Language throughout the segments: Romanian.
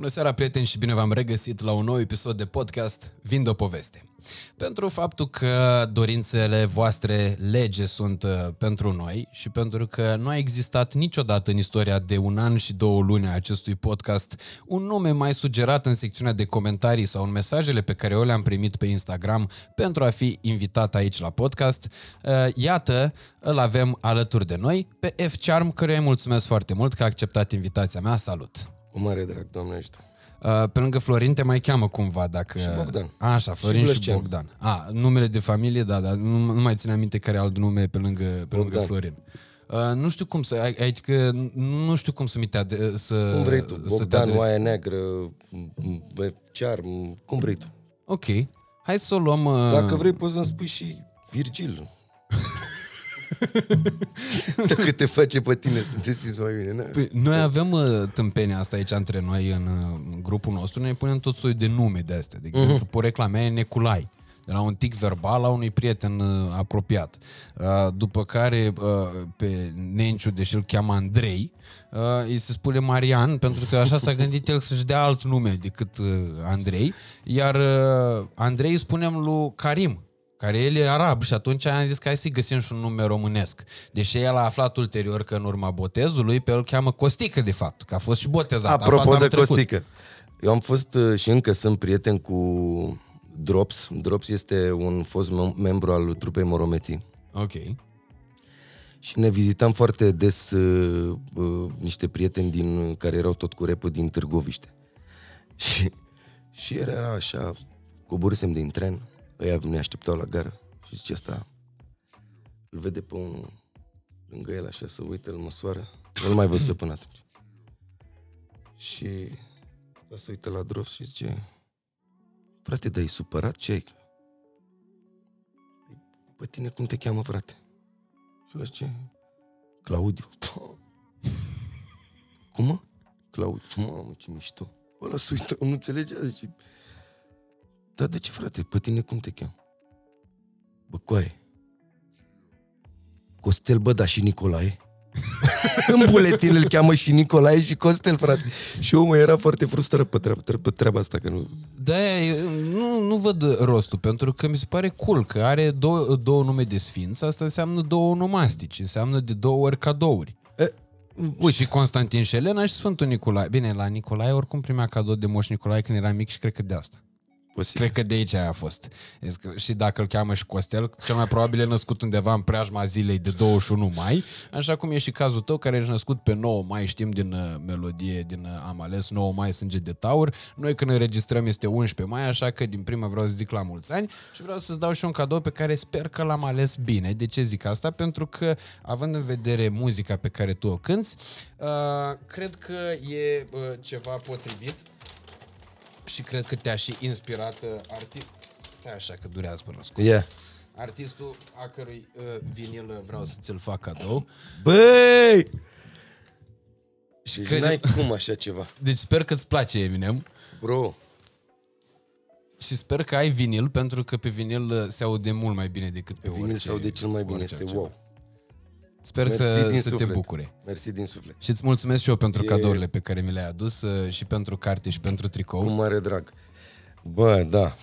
Bună seara, prieteni, și bine v-am regăsit la un nou episod de podcast Vind o Poveste. Pentru faptul că dorințele voastre lege sunt pentru noi și pentru că nu a existat niciodată în istoria de 1 an și 2 luni a acestui podcast un nume mai sugerat în secțiunea de comentarii sau în mesajele pe care eu le-am primit pe Instagram pentru a fi invitat aici la podcast, iată, îl avem alături de noi pe F. Charm, căruia îi mulțumesc foarte mult că a acceptat invitația mea. Salut! O mare drag, Doamne ajută. Pe lângă Florin te mai cheamă cumva, dacă... Și Bogdan. Așa, Florin și Bogdan. A, numele de familie, da, dar nu mai țin aminte care alt nume pe lângă Florin. Nu știu cum să... Adică, nu știu cum să mi te adresezi. Cum vrei tu, Bogdan, Oaia Neagră, Charm, cum vrei tu. Ok, hai să o luăm... Dacă vrei poți să-mi spui și Virgil. Dacă te face pe tine să te simți mai bine, na? Păi, noi avem tâmpenia asta aici între noi în grupul nostru. Ne punem tot soiul de nume de astea. De exemplu, porecla mea e Neculai, de la un tic verbal la unui prieten apropiat. După care pe Nenciu, deși îl cheamă Andrei, îi se spune Marian, pentru că așa s-a gândit el să-și dea alt nume decât Andrei. Iar Andrei îi spunem lui Karim, care el e arab, și atunci am zis că hai să-i găsim și un nume românesc. Deși el a aflat ulterior că în urma botezului pe el cheamă Costică, de fapt, că a fost și botezat. Apropo de Costică, eu am fost și încă sunt prieten cu Drops. Drops este un fost membru al trupei Morometzii. Ok. Și ne vizitam foarte des niște prieteni care erau tot cu repul din Târgoviște. Și era așa, coborisem din tren. Aia ne așteptau la gară și zice asta, îl vede pe unul lângă el așa, să uite, îl măsoară, nu mai văzuse până atunci. Și asta se uită la Drops și zice, frate, dar e supărat? Ce ai? Pe tine cum te cheamă, frate? Și el zice, Claudiu. Cum, mă? Claudiu. Mamă, ce mișto. Ăla se uită, nu înțelegea, zice, dar de ce, frate? Pe tine cum te cheamă? Bă, coaie. Costel, bă, dar și Nicolae. În buletin îl cheamă și Nicolae și Costel, frate. Și omul era foarte frustrat pe treaba asta. Că nu... De-aia nu văd rostul, pentru că mi se pare cool că are două nume de sfinți. Asta înseamnă două onomastici, înseamnă de 2 ori cadouri. Uite, și Constantin și Elena și Sfântul Nicolae. Bine, la Nicolae oricum primea cadou de Moș Nicolae când era mic și cred că de asta. Posibil. Cred că de aici aia a fost. Și dacă îl cheamă și Costel, cel mai probabil e născut undeva în preajma zilei de 21 mai, așa cum e și cazul tău, care ești născut pe 9 mai, știm din melodie, din Am ales 9 mai, Sânge de Taur. Noi când înregistrăm este 11 mai, așa că din prima vreau să zic la mulți ani și vreau să-ți dau și un cadou pe care sper că l-am ales bine. De ce zic asta? Pentru că, având în vedere muzica pe care tu o cânti, cred că e ceva potrivit. Și cred că te-a și inspirat artistul. Stai așa că durează până scurt. Yeah. Artistul a cărui vinil vreau să ți-l fac cadou. Băi! Și cred... n-ai cum așa ceva. Deci sper că îți place Eminem. Bro. Și sper că ai vinil, pentru că pe vinil se aude mult mai bine decât pe vinil se aude cel mai bine, este ceva. Wow. Sper să te bucure. Mersi din suflet. Și îți mulțumesc și eu pentru cadourile pe care mi le-ai adus, și pentru carte și pentru tricou. Cu mare drag. Bă, da.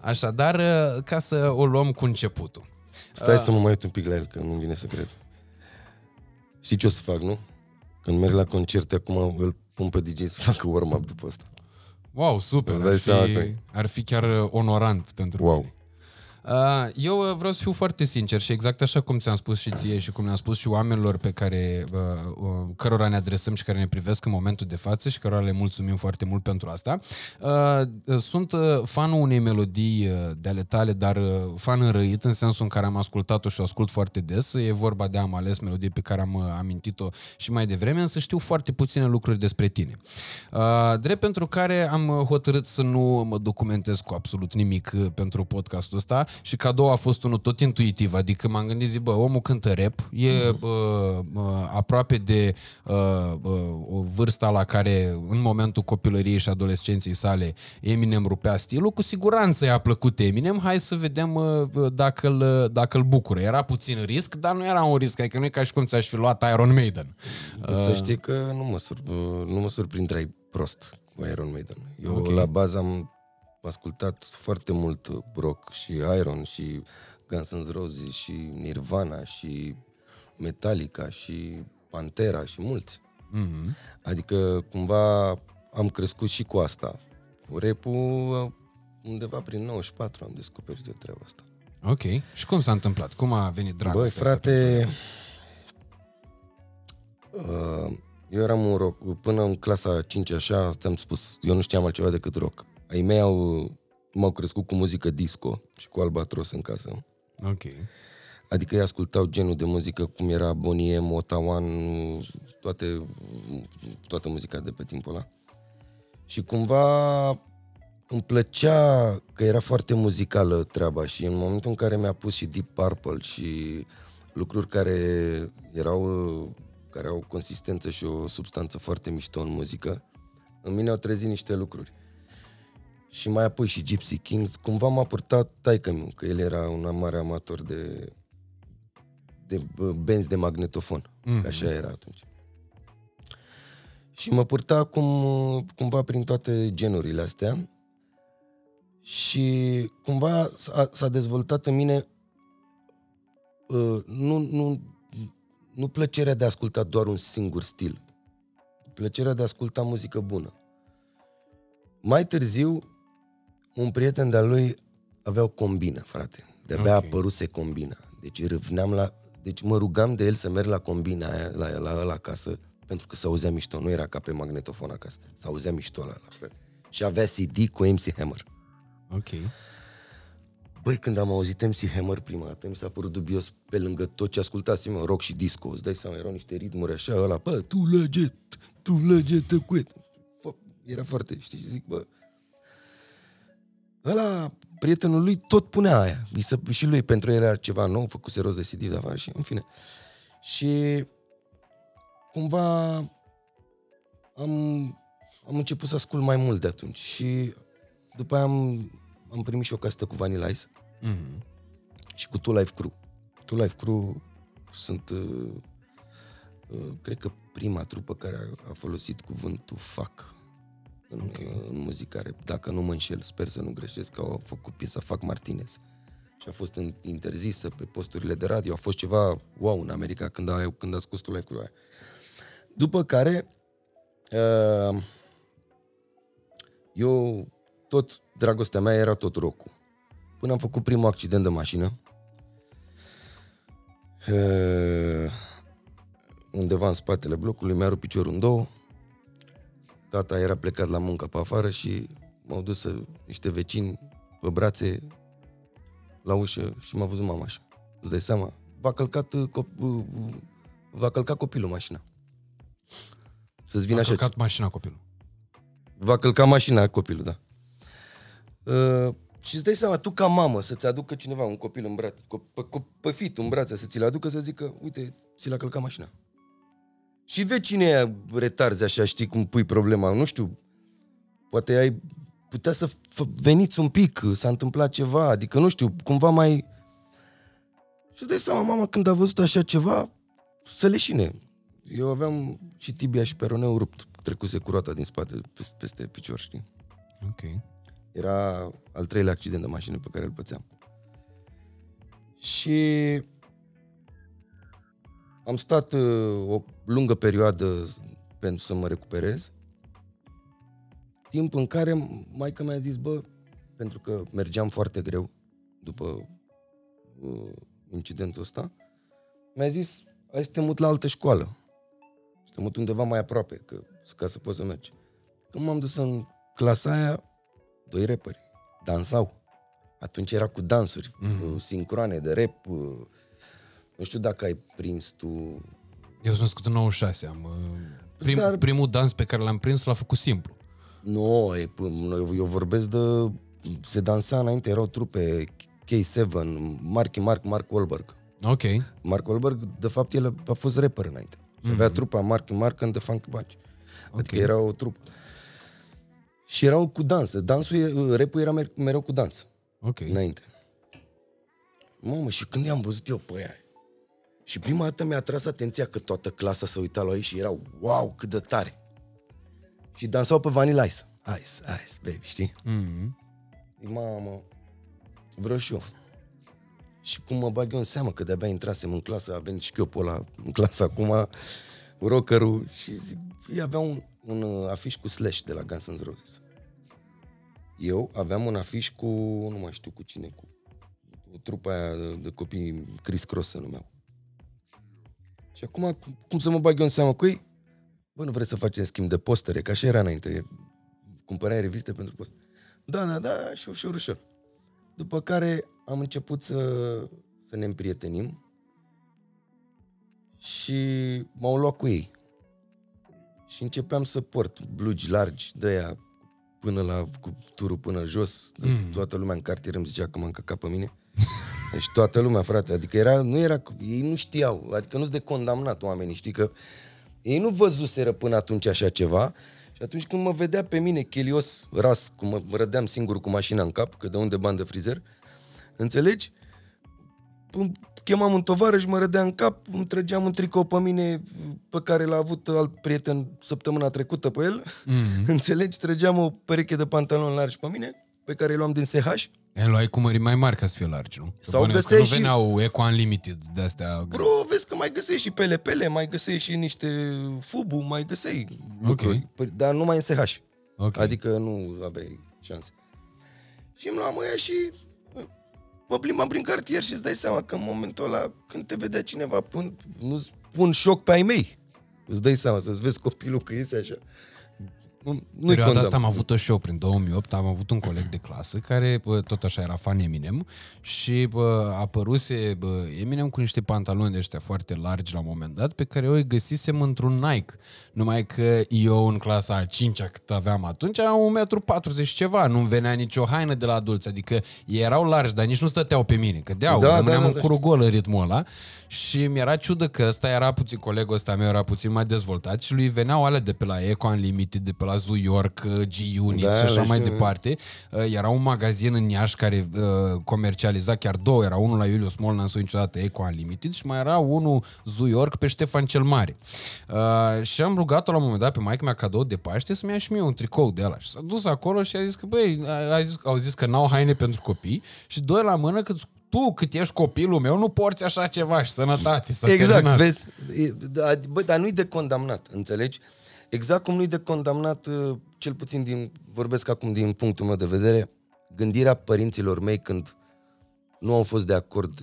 Așadar, ca să o luăm cu începutul. Stai să mă mai uit un pic la el, că nu-mi vine să cred. Știi ce o să fac, nu? Când merg la concerte, acum îl pun pe DJ să facă warm-up după asta. Wow, super. Ar fi chiar onorant pentru mine. Eu vreau să fiu foarte sincer și exact așa cum ți-am spus și ție și cum ne-am spus și oamenilor pe care cărora ne adresăm și care ne privesc în momentul de față și cărora le mulțumim foarte mult pentru asta. Sunt fanul unei melodii de ale tale, dar fan înrăit în sensul în care am ascultat-o și o ascult foarte des. E vorba de Am ales, melodie pe care am amintit-o și mai devreme, însă știu foarte puține lucruri despre tine. Drept pentru care am hotărât să nu mă documentez cu absolut nimic pentru podcastul ăsta. Și cadou a fost unul tot intuitiv. Adică m-am gândit, zic, bă, omul cântă rap. E aproape de vârsta la care în momentul copilăriei și adolescenței sale Eminem rupea stilul. Cu siguranță i-a plăcut Eminem. Hai să vedem dacă-l bucură. Era puțin risc, dar nu era un risc. Adică nu e ca și cum ți-aș fi luat Iron Maiden. Să știi că nu mă surprindrai prost cu Iron Maiden. Eu la bază am ascultat foarte mult rock și Iron și Guns N' Roses și Nirvana și Metallica și Pantera și mulți. Mm-hmm. Adică cumva am crescut și cu asta. Cu rap-ul undeva prin 94 am descoperit eu treaba asta. Ok. Și cum s-a întâmplat? Cum a venit dragostea? Băi, frate, eu eram un rock. Până în clasa 5, așa, ți-am spus, eu nu știam altceva decât rock. Ai mei m-au crescut cu muzică disco și cu Albatros în casă. Ok. Adică ei ascultau genul de muzică cum era Bonnie M, Otawan, toată muzica de pe timpul ăla. Și cumva îmi plăcea că era foarte muzicală treaba și în momentul în care mi-a pus și Deep Purple și lucruri care au consistență și o substanță foarte mișto în muzică, în mine au trezit niște lucruri. Și mai apoi și Gypsy Kings, cumva m-a purtat taică-miu, că el era un mare amator de benzi de magnetofon, că așa era atunci. Și mă purta cumva prin toate genurile astea și cumva s-a dezvoltat în mine nu plăcerea de a asculta doar un singur stil, plăcerea de a asculta muzică bună. Mai târziu, un prieten de-al lui avea o combină, frate. De-abia apăruse combina. Deci râvneam deci mă rugam de el să merg la combina aia, la acasă, pentru că s-auzea mișto. Nu era ca pe magnetofon acasă. S-auzea mișto la frate. Și avea CD cu MC Hammer. Ok. Băi, când am auzit MC Hammer prima dată, mi s-a părut dubios pe lângă tot ce ascultasem, rock și disco. Îți dai seama, erau niște ritmuri așa, ăla, bă, tu lege, tăcuet. Era foarte, știi, zic, bă, ăla, prietenul lui, tot punea aia. Și lui, pentru el era ceva nou, făcuse rost de CD de afară și, în fine. Și cumva am început să ascult mai mult de atunci. Și după aia am primit și o casetă cu Vanilla Ice și cu Two Life Crew. Two Life Crew sunt, cred că, prima trupă care a folosit cuvântul fuck în muzicare. Dacă nu mă înșel, sper să nu greșesc, că au făcut piesa Fac Martinez și a fost interzisă pe posturile de radio. A fost ceva wow în America când a scos Two Life Crew aia. După care eu tot, dragostea mea era tot rock-ul. Până am făcut primul accident de mașină undeva în spatele blocului, mi-a rupt piciorul în două. Tata era plecat la muncă pe afară și m-au dus niște vecini pe brațe la ușă și m-a văzut mama așa. Îți dai seama? Va călca copilul mașina. Să-ți vină așa. Va călcat mașina copilul. Va călca mașina copilul, da. Și îți dai seama, tu ca mamă, să-ți aducă cineva un copil în braț, pe fitul în brațe, să ți-l aducă, să zică, uite, ți-l-a călcat mașina. Și vecinii aia retarzi așa, știi cum pui problema, nu știu, poate ai putea să veniți un pic, s-a întâmplat ceva, adică nu știu, cumva mai... Și îți dai seama, mama, când a văzut așa ceva, se leșine. Eu aveam și tibia și peroneu rupt, trecuse cu roata din spate peste picior, știi? Ok. Era al treilea accident de mașină pe care îl pățeam. Și... am stat o lungă perioadă pentru să mă recuperez, timp în care maică mi-a zis, bă, pentru că mergeam foarte greu după incidentul ăsta, mi-a zis, hai să te mut la altă școală, să te mut undeva mai aproape, ca să poți să mergi. Când m-am dus în clasa aia, 2 rapperi dansau. Atunci era cu dansuri, sincroane de rap. Nu știu dacă ai prins tu... Eu sunt născut în 96, primul dans pe care l-am prins l-a făcut simplu. Nu, eu vorbesc de... Se dansa înainte, erau trupe K7, Mark Wahlberg. Ok. Mark Wahlberg, de fapt, el a fost rapper înainte. Avea trupa Mark and the Funk Bunch. Adică era o trupă. Și erau cu dans. Rap-ul era mereu cu dans. Ok. Înainte. Mamă, și când i-am văzut eu pe aia, și prima dată mi-a atras atenția că toată clasa se uita la ei și erau wow, cât de tare. Și dansau pe Vanilla Ice. Ice, baby, știi? Mamă, vreau și eu. Și cum mă bag eu în seamă că de-abia intrasem în clasă, a venit șchiopul ăla în clasă acum, rockerul, și zic, avea un afiș cu Slash de la Guns N' Roses. Eu aveam un afiș cu, nu mai știu cu cine, cu o trupă aia de copii, Criss Cross se numeau. Și acum, cum să mă bag eu în seamă cu ei? Bă, nu vreți să facem schimb de postere? Că așa era înainte, cumpărai reviste pentru postere. Da, și ușor, ușor. După care am început să ne împrietenim și m-au luat cu ei. Și începeam să port blugi largi de aia până la cu turul până jos. Toată lumea în cartier îmi zicea că m-a încăcat pe mine. Deci toată lumea, frate, adică nu era, ei nu știau, adică nu-s de condamnat oamenii, știi că ei nu văzuseră până atunci așa ceva. Și atunci când mă vedea pe mine chelios, ras, cum mă rădeam singur cu mașina în cap, că de unde bani de frizer, înțelegi? Chemam un tovarăș, mă rădea în cap, îmi trăgeam un tricou pe mine pe care l-a avut alt prieten săptămâna trecută pe el, înțelegi? Trăgeam o pereche de pantaloni largi pe mine, pe care îi luam din SH. El luai cu mărimi mai mari ca să fie largi, nu? Sau găseai și... nu veneau Ecko Unlimited de-astea... Bro, vezi că mai găseai și pele, mai găseai și niște fubu, mai găseai... Okay. Dar numai în SH. Okay. Adică nu aveai șanse. Și îmi luam aia și... mă plimbam prin cartier și îți dai seama că în momentul ăla, când te vedea cineva, nu-ți pun șoc pe ai mei. Îți dai seama, să-ți vezi copilul că iese așa. Perioada asta am avut-o și eu, prin 2008, am avut un coleg de clasă care tot așa era fan Eminem și apăruse Eminem cu niște pantaloni de ăștia foarte largi la un moment dat, pe care eu îi găsisem într-un Nike, numai că eu în clasa a 5-a cât aveam atunci, aveam 1,40 m ceva, nu-mi venea nicio haină de la adulți, adică ei erau largi, dar nici nu stăteau pe mine, cădeau, rămâneam în curul gol în ritmul ăla și mi-era ciudă că ăsta era puțin, colegul ăsta meu era puțin mai dezvoltat și lui veneau alea de pe la Ecko Unlimited, de pe la Zoo York, G-Unit și așa mai departe. Era un magazin în Iași care comercializa chiar două. Era unul la Iulius Mall, n-am spus niciodată Ecko Unlimited, și mai era unul Zoo York pe Ștefan cel Mare. Și am rugat-o la un moment dat pe maică mea cadou de Paște să-mi ia și mie un tricou de ăla. Și s-a dus acolo și a zis că băi, au zis că n-au haine pentru copii și doi la mână că tu, cât ești copilul meu, nu porți așa ceva și sănătate. Exact, vezi? Bă, dar nu-i de condamnat, înțelegi? Exact cum nu-i de condamnat, cel puțin vorbesc acum din punctul meu de vedere, gândirea părinților mei când nu au fost de acord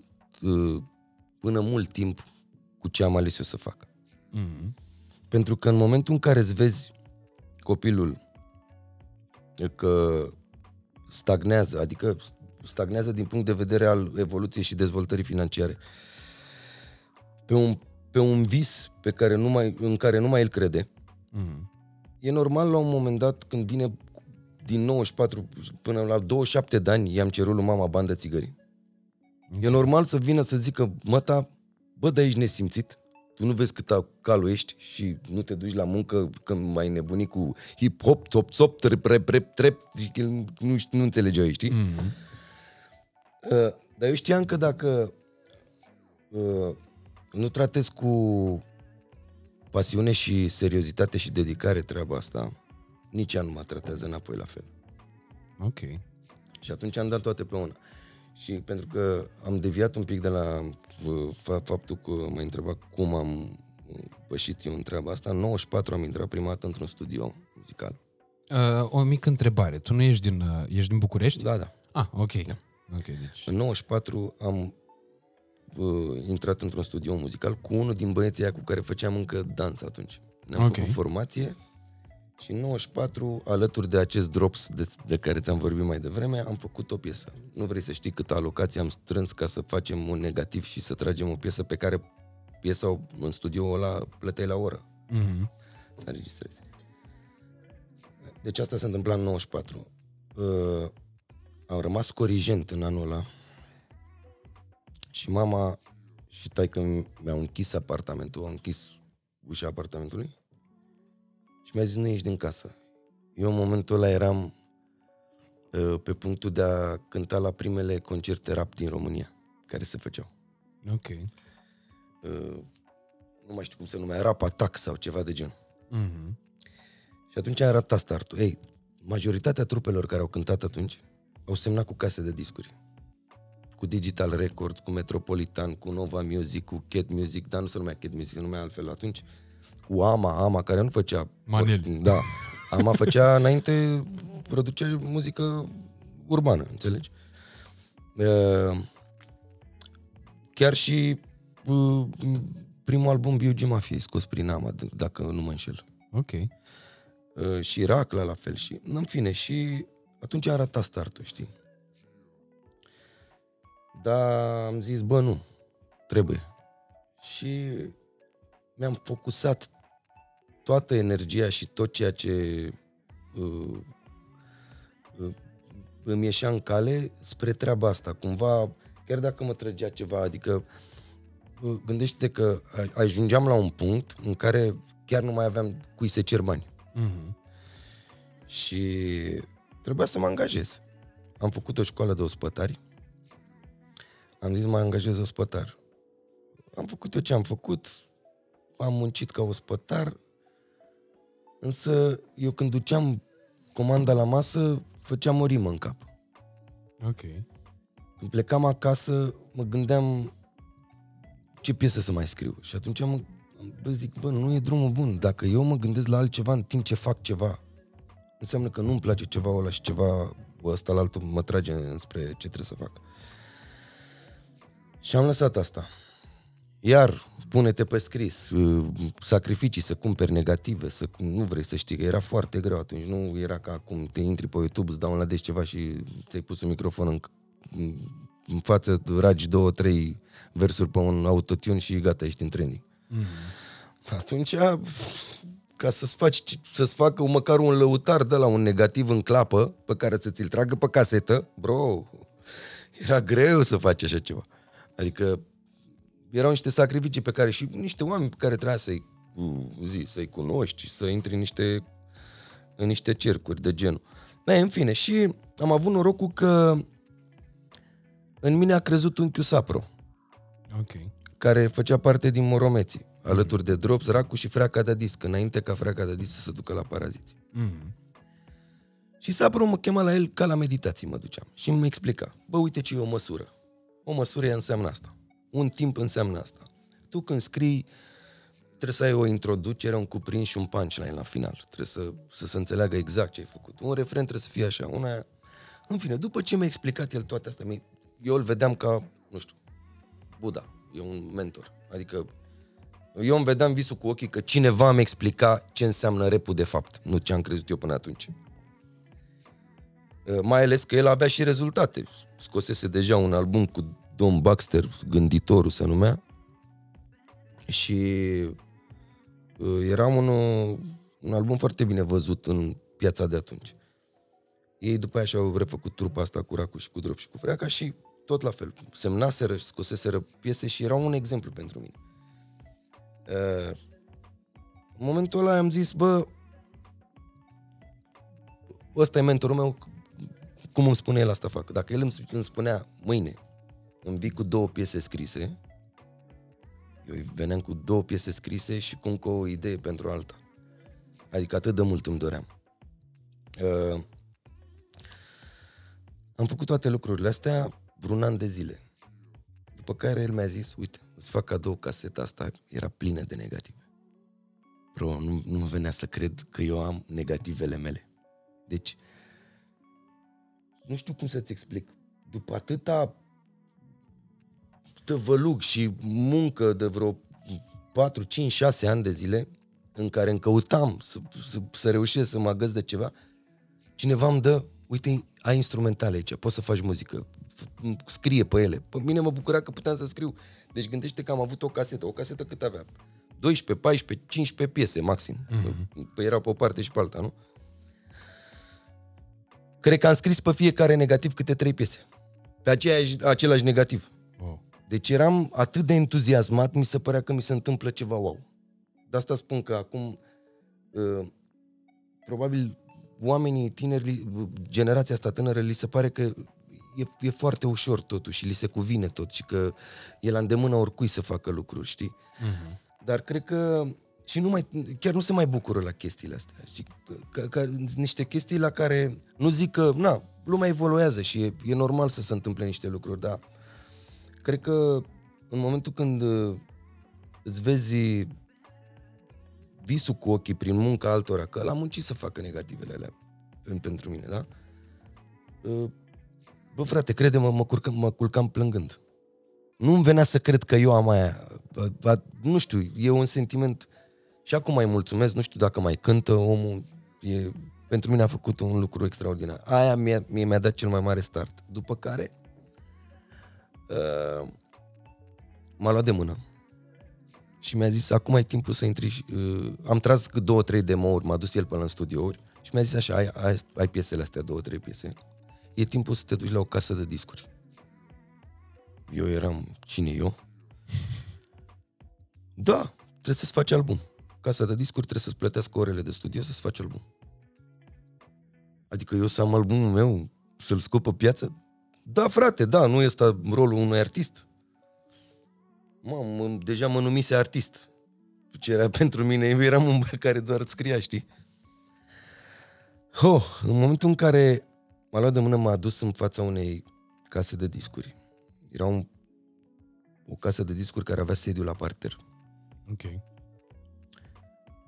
până mult timp cu ce am ales eu să fac. Pentru că în momentul în care îți vezi copilul că stagnează, adică stagnează din punct de vedere al evoluției și dezvoltării financiare, pe un vis în care numai el crede, e normal la un moment dat când vine din 94 până la 27 de ani i-am cerut lui mama bani de țigări. E normal să vină să zică măta, bă, dar ești nesimțit, tu nu vezi cât calul ești și nu te duci la muncă când mai nebuni cu hip-hop, top, trep, nu înțelegeau ei, știi? Dar eu știam că dacă nu tratez cu pasiune și seriozitate și dedicare treaba asta, nici ea nu mă tratează înapoi la fel. Ok. Și atunci am dat toate pe una. Și pentru că am deviat un pic de la faptul că m-ai întrebat cum am pășit eu în treaba asta, în 94 am intrat prima dată într-un studio muzical. O mică întrebare. Tu nu ești ești din București? Da. Ah, ok. Da. Okay, deci... În 94 am intrat într-un studio muzical cu unul din băieții aia cu care făceam încă dans atunci. Ne-am făcut formație și în 94, alături de acest Drops de care ți-am vorbit mai devreme, am făcut o piesă. Nu vrei să știi câtă alocație am strâns ca să facem un negativ și să tragem o piesă pe care piesa în studioul ăla plăteai la oră să înregistrezi. Deci asta se întâmpla în 94. Am rămas corigent în anul ăla. Și mama și taică mi-au închis apartamentul, au închis ușa apartamentului și mi-a zis, nu ieși din casă. Eu în momentul ăla eram pe punctul de a cânta la primele concerte rap din România, care se făceau. Ok. Nu mai știu cum se numea, Rap Attack sau ceva de genul. Și atunci a ratat startul. Ei, majoritatea trupelor care au cântat atunci au semnat cu case de discuri. Cu Digital Records, cu Metropolitan, cu Nova Music, cu Cat Music, dar nu se numea Cat Music, se numea altfel atunci, cu Ama, care nu făcea... Manel. Da, Ama făcea înainte, producea muzică urbană, înțelegi? Chiar și primul album B.U.G. Mafia scos prin Ama, dacă nu mă înșel. Ok. Și Racla la fel și... În fine, și atunci a ratat startul, știi? Dar am zis, bă, nu, trebuie. Și mi-am focusat toată energia și tot ceea ce îmi ieșea în cale spre treaba asta. Cumva, chiar dacă mă trăgea ceva, adică gândește-te că ajungeam la un punct în care chiar nu mai aveam cui să cer bani. Mm-hmm. Și trebuia să mă angajez. Am făcut o școală de ospătari. Am zis, mă angajez ospătar. Am făcut eu ce am făcut, am muncit ca ospătar, însă eu când duceam comanda la masă, făceam o rimă în cap. Ok. Când plecam acasă, mă gândeam ce piesă să mai scriu. Și atunci zic, nu e drumul bun. Dacă eu mă gândesc la altceva în timp ce fac ceva, înseamnă că nu-mi place ceva ăla și ceva ăsta la altul mă trage înspre ce trebuie să fac. Și am lăsat asta. Iar, pune-te pe scris, sacrificii, să cumperi negative, să nu vrei să știi, că era foarte greu atunci, nu era ca acum, te intri pe YouTube, îți downloadezi ceva și ți-ai pus un microfon în față, ragi 2-3 versuri pe un autotune și gata, ești în trending. Mm-hmm. Atunci, ca să-ți facă măcar un lăutar de la un negativ în clapă, pe care să ți-l tragă pe casetă, bro, era greu să faci așa ceva. Adică erau niște sacrificii pe care și niște oameni pe care trebuia să-i cunoști, să intri în niște cercuri de genul. Da, în fine, și am avut norocul că în mine a crezut un Chiusapro, okay, care făcea parte din Morometzii, alături de Drops, Raku și Freac de Disc, înainte ca Freac de Disc să se ducă la Paraziții. Mm-hmm. Și Sapro mă chema la el ca la meditații, mă duceam și îmi explica, bă, uite ce e o măsură. O măsură înseamnă asta. Un timp înseamnă asta. Tu când scrii, trebuie să ai o introducere, un cuprins și un punchline la final. Trebuie să se înțeleagă exact ce ai făcut. Un refren trebuie să fie așa, una aia. În fine, după ce mi-a explicat el toate astea, eu îl vedeam ca, nu știu, Buddha, e un mentor. Adică eu îmi vedeam visul cu ochii că cineva mi-a explicat ce înseamnă rap-ul de fapt, nu ce am crezut eu până atunci. Mai ales că el avea și rezultate. Scosese deja un album cu Don Baxter, Gânditorul se numea. Și era un album foarte bine văzut în piața de atunci. Ei după aia și-au refăcut trupa asta cu Racu și cu Drop și cu Freaca și tot la fel. Semnaseră și scoseseră piese și era un exemplu pentru mine. În momentul ăla am zis, bă, ăsta e mentorul meu, cum îmi spune el asta fac. Dacă el îmi spunea mâine, îmi vii cu 2 piese scrise, eu veneam cu 2 piese scrise și cu încă o idee pentru alta. Adică atât de mult îmi doream. Am făcut toate lucrurile astea vreun an de zile. După care el mi-a zis, uite, îți fac cadou caseta asta, era plină de negative. Bro, nu venea să cred că eu am negativele mele. Deci, nu știu cum să-ți explic. După atâta tăvălug și muncă de vreo 4, 5, 6 ani de zile în care îmi căutam să reușesc să mă agăț de ceva, cineva îmi dă, uite, ai instrumentale aici, poți să faci muzică, scrie pe ele. Pe mine mă bucura că puteam să scriu. Deci gândește că am avut o casetă cât avea? 12, 14, 15 piese maxim. Mm-hmm. Păi erau pe o parte și pe alta, nu? Cred că am scris pe fiecare negativ câte 3 piese. Pe același negativ. Wow. Deci eram atât de entuziasmat, mi se părea că mi se întâmplă ceva wow. De asta spun că acum, probabil, oamenii tineri, generația asta tânără, li se pare că e foarte ușor totul și li se cuvine tot și că e la îndemână oricui să facă lucruri, știi? Uh-huh. Dar cred că Și nu mai, chiar nu se mai bucură la chestiile astea. Și că niște chestii la care nu zic că, na, lumea evoluează și e normal să se întâmple niște lucruri, dar cred că în momentul când îți vezi visul cu ochii prin munca altora, că l-am muncit să facă negativele alea pentru mine, da? Bă, frate, crede-mă, mă culcam plângând. Nu-mi venea să cred că eu am aia. Nu știu, e un sentiment. Și acum îi mulțumesc, nu știu dacă mai cântă omul. Pentru mine a făcut un lucru extraordinar. Aia mi-a dat cel mai mare start. După care m-a luat de mână și mi-a zis, acum e timpul să intri. Am tras 2-3 demo-uri, m-a dus el până în studiouri și mi-a zis așa, ai piesele astea, 2-3 piese. E timpul să te duci la o casă de discuri. Eu eram, cine eu? Da, trebuie să-ți faci album. Casa de discuri trebuie să-ți plătească orele de studio să-ți faci album. Adică eu să am albumul meu, să-l scop pe piață? Da, frate, da, nu este rolul unui artist. Mamă, deja mă numise artist. Ce era pentru mine, eu eram un băiat care doar scria, știi? În momentul în care m-a luat de mână, m-a dus în fața unei case de discuri. Era o casă de discuri care avea sediu la parter. Ok.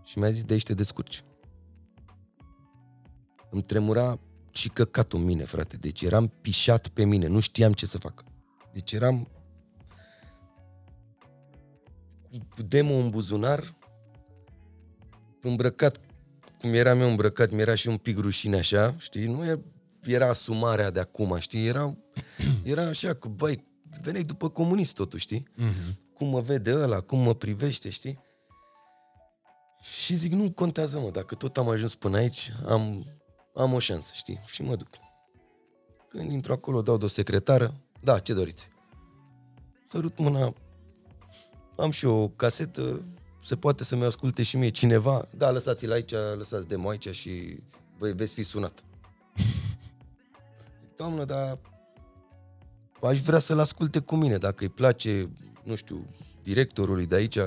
Și mi-a zis, de aici te descurci. Îmi tremura și căcatul în mine, frate. Deci eram pișat pe mine, nu știam ce să fac. Deci eram cu demo în buzunar, îmbrăcat cum eram eu îmbrăcat, mi-era și un pic rușine așa, știi? Nu era asumarea de acum, știi? Era așa, că băi, veneai după comunist totuși, știi? Uh-huh. Cum mă vede ăla, cum mă privește, știi? Și zic, nu contează, mă, dacă tot am ajuns până aici, am o șansă, știi? Și mă duc. Când intru acolo, dau de o secretară, da, ce doriți? Sărut mâna, am și eu o casetă, se poate să-mi asculte și mie cineva, da, lăsați-l aici, lăsați demo aici și voi veți fi sunat. Zic, doamnă, dar aș vrea să-l asculte cu mine, dacă îi place, nu știu, directorului de aici,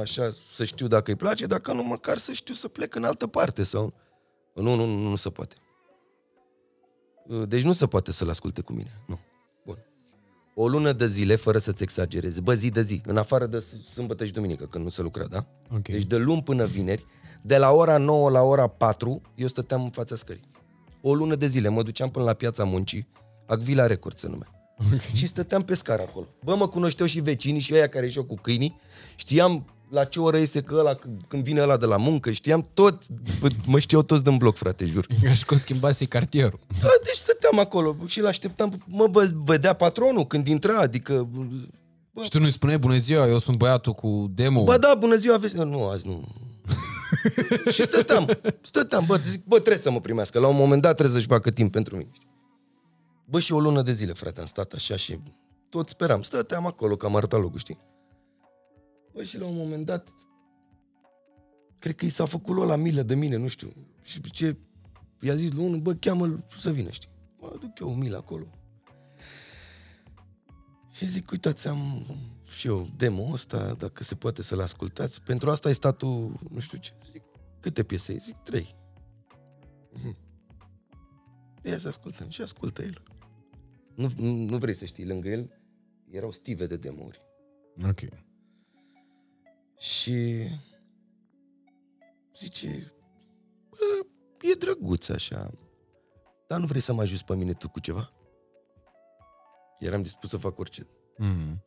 așa, să știu dacă îi place, dacă nu, măcar să știu să plec în altă parte sau... Nu se poate. Deci nu se poate să-l asculte cu mine, nu. Bun. O lună de zile, fără să-ți exagerezi, bă, zi de zi, în afară de sâmbătă și duminică, când nu se lucra, da? Okay. Deci de luni până vineri, de la ora 9 la ora 4, eu stăteam în fața scării. O lună de zile, mă duceam până la Piața Muncii, Agvila Records se numea. Și stăteam pe scară acolo. Bă, mă cunoșteau și vecinii și ăia care ieșeau cu câinii. Știam la ce oră iese că ăla, când vine ăla de la muncă. Știam tot, mă știau toți din bloc, frate, jur. Și cum schimbase cartierul. Da, deci stăteam acolo și l-așteptam. Mă vedea patronul când intra, adică... Bă. Și tu nu-i spuneai, bună ziua, eu sunt băiatul cu demo. Bă, da, bună ziua, aveți... Nu, azi nu... Și stăteam, bă, zic, bă, trebuie să mă primească. La un moment dat trebuie să-și facă timp pentru mine. Bă, și o lună de zile, frate, am stat așa și tot speram. Stăteam acolo, că am arătat locul, știi? Bă, și la un moment dat, cred că i s-a făcut la milă de mine, nu știu. Și ce i-a zis lui unul, bă, cheamă-l să vină, știi? Mă duc eu milă acolo. Și zic, uitați, am și eu demo-ul ăsta, dacă se poate să-l ascultați. Pentru asta e statul, nu știu ce. Zic, câte piese? Zic, 3. Ia să ascultăm. Și ascultă el. Nu vrei să știi, lângă el erau stive de demo-uri. Ok. Și zice, bă, e drăguț așa, dar nu vrei să mă ajuți pe mine tu cu ceva? Eram dispus să fac orice.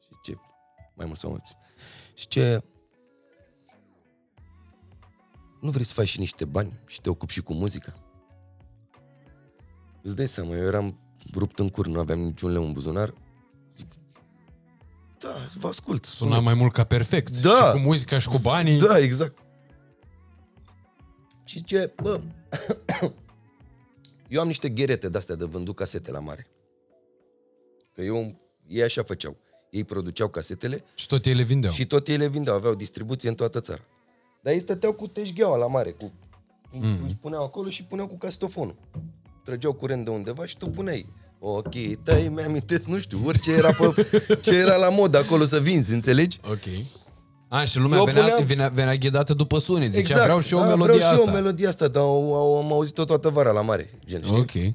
Și ce, mai mult sau mai puțin. Și ce, nu vrei să faci și niște bani și te ocupi și cu muzica? Îți dai seama, eu eram rupt în cur, nu aveam niciun leu în buzunar. Zic, da, vă ascult. Suna mai mult ca perfect. Da. Și cu muzica și cu banii. Da, exact. Și ce, bă, eu am niște gherete de-astea de vândut casete la mare. Că eu, ei așa făceau. Ei produceau casetele. Și tot ei le vindeau. Aveau distribuție în toată țara. Dar ei stăteau cu teșgheaua la mare, își puneau acolo și puneau cu casetofonul. Trăgeau curent de undeva și tu puneai ochii tăi, mi-amintesc, nu știu, orice era la mod acolo să vinzi, înțelegi? Ok. A, și lumea venea ghidată după sunet. Zicea, exact, vreau și eu melodia asta. Vreau și eu melodia asta, dar am auzit-o toată vara la mare. Gen, știi? Ok.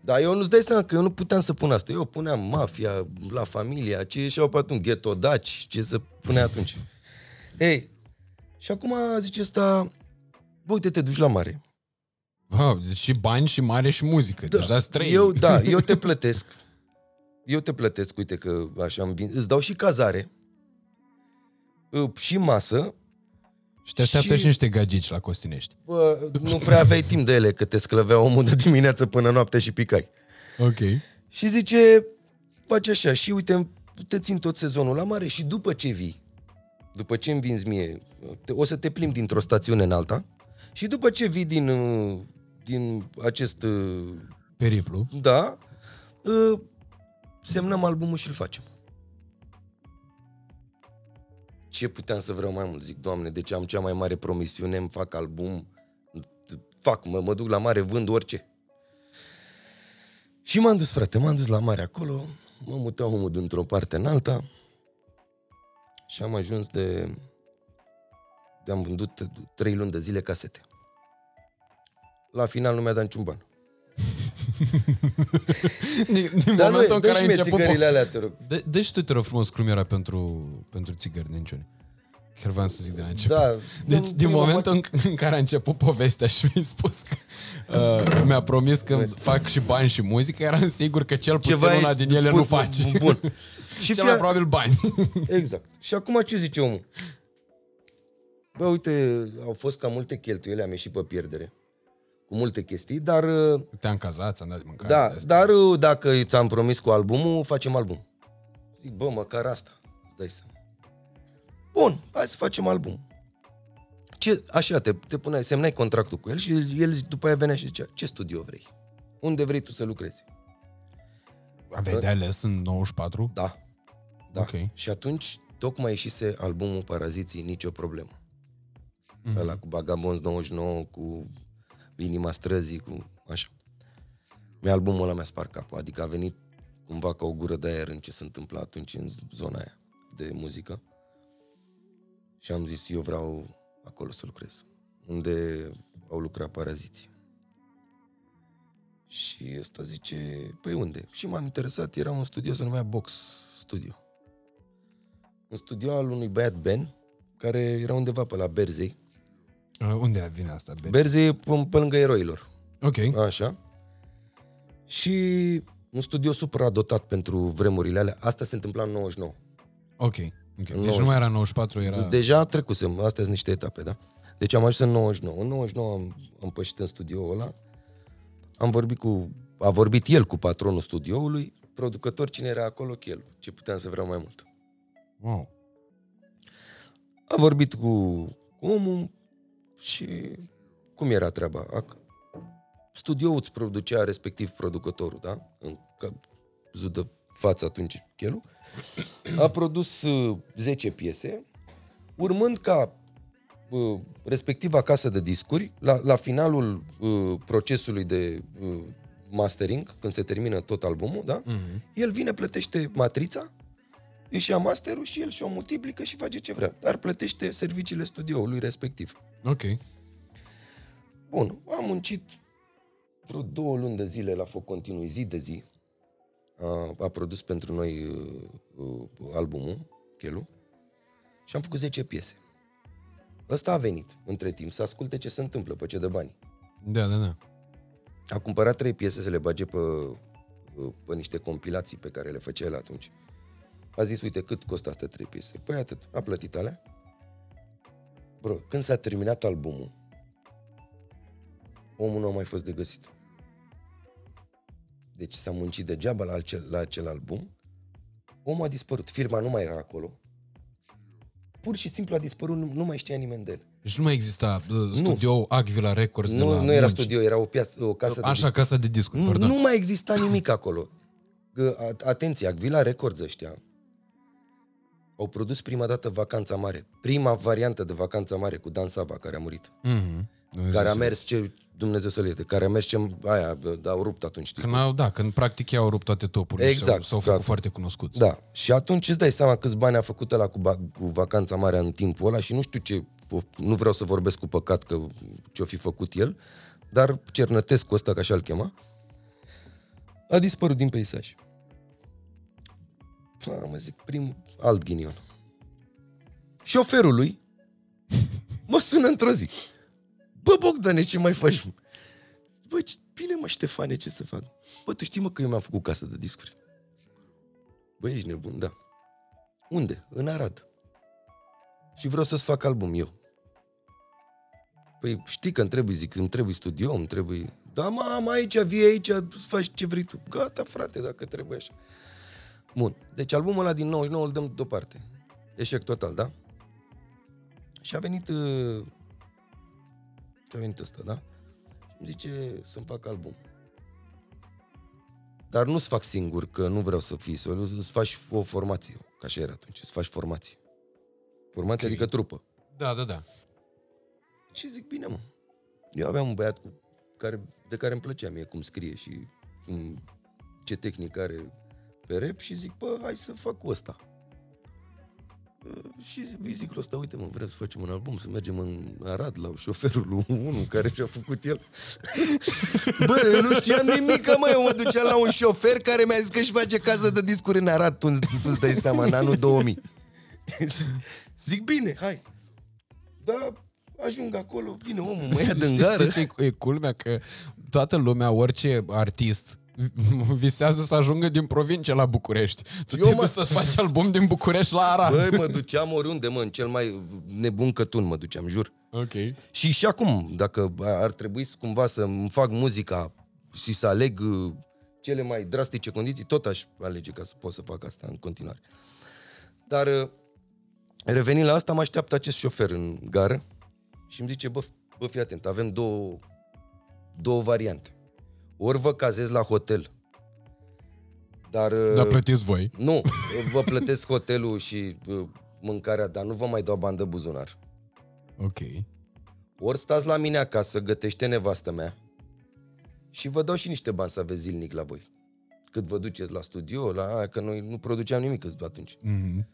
Dar eu nu-ți dai seama că eu nu puteam să pun asta. Eu puneam Mafia, La Familia, ce ieșeau pe atunci, Ghetto Daci, ce se pune atunci. Ei, și acum zice asta, bă, uite, te duci la mare. Wow, deci și bani, și mare, și muzică. Da. Deja străin. Eu te plătesc. Eu te plătesc, uite că așa am vin. Îți dau și cazare. Și masă. Și te așteaptă și niște gagici la Costinești. Bă, nu prea aveai timp de ele, că te sclăvea omul de dimineață până noaptea și picai. Ok. Și zice, faci așa, și uite, te țin tot sezonul la mare și după ce vii, după ce îmi vinzi mie, o să te plimbi dintr-o stațiune în alta și după ce vii din acest... periplu. Da. Semnăm albumul și îl facem. Ce puteam să vreau mai mult? Zic, Doamne, deci am cea mai mare promisiune, îmi fac album, mă duc la mare, vând orice. Și m-am dus, frate, m-am dus la mare acolo, mă muteau omul dintr-o parte în alta și am ajuns am vândut 3 luni de zile casete. La final nu mi-a dat niciun ban. Din dar momentul în care ai început alea, te rog. Deci tu, te rog frumos, clumiera pentru țigări de niciune. Chiar v-am să zic de la început, da. Deci din momentul în care a început povestea și mi-a spus că mi-a promis că fac și bani și muzică, eram sigur că cel puțin una din ele nu face. Bun. Și cel mai probabil bani. Exact. Și acum ce zice omul? Bă, uite, au fost cam multe cheltuieli, am ieșit pe pierdere cu multe chestii, dar... Te-am cazat, ți-am dat mâncare. Da, dar dacă ți-am promis cu albumul, facem album. Zic, bă, măcar asta. Dai seama. Bun, hai să facem album. Ce, așa, te puneai, semnai contractul cu el și el după aia venea și zicea, ce studio vrei? Unde vrei tu să lucrezi? Aveai de ales în 94? Da. Da. Okay. Și atunci tocmai ieșise albumul Paraziții, Nicio Problemă. Mm-hmm. Ăla cu Bagabonzi 99, cu... Inima Străzii, cu așa. Albumul ăla mi-a spart capul, adică a venit cumva ca o gură de aer în ce se întâmpla atunci în zona aia de muzică. Și am zis, eu vreau acolo să lucrez, unde au lucrat Paraziții. Și ăsta zice, păi unde? Și m-am interesat, era un studio, se numea Box Studio. Un studio al unui băiat Ben, care era undeva pe la Berzei. Unde vine asta? Berzei, pe lângă Eroilor. Ok. Așa. Și un studio supradotat pentru vremurile alea. Asta se întâmpla în 99. Ok. Deci nu mai era 94, era... Deja trecusem, astea sunt niște etape, da? Deci am ajuns în 99. În 99 am pășit în studioul ăla. A vorbit el cu patronul studioului. Producător, cine era acolo? Chelu. Ce puteam să vreau mai mult. Wow. A vorbit cu omul. Și cum era treaba? Studioul îți producea respectiv producătorul, da? În cazul de față atunci Chelu a produs 10 piese, urmând ca respectiva casă de discuri, la finalul procesului de mastering, când se termină tot albumul, da? Uh-huh. El vine, plătește matrița, își ia masterul și el și-o multiplică și face ce vrea, dar plătește serviciile studioului respectiv. Ok. Bun, am muncit vreo 2 luni de zile la foc continui, zi de zi. A produs pentru noi albumul, Chelu, și am făcut 10 piese. Ăsta a venit între timp să asculte ce se întâmplă, pe ce de bani. Da. A cumpărat 3 piese să le bage pe niște compilații pe care le făcea el atunci. A zis, uite, cât costă astea 3 piese? Păi atât, a plătit alea. Bro, când s-a terminat albumul, omul nu a mai fost de găsit. Deci s-a muncit degeaba la acel album. Omul a dispărut, firma nu mai era acolo. Pur și simplu a dispărut, nu mai știa nimeni de el. Deci nu mai exista studio Agvila Records? Nu era studio, era o casă de discuri. Așa, casă de discuri, pardon. Nu mai exista nimic acolo. Atenție, Agvila Records ăștia au produs prima dată Vacanța Mare. Prima variantă de Vacanța Mare cu Dan Saba, care a murit. Mm-hmm. care a mers ce Dumnezeu să le ierte, care a mers ce aia, au rupt atunci. Când au, da, când practic ei au rupt toate topurile, exact, s-au făcut foarte cunoscuți. Da, și atunci îți dai seama câți bani a făcut ăla cu Vacanța Marea în timpul ăla și nu știu ce, nu vreau să vorbesc cu păcat că ce-o fi făcut el, dar Cernătescu ăsta, ca așa-l chema, a dispărut din peisaj. Mă zic, primul alt ghinion. Șoferul lui mă sună într-o zi. Bă, Bogdane, ce mai faci? Bă, bine mă, Ștefane, ce să fac? Bă, tu știi, mă, că eu mi-am făcut casă de discuri. Bă, ești nebun, da. Unde? În Arad. Și vreau să-ți fac album eu. Păi știi că îmi trebuie, zic, îmi trebuie studio, îmi trebuie... Da, mama, aici, vii aici, faci ce vrei tu. Gata, frate, dacă trebuie așa. Bun, deci albumul ăla din 99 îl dăm deoparte. Eșec total, da? Și a venit... A venit ăsta, da? Îmi zice să-mi fac album. Dar nu-ți fac singur, că nu vreau să fii solo, îți faci o formație, ca așa era atunci, îți faci formație. Formație, okay. Adică trupă. Da, da, da. Și zic, bine, mă. Eu aveam un băiat de care îmi plăcea mie cum scrie și ce tehnică are pe rap și zic, bă, hai să fac cu ăsta. Și îi zic lui ăsta, uite, mă, vrem să facem un album, să mergem în Arad la șoferul unul care și-a făcut el. Bă, nu știam nimic, mă, eu mă duceam la un șofer care mi-a zis că își face casă de discuri în Arad, tu-ți dai seama, în anul 2000. Zic, bine, hai. Da, ajung acolo, vine omul, mă ia din gară. Știi ce e culmea? Că toată lumea, orice artist... visează să ajungă din provincie la București. Tu trebuie să-ți faci album din București la Arad. Băi, mă duceam oriunde, mă, în cel mai nebun cătun mă duceam, jur. Okay. Și acum, dacă ar trebui cumva să-mi fac muzica și să aleg cele mai drastice condiții, tot aș alege ca să pot să fac asta în continuare. Dar revenind la asta, mă așteaptă acest șofer în gară și îmi zice, bă, fii atent, avem două variante. Ori vă cazez la hotel. Dar plătiți voi. Nu, vă plătesc hotelul și mâncarea, dar nu vă mai dau bani de buzunar. Ok. Ori stați la mine acasă, gătește nevastă mea și vă dau și niște bani să aveți zilnic la voi. Cât vă duceți la studio, că noi nu produceam nimic atunci. Mm-hmm.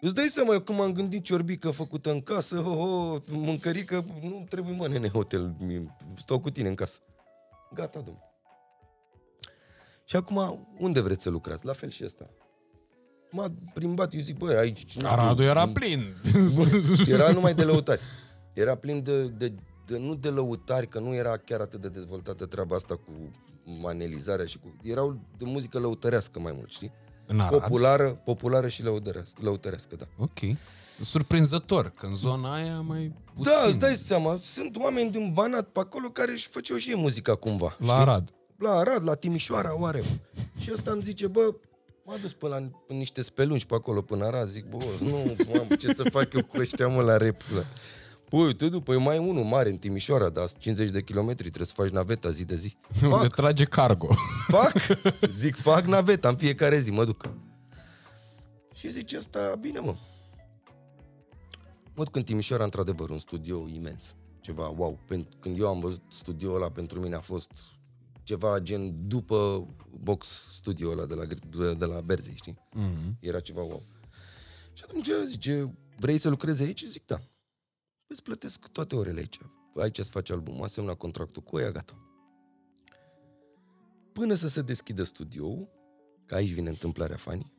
Îți dai seama, eu când m-am gândit ciorbică făcută în casă, mâncărică, nu trebuie, mă, nene, hotel, stau cu tine în casă. Gata, domnule. Și acum, unde vreți să lucrați? La fel și ăsta. M-a plimbat, eu zic, băi, aici... Aradul era plin. Era numai de lăutari. Era plin de nu de lăutari, că nu era chiar atât de dezvoltată treaba asta cu analizarea și cu... Erau de muzică lăutărească mai mult, știi? Populară și lăutărească, da. Ok. Surprinzător, că în zona aia mai puțin. Da, îți dai seama, sunt oameni din Banat pe acolo care își făceau și ei muzica cumva. La Arad. La Arad, la Timișoara, oare. Și ăsta îmi zice, bă, m-a dus până niște spelunci pe acolo, până Arad. Zic, bă, nu, mamă, ce să fac eu cu ăștia, mă, la rap. Păi, uite, după, e mai unul mare în Timișoara, dar 50 de kilometri, trebuie să faci naveta zi de zi. Unde trage cargo. Fac naveta, în fiecare zi mă duc. Și zice ăsta, bine, mă. Mă duc în Timișoara, într-adevăr, un studio imens. Ceva, wow. Când eu am văzut studioul ăla, pentru mine a fost ceva gen după box studioul ăla de la Berzei, știi? Mm-hmm. Era ceva wow. Și atunci zice, vrei să lucrezi aici? Zic, da. Îți plătesc toate orele aici. Aici îți faci albumul, am semnat contractul cu ea, gata. Până să se deschidă studioul, că aici vine întâmplarea fanii,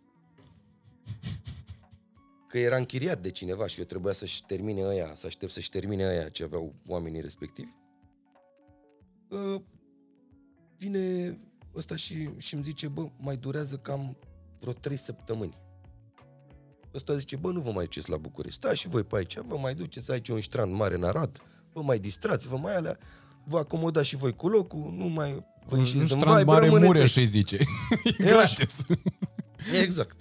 că era închiriat de cineva și eu trebuia să-și termine aia, să aștept să-și termine aia ce aveau oamenii respectivi. Vine ăsta și îmi zice, bă, mai durează cam vreo 3 săptămâni. Ăsta zice, bă, nu vă mai duceți la București, stați și voi pe aici, vă mai duceți aici un ștran mare în Arad, vă mai distrați, vă mai alea, vă acomodați și voi cu locul, nu mai vă ieșiți din vai, bă, rămâneți. Și zice, e gratis. Exact.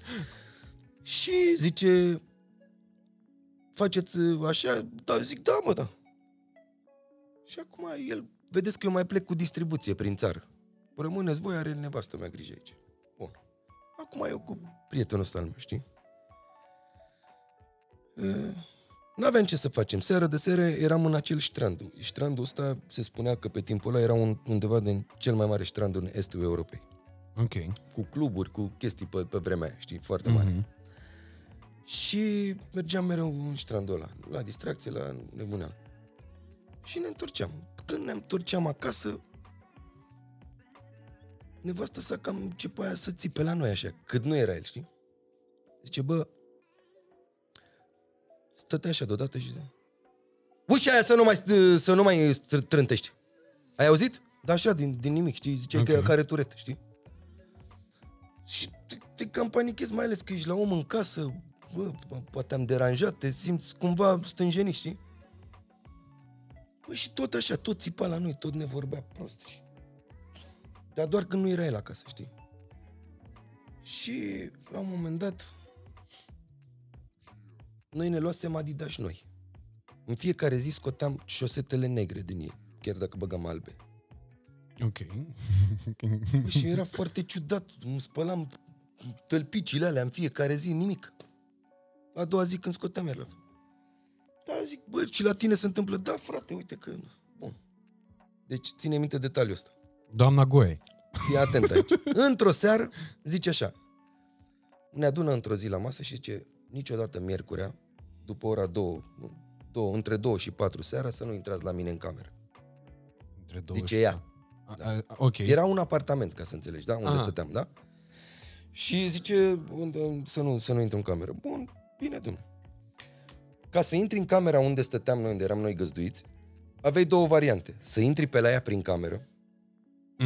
Și zice, faceți așa? Da, zic, da, mă, da. Și acum el, vedeți că eu mai plec cu distribuție prin țară. Rămâneți voi, are nevastă mea grijă aici. Bun. Acum eu cu prietenul ăsta al meu, știi? N-aveam ce să facem. Seara de seară eram în acel ștrand. Ștrandul ăsta se spunea că pe timpul ăla era undeva din cel mai mare ștrand în estul Europei. Ok. Cu cluburi, cu chestii pe vremea aia, știi, foarte mare. Și mergeam mereu în ștrandul ăla, la distracție, la nebuneală. Și ne întorceam. Când ne întorceam acasă, nevastă sa cam începea să țipe la noi așa, cât nu era el, știi? Zice, bă, stătea așa deodată și zice, ușa aia să nu mai trântești. Ai auzit? Dar așa, din nimic, știi? Zice okay. Că are turet, știi? Și te cam panichezi, mai ales că ești la om în casă, bă, poate am deranjat, te simți cumva stânjenit, știi? Bă, și tot așa, tot țipa la noi, tot ne vorbea prost, știi? Dar doar când nu era el acasă, știi? Și la un moment dat noi ne luasem Adidas noi. În fiecare zi scoteam șosetele negre din ei, chiar dacă băgam albe. Ok. Și era foarte ciudat, îmi spălam tălpicile alea în fiecare zi, nimic. A doua zi când scoteam iar la fel. Da, zic, bă, și la tine se întâmplă? Da, frate, uite că... Bun. Deci ține minte detaliul ăsta. Doamna Goe. Fii atent aici. Într-o seară, zice așa, ne adună într-o zi la masă și zice, niciodată miercurea, după ora 2, între 2 și 4 seara, să nu intrați la mine în cameră. Între 2 zice și... ea. Da. Okay. Era un apartament, ca să înțelegi, da? Unde stăteam, da? Și zice, să nu intru în cameră. Bun, bine, domnule. Ca să intri în camera unde stăteam noi, unde eram noi găzduiți, aveai două variante. Să intri pe la ea prin cameră,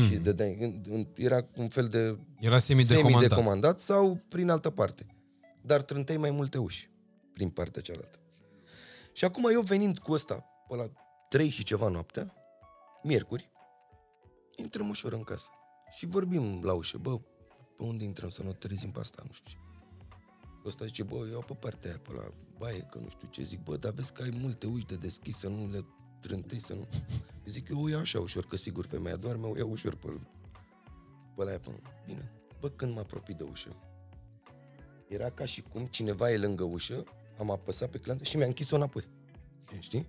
și dădeai, era un fel de... Era semi-decomandat sau prin altă parte. Dar trânteai mai multe uși prin partea cealaltă. Și acum eu venind cu ăsta pe la 3 și ceva noaptea, miercuri, intrăm ușor în casă. Și vorbim la ușă. Bă, pe unde intrăm să nu trezim pe asta? Nu știu ce. Ăsta zice, bă, eu pe partea aia, pe la baie, că nu știu ce. Zic, bă, dar vezi că ai multe uși de deschis, să nu le trântei, să nu... Zic, eu o iau așa ușor, că sigur femeia doarme, o iau ușor pe la aia, pe... Bine. Bă, când mă apropii de ușă, era ca și cum cineva e lângă ușă, am apăsat pe clantă și mi-a închis-o înapoi. Știi?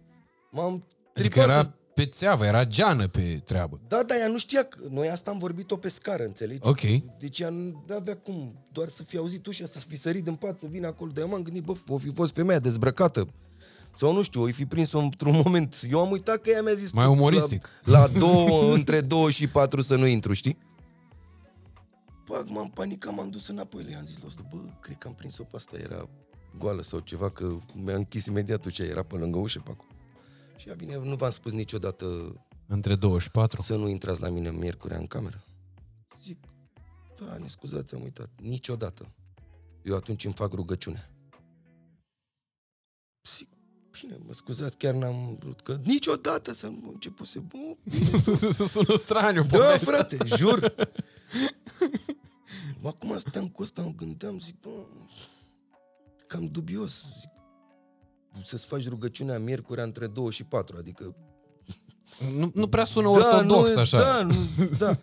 M-am tripat. Adică era pe țeavă, era geană pe treabă. Da, dar ea nu știa că... Noi asta am vorbit-o pe scară, înțelegi? Ok. Deci ea nu avea cum, doar să fi auzit ușa, să fi sărit din pat, să vină acolo. De eu m-am gândit, bă, o fi fost femeia dezbrăcată. Sau nu știu, o fi prins-o într-un moment. Eu am uitat că ea mi-a zis... Mai umoristic. La două, între 2 și 4 să nu intru, știi? Bă, m-am panicat, m-am dus înapoi. Le-am zis la asta, bă, cred că am prins-o pe asta. Era goală sau ceva, că mi-a închis imediat ușa. Era pe lângă ușă pe acolo. Și ea vine, nu v-am spus niciodată... Între 2 și 4? Să nu intrați la mine miercurea în cameră. Zic, da, ne scuzați, am uitat. Niciodată. Eu atunci îmi fac rugăciunea. Zic, bine, mă scuzați, chiar n-am vrut că... Niciodată să nu începuse... Să sună straniu. Da, frate, jur. Acum stăteam cu ăsta, îmi gândeam, zic, bă, cam dubios, zic. Să-ți faci rugăciunea miercurea între 2 și 4, adică... Nu prea sună ortodox, nu, așa. Da, nu, da.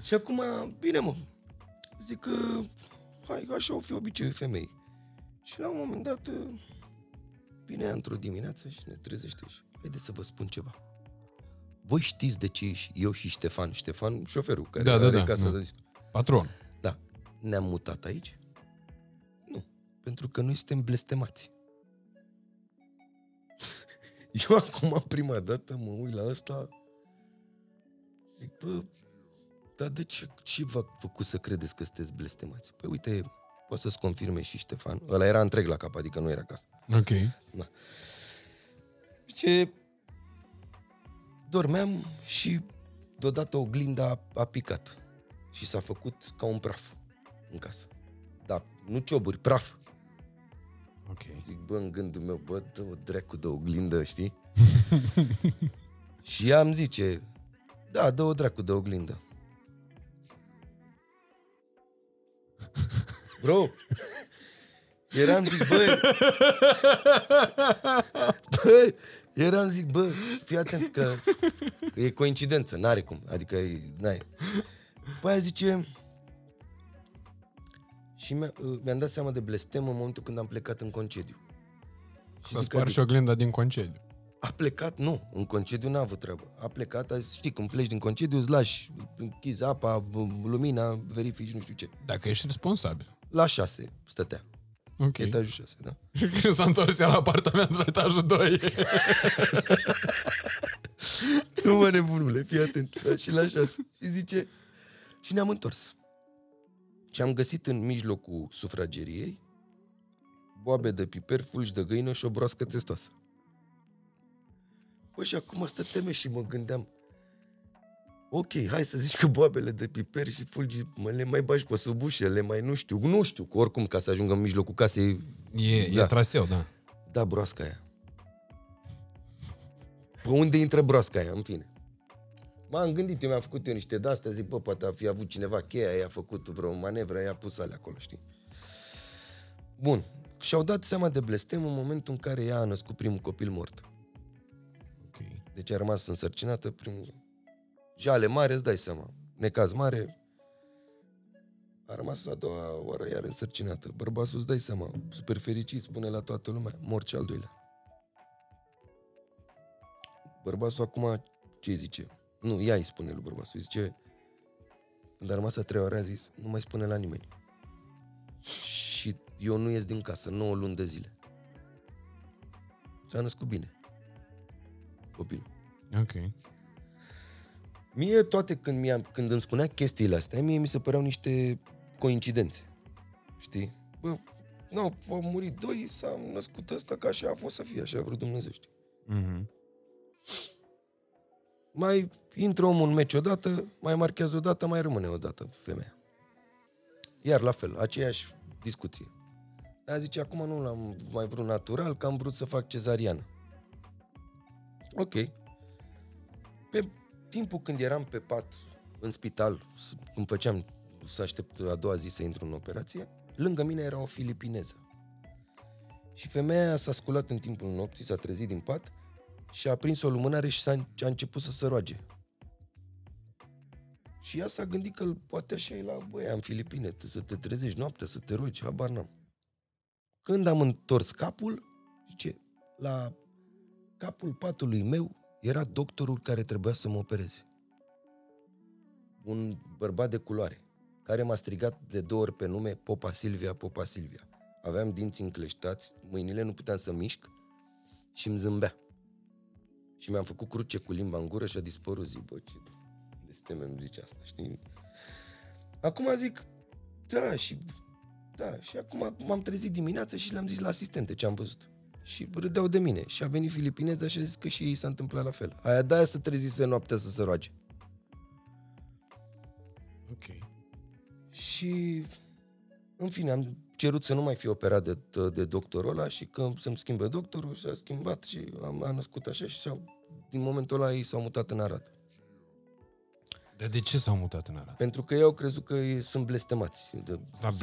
Și acum, bine mă, zic că, hai, așa o fi obiceiul femei. Și la un moment dat, vine într-o dimineață și ne trezește și, haideți să vă spun ceva. Voi știți de ce eu și Ștefan, șoferul, care are casa de... Patron. Da. Ne-am mutat aici? Nu. Pentru că noi suntem blestemați. Eu acum prima dată mă uit la ăsta, zic, bă, dar de ce v-a făcut să credeți că sunteți blestemați? Păi uite, poate să-ți confirme și Ștefan. Ăla era întreg la cap, adică nu era acasă. Ok. Da. Zice, dormeam și deodată oglinda a picat și s-a făcut ca un praf în casă. Dar nu cioburi, praf. Okay. Zic, bă, în gândul meu, bă, dă-o dracu de oglindă, știi? Și ea îmi zice, da, dă-o dracu de oglindă. Bro, eram zic, bă, fii atent că e coincidență, n-are cum, adică n-ai. Păi aia zice... Și mi-am dat seama de blestem în momentul când am plecat în concediu. S-a spart și oglinda din concediu. A plecat, nu, în concediu n-a avut treabă. A plecat, a zis, știi, când pleci din concediu îți lași, închizi apa, lumina, verifici, nu știu ce. Dacă ești responsabil. La 6 stătea. Ok. Etajul 6, da? Și când s-a întors la apartament la etajul 2. Nu mă, nebunule, fii atent. Da? Și la 6. Și zice, și ne-am întors. Și am găsit în mijlocul sufrageriei boabe de piper, fulgi de găină și o broască testoasă. Păi și acum asta teme și mă gândeam, ok, hai să zici că boabele de piper și fulgi le mai bagi pe sub ușă, le mai nu știu, că oricum ca să ajungă în mijlocul casei e traseu, da. Da, broasca aia. Pe unde intră broasca aia, în fine. M-am gândit, eu mi-am făcut eu niște de-astea, zic, bă, poate a fi avut cineva cheia, i-a făcut vreo manevră, i-a pus alea acolo, știi? Bun. Și-au dat seama de blestem în momentul în care ea a născut primul copil mort. Okay. Deci a rămas însărcinată primul... Jale mare, îți dai seama. Necaz mare. A rămas la a doua oară iar însărcinată. Bărbatul, îți dai seama, super fericit, spune la toată lumea, mor cel al doilea. Bărbatul acum ce zice? Nu, ea îi spune lui bărbatul, zice, când a rămas a treia oară a zis, nu mai spune la nimeni. Și eu nu ies din casă 9 luni de zile. S-a născut bine copilul. Ok. Mie toate când îmi spunea chestiile astea, mie mi se păreau niște coincidențe. Știi? Bă, nu, au murit doi, s-a născut ăsta, că așa a fost să fie, așa a vrut Dumnezeu, știi? Mhm. Mai intră omul în meci odată, mai marchează odată, mai rămâne odată femeia. Iar la fel, aceeași discuție. Aia zice, acum nu l-am mai vrut natural, că am vrut să fac cezariană. Ok. Pe timpul când eram pe pat în spital, când făceam să aștept a doua zi să intru în operație, lângă mine era o filipineză. Și femeia s-a sculat în timpul nopții, s-a trezit din pat și a prins o lumânare și a început să se roage. Și ea s-a gândit că poate așa e la băia în Filipine, să te trezești noaptea, să te rogi, habar n-am. Când am întors capul, zice, la capul patului meu era doctorul care trebuia să mă opereze. Un bărbat de culoare, care m-a strigat de 2 ori pe nume, Popa Silvia, Popa Silvia. Aveam dinți încleștați, mâinile nu puteam să mișc și îmi zâmbea. Și mi-am făcut cruce cu limba în gură și a dispărut, zi, bă, ce blesteme îmi zice asta, știi? Acum zic, da, și acum m-am trezit dimineața și le-am zis la asistente ce am văzut. Și râdeau de mine. Și a venit filipineza și a zis că și ei s-a întâmplat la fel. Aia de-aia să trezise noaptea să se roage. Ok. Și, în fine, am cerut să nu mai fie operat de doctorul ăla și că să-mi schimbe doctorul și s-a schimbat și a născut așa și din momentul ăla ei s-au mutat în Arad. Dar de ce s-au mutat în Arad? Pentru că ei au crezut că sunt blestemați.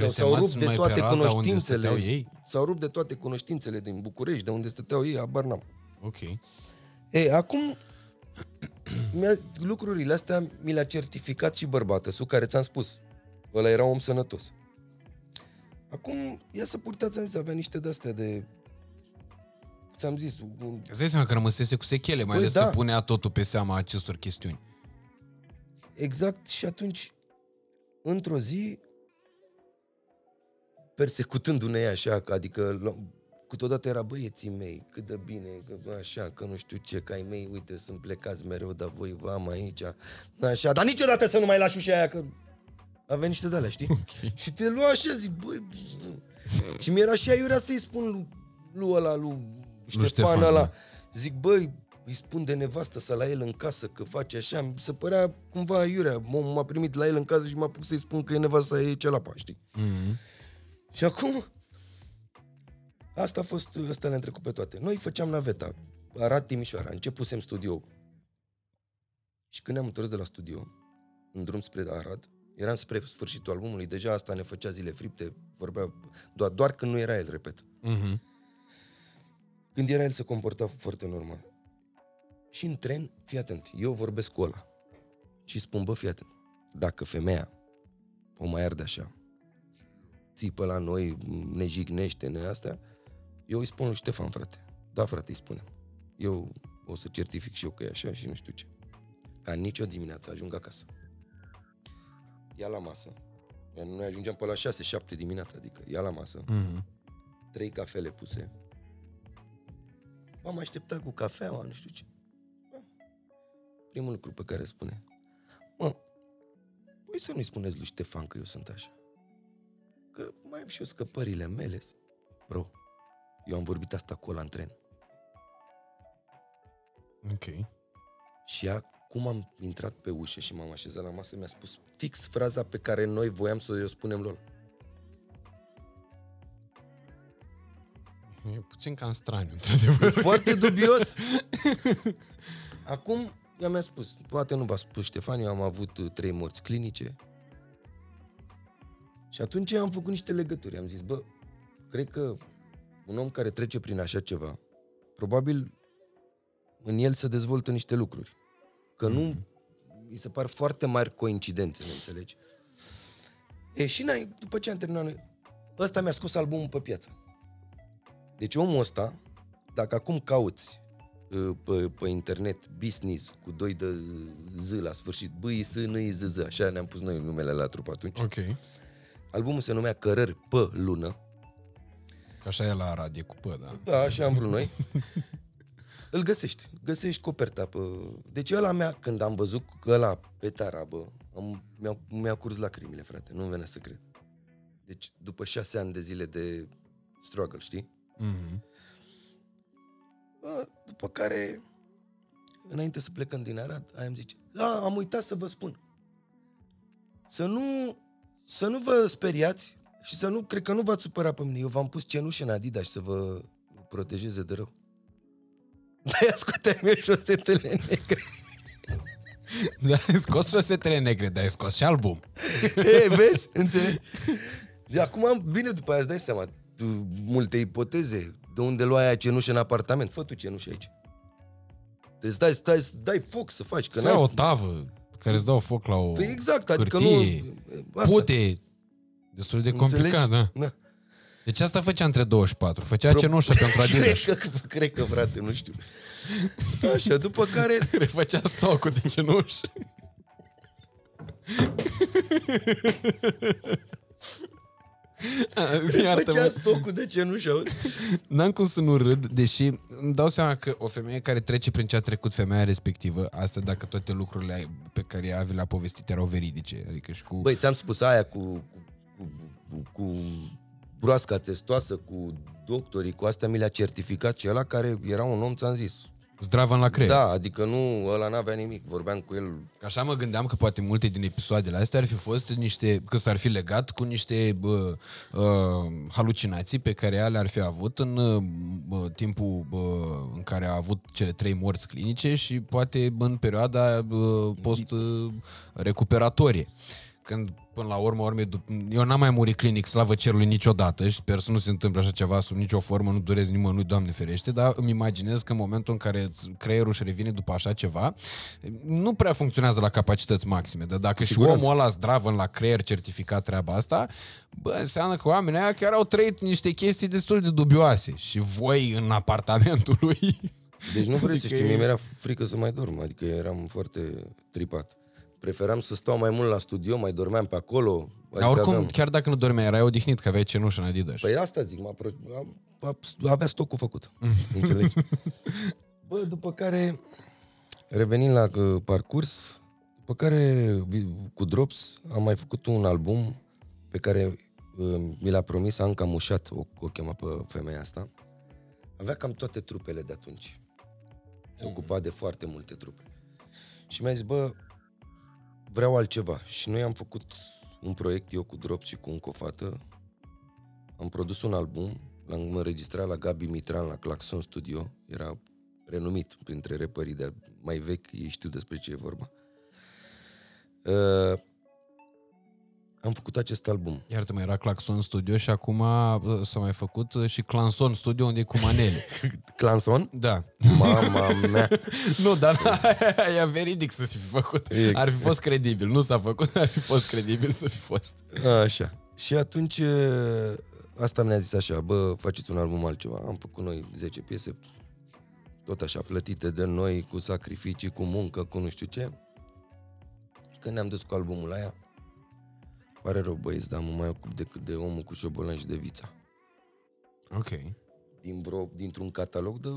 S-au rupt de toate cunoștințele. S-au rupt de toate cunoștințele din București, de unde stăteau ei, habar n-am. Ok. Ei, acum lucrurile astea mi le-a certificat și bărbatăsul care ți-am spus. Ăla era om sănătos. Acum, ia să purtați, am zis, avea niște de-astea de... Ți-am zis... Îți dai seama că rămăsese cu sechele, mai ales că punea totul pe seama acestor chestiuni. Exact, și atunci, într-o zi, persecutându-ne așa, adică câteodată era băieții mei, cât de bine, că, așa, că nu știu ce, că ai mei, uite, sunt plecați mereu, dar voi vă am aici, așa, dar niciodată să nu mai lași ușa aia, că... Avea niște de-alea, știi? Okay. Și te lua așa, zic, băi... Și mi-era și aiurea să-i spun lui ăla, lui Ștefan ăla. Zic, băi, îi spun de nevastă să la el în casă, că face așa. Mi se părea cumva aiurea. M-a primit la el în casă și m-a pus să-i spun că e nevasta, e cealapa, știi? Mm-hmm. Și acum... Asta a fost, ăsta le-am trecut pe toate. Noi făceam naveta, Arad Timișoara, începusem studio. Și când ne-am întors de la studio, în drum spre Arad, eram spre sfârșitul albumului, deja asta ne făcea zile fripte, vorbea doar când nu era el, repet. Uh-huh. Când era el se comporta foarte normal. Și în tren, fii atent, eu vorbesc cu ăla și spun, bă, fii atent, dacă femeia o mai arde așa, țipă la noi, ne jignește, noi astea, eu îi spun lui Ștefan, frate, Da, frate, îi spunem. Eu o să certific și eu că e așa și nu știu ce. Ca nicio dimineață ajung acasă. Ia la masă. Noi ajungeam pe la 6-7 dimineața, adică ia la masă. Mm-hmm. 3 cafele puse. M-am așteptat cu cafeaua, nu știu ce. Primul lucru pe care spune: mă, voi să nu-i spuneți lui Ștefan că eu sunt așa. Că mai am și eu scăpările mele. Bro, eu am vorbit asta cu ăla în tren. Ok. Și acum am intrat pe ușă și m-am așezat la masă, mi-a spus fix fraza pe care noi voiam să o spunem lor. E puțin cam straniu, într-adevăr. Foarte dubios. Acum ea mi-a spus, poate nu v-a spus Ștefan, eu am avut 3 morți clinice. Și atunci am făcut niște legături. Am zis, bă, cred că un om care trece prin așa ceva, probabil în el se dezvoltă niște lucruri. Că nu îi se par foarte mari coincidențe, ne înțelegi? E, și după ce am terminat noi, ăsta mi-a scos albumul pe piață. Deci omul ăsta, dacă acum cauți pe internet business cu 2 de Z la sfârșit, B-I-S, N-I-Z-Z, așa ne-am pus noi numele la trup atunci. Ok. Albumul se numea Cărări pe lună. Așa e la radio cu P, da? Da, așa am vrut noi. Îl găsești, găsești coperta pe... Deci ăla mea, când am văzut că ăla pe tarabă, mi-a curs lacrimile, frate, nu-mi venea să cred. Deci după 6 ani de zile de struggle, știi? Mm-hmm. După care, înainte să plecăm din Arad, aia îmi zice, da, am uitat să vă spun. Să nu vă speriați și să nu, cred că nu v-ați supărat pe mine. Eu v-am pus cenușă în Adidas să vă protejeze de rău. De-aia scoteam eu șosetele negre. De-aia scos șosetele negre, de-aia scos și album. E, vezi? Înțelegi? De acum, bine, după aia îți dai seama, multe ipoteze. De unde luai aia cenușă în apartament? Fă tu cenușă aici. Te dai foc să faci. Să ai o tavă care îți dau foc la o hârtie. Exact, adică nu... Pute. Destul de complicat, da. Da. Deci asta făcea între 24, făcea cenușă pentru Adidas. Cred că, frate, nu știu. Așa, după care... Refăcea stocul de cenușă. Făcea stocul de cenușă. N-am cum să nu râd, deși îmi dau seama că o femeie care trece prin ce a trecut femeia respectivă, asta dacă toate lucrurile pe care ea le-a povestit erau veridice, adică și cu... Băi, ți-am spus aia cu broasca testoasă, cu doctorii, cu astea mi le-a certificat și ăla care era un om, ți-am zis, zdravăn la creier. Da, adică nu, ăla n-avea nimic, vorbeam cu el. Așa mă gândeam că poate multe din episoadele astea ar fi fost niște, că s-ar fi legat cu niște halucinații pe care ea le-ar fi avut în timpul în care a avut cele 3 morți clinice și poate în perioada post-recuperatorie. Când până la urmă, eu n-am mai murit clinic, slavă cerului, niciodată și sper să nu se întâmple așa ceva sub nicio formă, nu doresc nimănui, Doamne ferește, dar îmi imaginez că în momentul în care creierul își revine după așa ceva, nu prea funcționează la capacități maxime, dar dacă siguranță. Și omul ăla zdravăn la creier certificat treaba asta, bă, înseamnă că oamenii aia chiar au trăit niște chestii destul de dubioase și voi în apartamentul lui. Deci nu vrei adică să știi, mi-era frică să mai dorm, adică eram foarte tripat. Preferam să stau mai mult la studio, mai dormeam pe acolo. Adică oricum, chiar dacă nu dormeai, erai odihnit, că aveai cenușă în Adidas. Păi asta zic, avea stocul făcut. Înțelegi? Bă, după care, revenind la parcurs, după care cu Drops am mai făcut un album pe care mi l-a promis Anca Mușat, o chema pe femeia asta. Avea cam toate trupele de atunci. Se ocupa de foarte multe trupe. Și mi-a zis, bă, vreau altceva. Și noi am făcut un proiect, eu cu Drops și cu încă o fată. Am produs un album, l-am înregistrat la Gabi Mitran, la Claxon Studio. Era renumit printre rapperii de mai vechi, ei știu despre ce e vorba. Am făcut acest album. Iartă-mă, era Claxon Studio și acum s-a mai făcut și Claxon Studio, unde e cu manele. Claxon? Da. Mama mea. Nu, dar e veridic să se fi făcut. Ar fi fost credibil. Nu s-a făcut, ar fi fost credibil să fi fost. Așa. Și atunci asta mi-a zis așa, bă, faceți un album altceva. Am făcut noi 10 piese, tot așa plătite de noi, cu sacrificii, cu muncă, cu nu știu ce. Când ne-am dus cu albumul aia, pare rău băieți, dar mă mai ocup decât de Omul cu Șobolan și de Vița. Ok. Dintr-un catalog de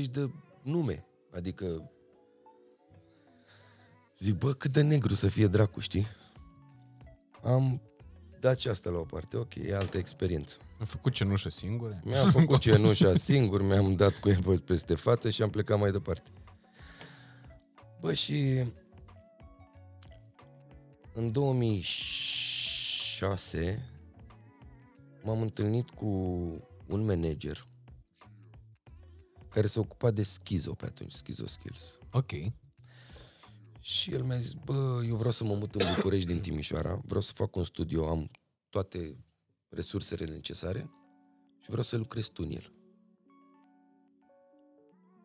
50-60 de nume. Adică zic, bă, cât de negru să fie dracu, știi? Am dat și asta la o parte, ok, e altă experiență. Am făcut cenușă singure? Mi-am făcut cenușa singur, mi-am dat cu ea peste față și am plecat mai departe. Bă, și în 2006 m-am întâlnit cu un manager care se ocupa de Schizo pe atunci, Schizo Skills. Ok. Și el mi-a zis, bă, eu vreau să mă mut în București din Timișoara, vreau să fac un studio, am toate resursele necesare și vreau să lucrez tu în el.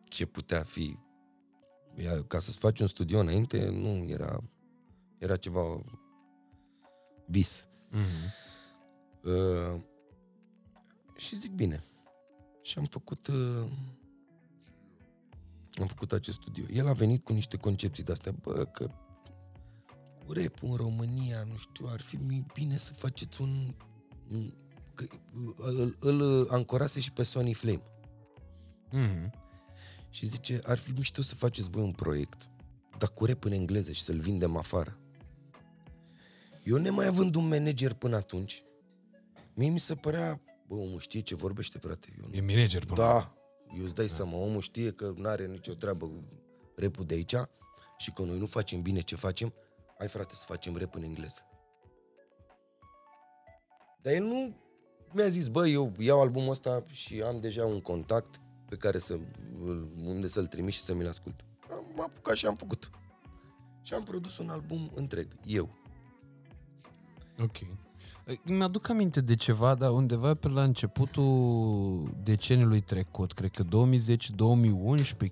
Ce putea fi? Ca să-ți faci un studio înainte, nu era ceva vis. Mm-hmm. Și zic, bine. Și am făcut... Am făcut acest studio. El a venit cu niște concepții de-astea, bă, că cu rap-ul în România, nu știu, ar fi bine să faceți un că îl ancorase și pe Sony Flame. Mm-hmm. Și zice, ar fi mișto să faceți voi un proiect, dar cu rap în engleză și să-l vindem afară. Eu, nemai având un manager până atunci, mie mi se părea, bă, omul știe ce vorbește, frate. Eu nu... E manager până. Da. Eu îți dai seama, omul știe că n-are nicio treabă rap-ul de aici și că noi nu facem bine ce facem, hai frate să facem rap în engleză. Dar el nu mi-a zis, bă, eu iau albumul ăsta și am deja un contact pe care unde să-l trimit și să mi-l ascult. M-am apucat și am făcut. Și am produs un album întreg, eu. Ok. Mi-aduc aminte de ceva, dar undeva pe la începutul deceniului trecut, cred că 2010-2011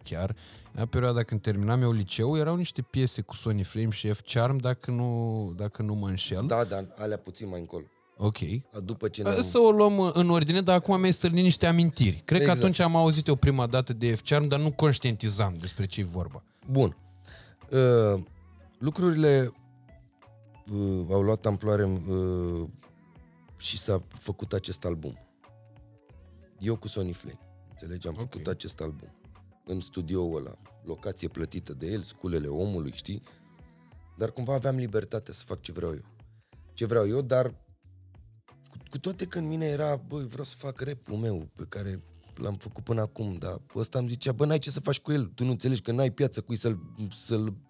chiar, era perioada când terminam eu liceul, erau niște piese cu Sony Flame și F. Charm, dacă nu mă înșel. Da, dar alea puțin mai încolo. Ok. După ce să o luăm în ordine, dar acum mi-ai stârnit niște amintiri. Cred exact. Că atunci am auzit eu prima dată de F. Charm, dar nu conștientizam despre ce-i vorba. Bun. Lucrurile... au luat amploare și s-a făcut acest album. Eu cu Sony Flame, înțelegi? Am făcut acest album. În studioul ăla, locație plătită de el, sculele omului, știi? Dar cumva aveam libertate să fac ce vreau eu. Ce vreau eu, dar cu toate că în mine era, bă, vreau să fac rap-ul meu pe care l-am făcut până acum, dar ăsta îmi zicea, bă, n-ai ce să faci cu el, tu nu înțelegi că n-ai piață cu ei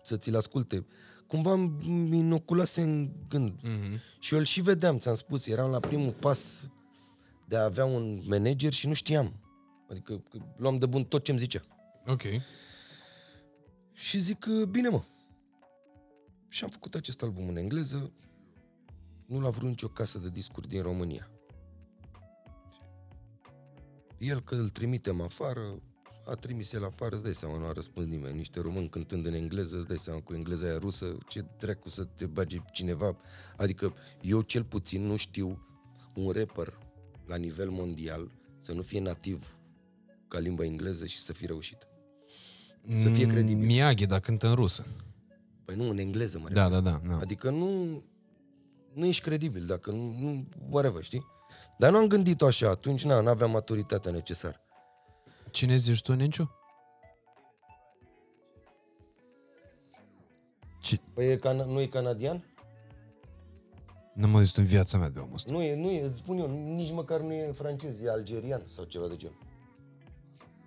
să ți-l asculte. Cumva îmi inoculase în gând. Mm-hmm. Și eu îl și vedeam, ți-am spus, eram la primul pas de a avea un manager și nu știam. Adică luam de bun tot ce-mi zicea. Ok. Și zic, bine mă. Și am făcut acest album în engleză. Nu l-a vrut nicio casă de discuri din România. El că îl trimitem afară, a trimis el afară, îți dai seama, nu a răspuns nimeni. Niște români cântând în engleză, îți dai seama, cu engleza aia rusă, ce dracu să te bage cineva. Adică eu cel puțin nu știu un rapper la nivel mondial să nu fie nativ ca limba engleză și să fie reușit. Să fie credibil. Miyagi, dar cântă în rusă. Păi nu, în engleză, mă refer. Da. Adică nu ești credibil, dacă nu whatever, știi? Dar nu am gândit-o așa, atunci n-aveam maturitatea necesară. Cine zici tu, Nenciu? Păi nu e canadian? Nu m-am zis în viața mea de omul ăsta. Nu e, îți spun eu, nici măcar nu e francez, e algerian sau ceva de genul.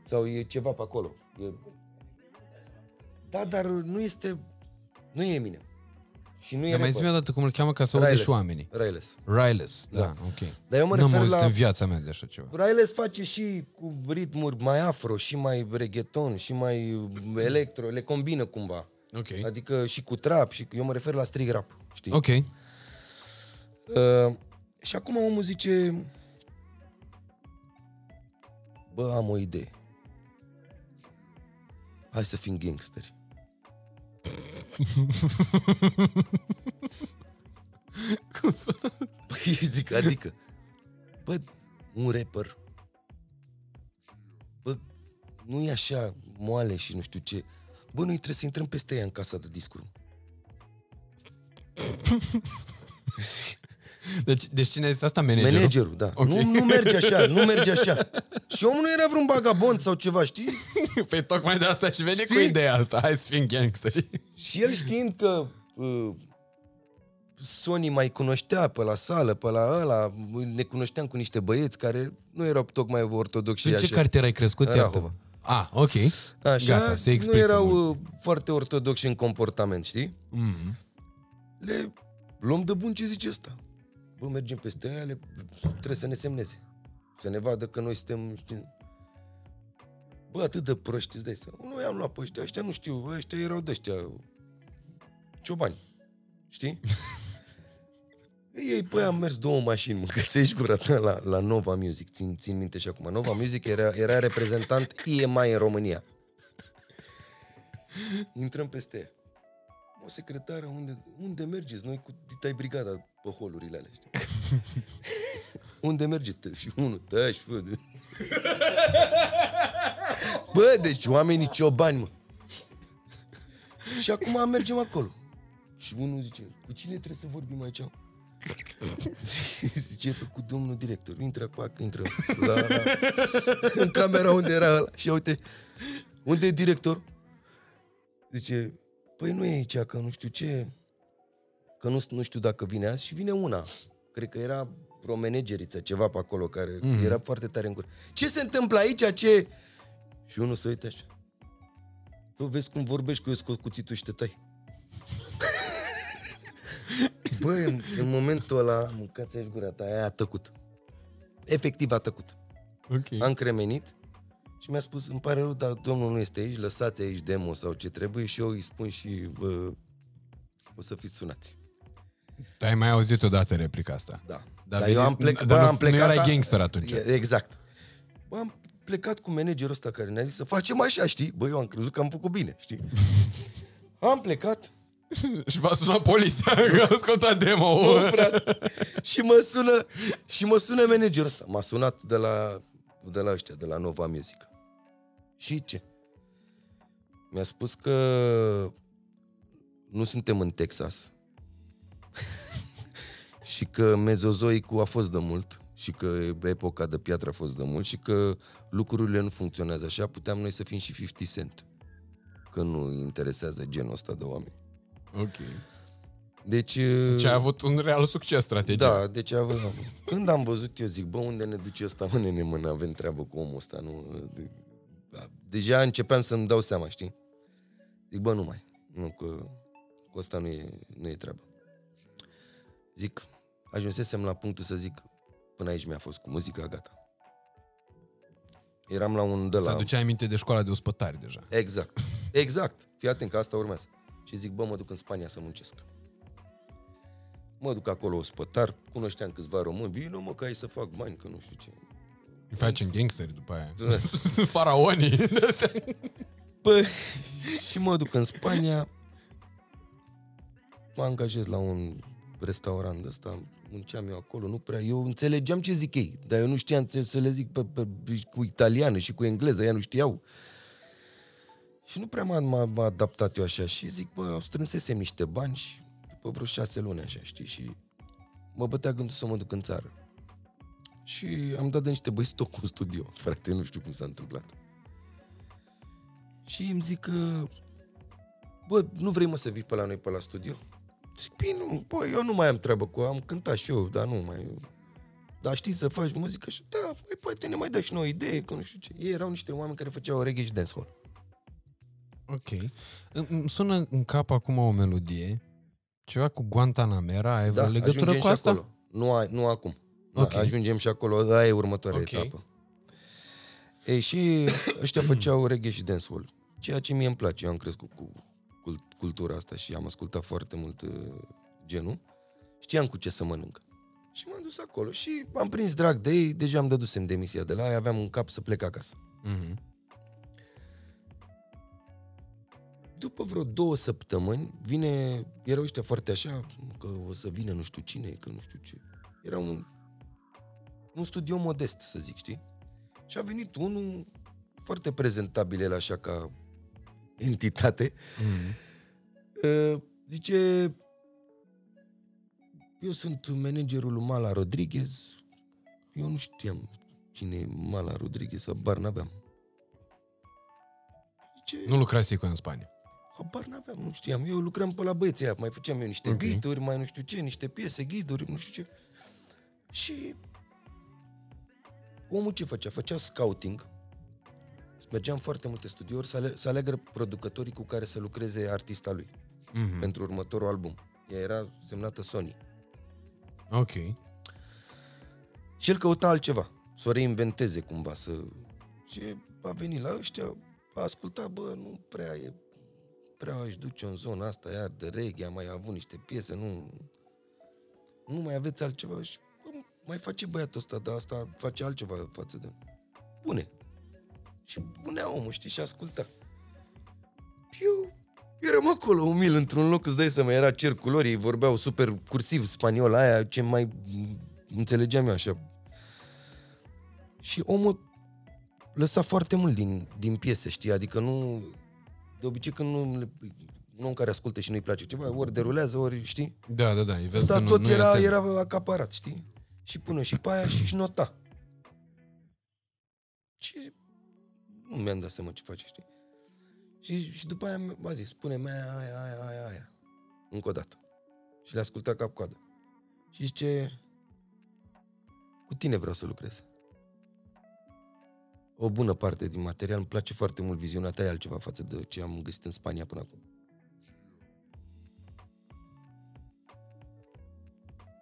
Sau e ceva pe acolo. Da, dar nu e Eminem. Și nu e. Dar mai zi-mi o dată cum îl cheamă ca să audă și oamenii. Ryless, da, ok. Dar eu mă refer la... în viața mea de așa ceva. Ryless face și cu ritmuri mai afro, și mai reggaeton, și mai electro, le combină cumva. Ok. Adică și cu trap, și eu mă refer la street rap, știi? Ok. Și acum omul zice... Bă, am o idee. Hai să fim gangsteri. Cum să... Păi eu zic, adică bă, un rapper, bă, nu e așa moale și nu știu ce. Bă, noi trebuie să intrăm peste ea în casa de discuri. Deci cine a zis asta? Managerul? Managerul, da. Okay. Nu merge așa, nu merge așa. Și omul nu era vreun bagabond sau ceva, știi? Păi tocmai de asta și veni cu ideea asta. Hai să fim gangsteri. Și el știind că Sony mai cunoștea pe la sală, pe la ăla, ne cunoșteam cu niște băieți care nu erau tocmai ortodoxi. Și în ce cartier ai crescut? Rahova. Ah, ok. Așa, gata, se explică. Nu erau foarte ortodoxi în comportament, știi? Mm-hmm. Le luăm de bun ce zice ăsta. Bă, mergem peste aia, trebuie să ne semneze. Să ne vadă că noi suntem, știi... Bă, atât de proști, îți dai seama. Noi am luat pe ăștia, ăștia nu știu, bă, ăștia erau de ăștia ciobani, știi? Ei, păi, am mers două mașini, mâncățești gura ta la Nova Music, țin minte și acum. Nova Music era reprezentant IMI în România. Intrăm peste aia. O secretară, unde mergeți? Noi cu dita-i brigada pe holurile alea, știi? Unde mergeți? Și unul, tași, fă. Bă, deci oamenii ciobani, mă. Și acum mergem acolo. Și unul zice, cu cine trebuie să vorbim aici? Zice, pe cu domnul director. Intră în camera unde era ăla. Și uite, unde e director? Zice, păi nu e aici, că nu știu ce, că nu știu dacă vine azi. Și vine una, cred că era vreo manageriță, ceva pe acolo, care era foarte tare în cură. Ce se întâmplă aici, ce? Și unul se uite așa. Bă, vezi cum vorbești, că eu scot cuțitul și te tai. Bă, în momentul ăla, mâncați-aș gura ta, aia a tăcut. Efectiv a tăcut. Okay. Am cremenit. Și mi-a spus, îmi pare rău, dar domnul nu este aici, lăsați aici demo sau ce trebuie. Și eu îi spun și o să fiți sunați. Ai mai auzit odată replica asta. Da. Dar eu am plecat... Nu erai gangster atunci. Exact. Bă, am plecat cu managerul ăsta care ne-a zis să facem așa, știi? Bă, eu am crezut că am făcut bine, știi? Am plecat... Și v-a sunat poliția că a ascultat demo-ul. Nu, frate. Și mă sună managerul ăsta. M-a sunat de la ăștia, de la Nova Music. Și ce? Mi-a spus că nu suntem în Texas și că mezozoicul a fost de mult și că epoca de piatră a fost de mult și că lucrurile nu funcționează așa, puteam noi să fim și 50 Cent, că nu interesează genul ăsta de oameni. Ok. Deci a avut un real succes strategic. Da, deci când am văzut, eu zic, bă, unde ne duce ăsta, mă, nene, mă, n-avem treabă cu omul ăsta, nu? Deja începeam să-mi dau seama, știi? Zic, bă, nu, că cu ăsta nu e treabă. Zic, ajunsesem la punctul să zic, până aici mi-a fost cu muzica, gata. Eram la un de la... Să aduceai aminte de școala de ospătari deja. Exact, exact. Fii atent că asta urmează. Și zic, bă, mă duc în Spania să muncesc. Mă duc acolo ospătar, cunoșteam câțiva români, vină, mă, că ai să fac bani, că nu știu ce. Îi facem gangsteri după aia. Faraonii. Bă, și mă duc în Spania, mă angajez la un restaurant ăsta, munceam eu acolo, nu prea, eu înțelegeam ce zic ei, dar eu nu știam să le zic cu italiană și cu engleză, ea nu știau. Și nu prea m-am adaptat eu așa și zic, bă, strânsesem niște bani și după vreo 6 luni așa, știi, și mă bătea gândul să mă duc în țară. Și am dat de niște băieți cu un studio, frate, nu știu cum s-a întâmplat. Și îmi zic că, bă, nu vrei, mă, să vii pe la noi, pe la studio? Zic, bine, bă, eu nu mai am treabă cu, am cântat și eu, dar nu mai... Dar știi să faci muzică? Și da, băi, poate ne mai dai și nouă idee, că nu știu ce. Ei erau niște oameni care făceau reggae și dancehall. Ok. Îmi sună în cap acum o melodie, ceva cu Guantanamera, ai vreo legătură cu asta? Acolo. Nu acum. Okay. Ajungem și acolo, aia e următoarea etapă. Ei, și ăștia făceau reggae și dancehall, ceea ce mie îmi place, eu am crescut cu cultura asta și am ascultat foarte mult genul, știam cu ce să mănânc. Și m-am dus acolo și am prins drag de ei, deja am dădusem demisia de la ei, aveam în cap să plec acasă. După vreo 2 săptămâni, vine, erau ăștia foarte așa, că o să vină nu știu cine, că nu știu ce. Era un studio modest, să zic, știi? Și a venit unul foarte prezentabile el așa ca entitate. Zice, eu sunt managerul lui Mala Rodriguez. Eu nu știam cine e Mala Rodriguez, habar n-aveam. Zice, nu lucrai cu în Spania? Habar n-aveam, nu știam. Eu lucram pe la băieții aia, mai făceam eu niște ghiduri, mai nu știu ce, niște piese, ghiduri, nu știu ce. Și omul ce făcea? Făcea scouting. Mergeam foarte multe studiouri să aleagă producătorii cu care să lucreze artista lui pentru următorul album. Ea era semnată Sony. Ok. Și el căuta altceva, să o reinventeze cumva, să... Și a venit la ăștia, a ascultat, bă, nu prea e... Prea aș duce în zona asta, iar de reggae, am mai avut niște piese, nu mai aveți altceva. Și bă, mai face băiatul ăsta, dar asta face altceva față de... Bune. Și bunea omul, știi, și asculta. Eu eram acolo, umil, într-un loc, îți dai seama, era cercul lor, ei vorbeau super cursiv spaniola aia, ce mai înțelegeam eu așa. Și omul lăsa foarte mult din piese, știi, adică nu... De obicei când un om care ascultă și nu-i place ceva, ori derulează, ori, știi? Da, da, da. Dar tot nu era acaparat, știi? Și până și pe aia și nota. Și nu mi-am dat seama ce face, știi? Și după aia m-a zis, spune-mi aia. Încă o dată. Și le asculta cap-coadă. Și zice, cu tine vreau să lucrez. O bună parte din material, îmi place foarte mult viziunea ta, e altceva față de ce am găsit în Spania până acum.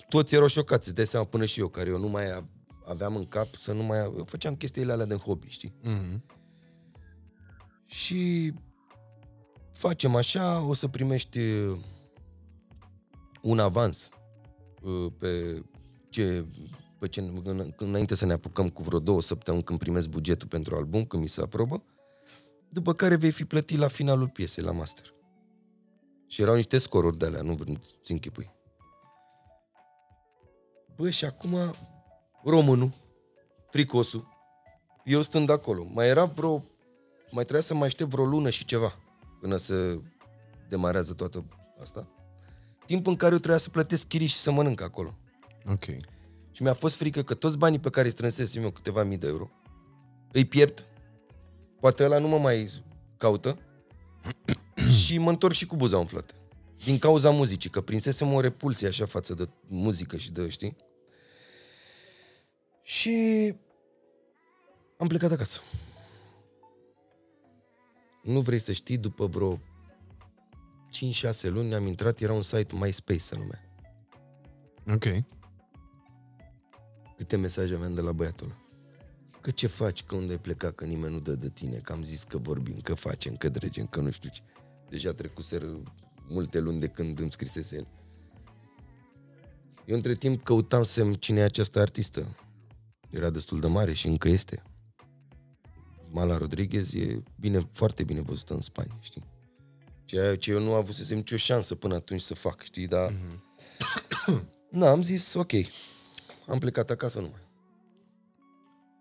Toți erau șocați, îți dai seama, până și eu, care eu nu mai aveam în cap să nu mai... Eu făceam chestiile alea de hobby, știi? Și facem așa, o să primești un avans înainte să ne apucăm cu vreo 2 săptămâni, când primesc bugetul pentru album, când mi se aprobă, după care vei fi plătit la finalul piesei, la master. Și erau niște scoruri de alea, nu ți închipui. Bă, și acum românul, fricosul, eu stând acolo, mai trebuia să mai aștept vreo lună și ceva până să demarează toată asta. Timp în care eu trebuia să plătesc chirii și să mănânc acolo. Ok. Și mi-a fost frică că toți banii pe care îi strânsesem eu, câteva mii de euro, îi pierd. Poate ăla nu mă mai caută și mă întorc și cu buza umflată. Din cauza muzicii, că prinsesem o repulsie așa față de muzică și de, știi? Și am plecat acasă. Nu vrei să știi, după vreo 5-6 luni am intrat, era un site MySpace se numea. Ok. Câte mesaje aveam de la băiatul ăla. Că ce faci, că unde ai plecat, că nimeni nu dă de tine, că am zis că vorbim, că facem, că dregem, că nu știu ce. Deja trecuseră multe luni de când îmi scrisese el. Eu între timp căutam să-mi cine e această artistă. Era destul de mare și încă este. Mala Rodriguez e bine, foarte bine văzută în Spania, știi? Ceea ce eu nu avusesem nicio șansă până atunci să fac, știi? Dar... Na, am zis, ok... Am plecat acasă numai.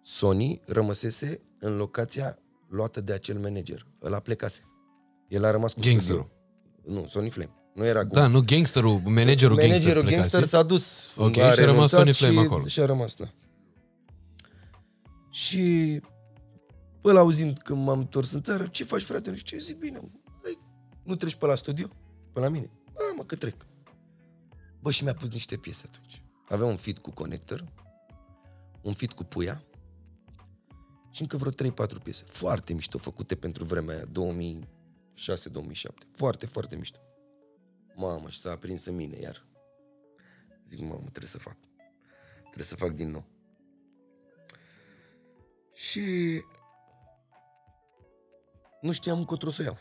Sony rămăsese în locația luată de acel manager. Ăla plecase. El a rămas cu gangsterul. Nu, Sony Flame. Nu era gol. Da, nu gangsterul, managerul gangster. Managerul gangster s-a dus. Ok, a și a rămas Sony Flame acolo. Și a rămas, da. Și ăla auzind că m-am întors în țară, ce faci, frate? Nu știu ce, zic, bine, nu treci pe la studio? Pe la mine? A, mă, că trec. Bă, și mi-a pus niște piese atunci. Aveam un feat cu Connector, un feat cu Puia și încă vreo 3-4 piese. Foarte mișto, făcute pentru vremea aia, 2006-2007. Foarte, foarte mișto. Mamă, și s-a aprins în mine iar. Zic, mamă, trebuie să fac. Trebuie să fac din nou. Și nu știam încotro să iau.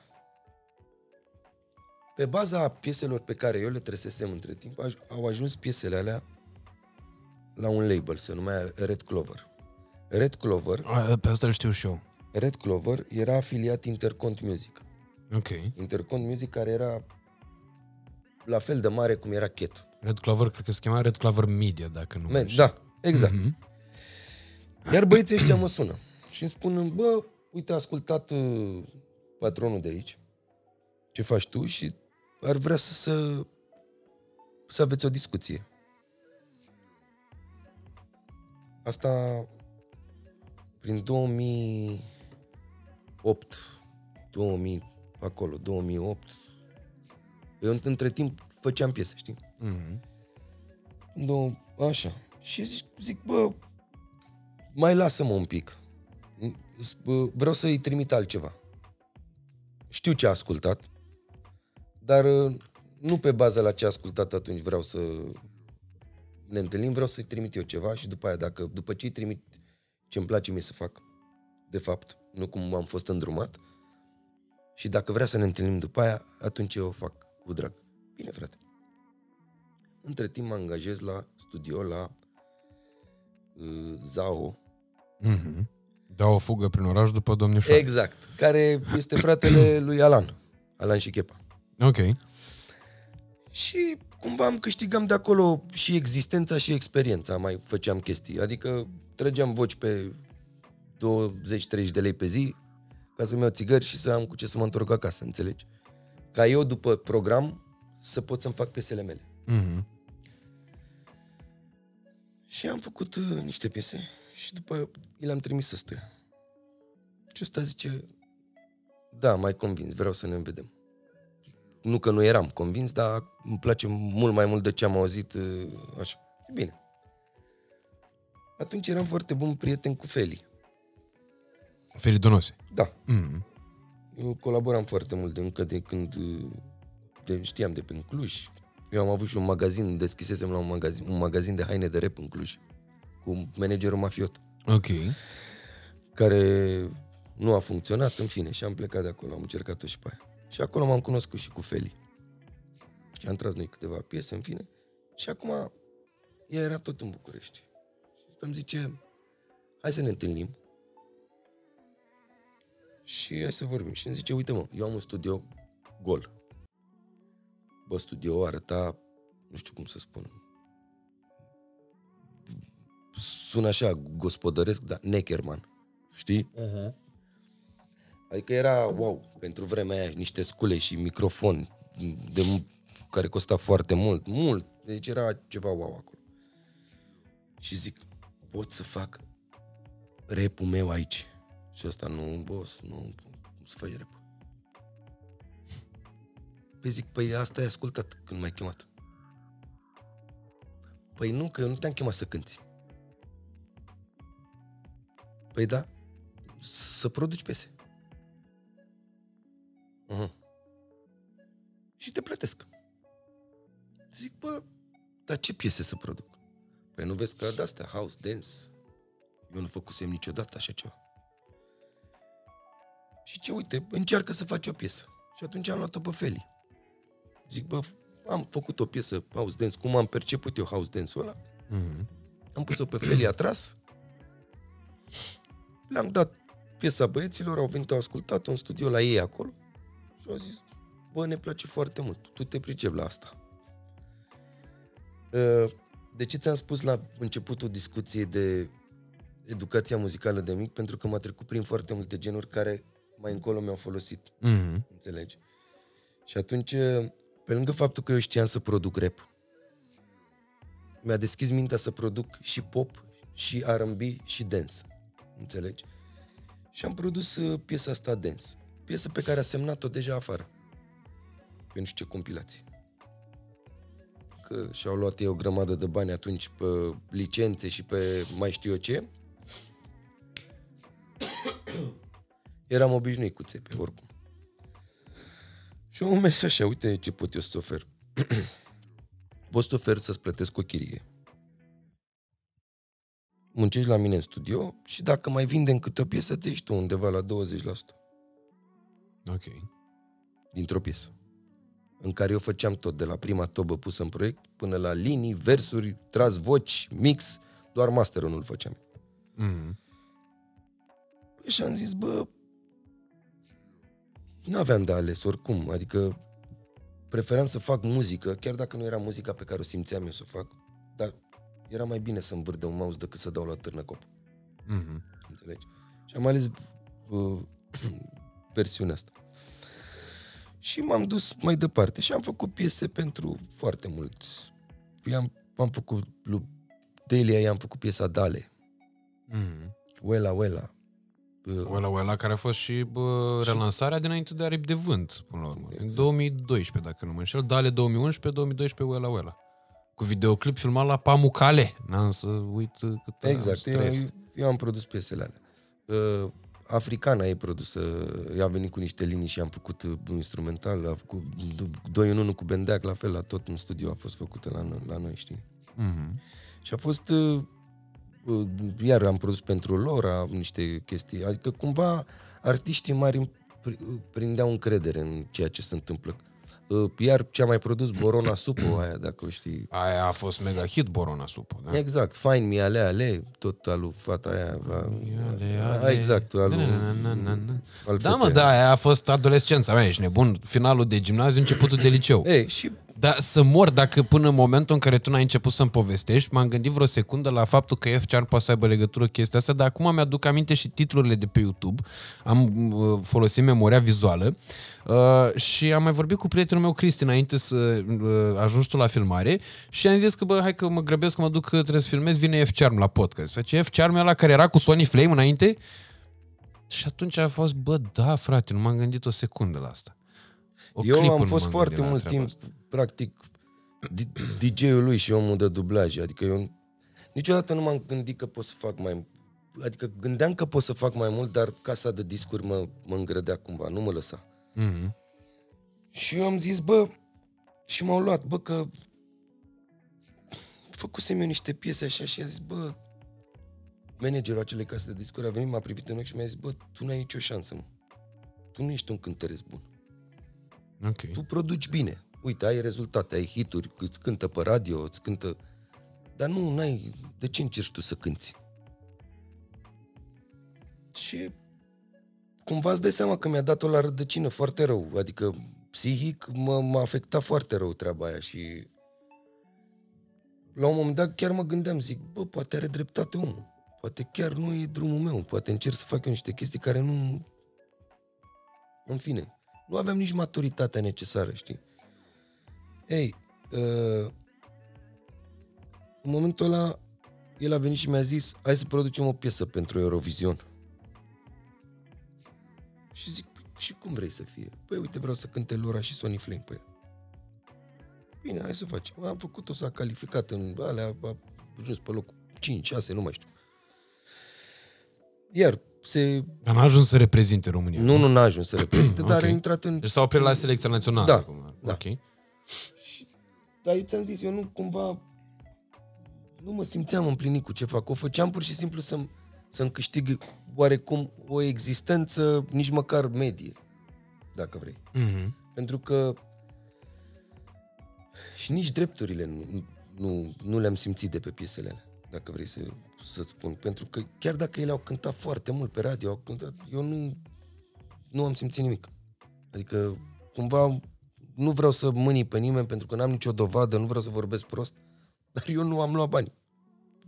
Pe baza pieselor pe care eu le tresesem între timp, au ajuns piesele alea la un label, se numea Red Clover. Red Clover... Pe asta știu și eu. Red Clover era afiliat Intercont Music. Ok. Intercont Music, care era la fel de mare cum era Cat. Red Clover, cred că se chema Red Clover Media, dacă nu mă știu. Da, exact. Iar băieții ăștia mă sună și îmi spun, bă, uite, a ascultat patronul de aici, ce faci tu și ar vrea să aveți o discuție. Asta prin 2008, 2000, acolo, 2008. Eu între timp făceam piese, știi? Așa. Și zic, bă, mai lasă-mă un pic. Vreau să-i trimit altceva. Știu ce a ascultat, dar nu pe baza la ce a ascultat atunci vreau să ne întâlnim, vreau să-i trimit eu ceva și după aia, după ce-i trimit ce-mi place mie să fac, de fapt, nu cum am fost îndrumat, și dacă vrea să ne întâlnim după aia, atunci eu o fac cu drag. Bine, frate. Între timp mă angajez la studio, la Zao. Mm-hmm. Da, o fugă prin oraș după domnișoară. Exact. Care este fratele lui Alan. Alan și Chepa. Ok. Și cumva îmi câștigam de acolo și existența și experiența. Mai făceam chestii. Adică trăgeam voci pe 20-30 de lei pe zi ca să-mi iau țigări și să am cu ce să mă întorc acasă, înțelegi? Ca eu după program să pot să-mi fac piesele mele. Mm-hmm. Și am făcut niște piese și după le-am trimis ăstuia. Și ăsta zice, da, mai convins, vreau să ne vedem. Nu că nu eram convins, dar îmi place mult mai mult de ce am auzit, așa. Bine. Atunci eram foarte bun prieten cu Feli. Feli Donose? Da. Mm-hmm. Eu colaboram foarte mult încă de când știam de pe Cluj. Eu am avut și un magazin, deschisesem la un magazin de haine de rap în Cluj. Cu managerul mafiot. Ok. Care nu a funcționat, în fine, și am plecat de acolo, am încercat-o și pe aia. Și acolo m-am cunoscut și cu Feli. Și am tras noi câteva piese, în fine. Și acum ea era tot în București. Și ăsta îmi zice, hai să ne întâlnim. Și hai să vorbim. Și îmi zice, uite mă, eu am un studio gol. Bă, studio arăta, nu știu cum să spun, sună așa gospodăresc, dar Neckerman, știi? Uh-huh. Adică era wow, pentru vremea aia, niște scule și microfon care costa foarte mult, deci era ceva wow acolo. Și zic, pot să fac rap-ul meu aici? Și ăsta, nu, boss, nu să faci rap. Păi zic, păi asta ai ascultat când m-ai chemat. Păi nu, că eu nu te-am chemat să cânti. Păi da, să produci piese. Uh-huh. Și te plătesc. Zic, bă, dar ce piese să produc? Păi nu vezi că de-astea, house, dance. Eu nu făcusem niciodată așa ceva. Și ce, uite, încearcă să faci o piesă. Și atunci am luat-o pe Feli. Zic, bă, am făcut o piesă house dance, cum am perceput eu house dance-ul ăla. Uh-huh. Am pus-o pe Feli atras. Le-am dat piesa băieților, au venit, au ascultat-o în studio la ei acolo și au zis, bă, ne place foarte mult, tu te pricepi la asta. De ce ți-am spus la începutul discuției de educația muzicală de mic? Pentru că m-a trecut prin foarte multe genuri care mai încolo mi-au folosit. Mm-hmm. Înțelegi? Și atunci, pe lângă faptul că eu știam să produc rap, mi-a deschis mintea să produc și pop, și R&B, și dance. Înțelegi? Și am produs piesa asta dance. Piesă pe care a semnat-o deja afară. Pe nu știu ce compilații. Că și-au luat ei o grămadă de bani atunci pe licențe și pe mai știu eu ce. Eram obișnuit cu țepe, oricum. Și am mers așa, uite ce pot eu să-ți ofer. Poți să-ți ofer să-ți plătesc o chirie. Muncești la mine în studio și dacă mai vindem câte o piesă, ți iei tu undeva la 20%. Ok. Dintr-o piesă. În care eu făceam tot, de la prima tobă pusă în proiect, până la linii, versuri, tras voci, mix, doar masterul nu-l făceam. Mm-hmm. Și am zis, bă, n-aveam de ales oricum, adică preferam să fac muzică, chiar dacă nu era muzica pe care o simțeam eu să o fac, dar era mai bine să-mi vârde un mouse decât să dau la târnă cop. Mm-hmm. Înțelegi? Și am ales versiunea asta. Și m-am dus mai departe și am făcut piese pentru foarte mulți. Am făcut lui Delia, i-am făcut piesa Dale. Uela, Uela. Uela, Uela, care a fost și relansarea dinainte de Aripi de Vânt, până la urmă. Exact. În 2012, dacă nu mă înșel, Dale 2011, 2012 Uela, Uela. Cu videoclip filmat la Pamucale. N-am să uit cât exact. Eu am produs piesele alea. Africana e produsă, i-a venit cu niște linii și am făcut un instrumental, cu 2 în 1 cu Bendeac, la fel, la tot un studio a fost făcută la noi, știi? Mm-hmm. Și a fost, iar am produs pentru lor niște chestii, adică cumva artiștii mari prindeau încredere în ceea ce se întâmplă. Iar ce a mai produs Borona Supo, aia, dacă o știi. Aia a fost mega hit, Borona Supo, da? Exact, Fine Mi Ale Ale, tot alu fata aia. Exact, alu. Da, mă, da, aia a fost adolescența mea, ești nebun, finalul de gimnaziu, începutul de liceu. Ei, și da, să mor dacă până în momentul în care tu n-ai început să-mi povestești, m-am gândit vreo secundă la faptul că F. Charm poate să aibă legătură chestia asta, dar acum mi-aduc aminte și titlurile de pe YouTube, am folosit memoria vizuală și am mai vorbit cu prietenul meu, Cristi, înainte să ajungi tu la filmare și am zis că, bă, hai că mă grăbesc, că mă duc, că trebuie să filmez, vine F. Charm la podcast. Face F. Charm ăla care era cu Sony Flame înainte și atunci a fost, bă, da, frate, nu m-am gândit o secundă la asta. Eu am fost foarte mult timp asta, practic DJ-ul lui și omul de dublaj, adică eu niciodată nu m-am gândit că pot să fac mai, adică gândeam că pot să fac mai mult, dar casa de discuri mă îngrădea cumva, nu mă lăsa. Mm-hmm. Și eu am zis, bă, și m-au luat, bă, că făcusem eu niște piese așa și am zis, bă, managerul acelei case de discuri a venit, m-a privit în ochi și mi-a zis, bă, tu n-ai nicio șansă, mă. Tu nu ești un cântăreț bun. Okay. Tu produci bine. Uite, ai rezultate, ai hituri, îți cântă pe radio, îți cântă... Dar nu, n-ai... De ce încerci tu să cânti? Și cumva îți dai seama că mi-a dat-o la rădăcină foarte rău. Adică psihic m-a afectat foarte rău treaba aia și... La un moment dat chiar mă gândeam, zic, bă, poate are dreptate omul. Poate chiar nu e drumul meu. Poate încerc să fac eu niște chestii care nu... În fine... Nu aveam nici maturitatea necesară, știi? Ei, în momentul ăla, el a venit și mi-a zis, hai să producem o piesă pentru Eurovision. Și zic, și cum vrei să fie? Păi uite, vreau să cânte Lora și Sony Flame pe ea. Bine, hai să facem. Am făcut-o, s-a calificat în alea, a ajuns pe locul 5, 6, nu mai știu. Iar... Dar n-a ajuns să reprezinte România. Nu, n-a ajuns să reprezinte, dar okay, a intrat în... Deci s-a oprit la selecția națională. Da, acum. Da. Okay. Și, dar eu ți-am zis, eu nu cumva... Nu mă simțeam împlinit cu ce fac. O făceam pur și simplu să-mi câștig oarecum o existență, nici măcar medie, dacă vrei. Mm-hmm. Pentru că... Și nici drepturile nu le-am simțit de pe piesele alea, dacă vrei să spun, pentru că chiar dacă ele au cântat foarte mult pe radio, au cântat, eu nu am simțit nimic. Adică, cumva, nu vreau să mâni pe nimeni pentru că n-am nicio dovadă, nu vreau să vorbesc prost, dar eu nu am luat bani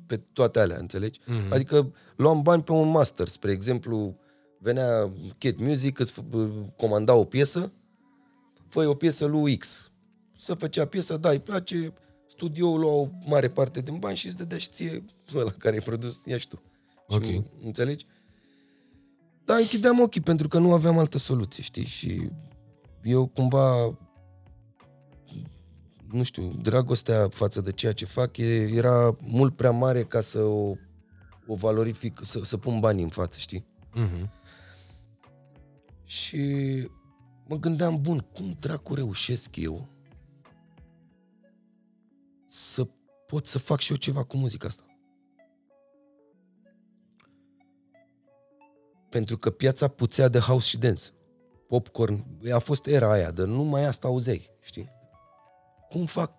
pe toate alea, înțelegi? Mm-hmm. Adică luam bani pe un master, spre exemplu, venea Cat Music, îți comanda o piesă, făi o piesă lui X, să făcea piesă, da, îi place... Studioul lua o mare parte din bani și îți dădea și ție ăla care ai produs, ia și tu. Ok. Și, înțelegi? Dar închideam ochii pentru că nu aveam altă soluție, știi? Și eu cumva, nu știu, dragostea față de ceea ce fac era mult prea mare ca să o valorific, să pun banii în față, știi? Uh-huh. Și mă gândeam, bun, cum dracu reușesc eu să pot să fac și eu ceva cu muzica asta. Pentru că piața puțea de house și dance. Popcorn, a fost era aia, dar numai asta auzeai, știi? Cum fac?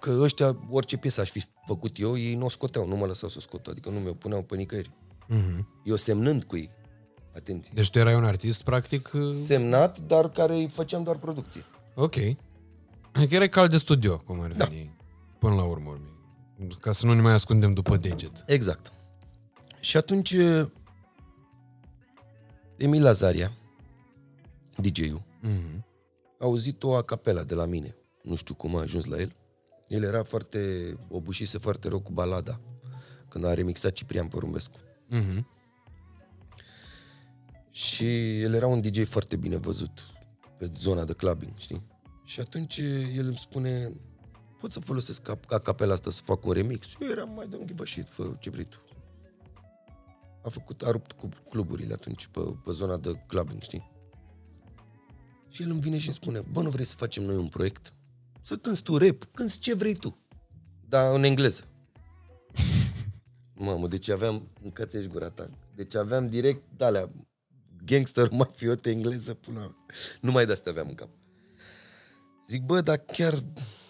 Că ăștia, orice piesă aș fi făcut eu, ei nu o scoteau, nu mă lăsau să o scot, adică nu mi-o puneau pe nicăieri. Mm-hmm. Eu semnând cu ei. Atenție. Deci tu erai un artist, practic? Semnat, dar care îi făceam doar producție. Ok. Adică erai cal de studio, cum ar veni, da, până la urmă, ca să nu ne mai ascundem după deget. Exact. Și atunci Emil Lazaria, DJ-ul, a auzit o acapela de la mine. Nu știu cum a ajuns la el. El era foarte, obușise foarte rău cu balada, când a remixat Ciprian Porumbescu. Și el era un DJ foarte bine văzut pe zona de clubbing, știi? Și atunci el îmi spune, pot să folosesc acapela asta să fac un remix? Eu eram, mai dă-mi ghibășit, fă ce vrei tu. A rupt cu cluburile atunci pe zona de clubbing, știi? Și el îmi vine și îmi spune, bă, nu vrei să facem noi un proiect? Să cânti tu rap, cânti ce vrei tu, dar în engleză. Mamă, deci aveam, încățești gura ta, deci aveam direct de-alea, gangster, mafiote, engleză, până numai de-astea aveam în cap. Zic, bă, dar chiar,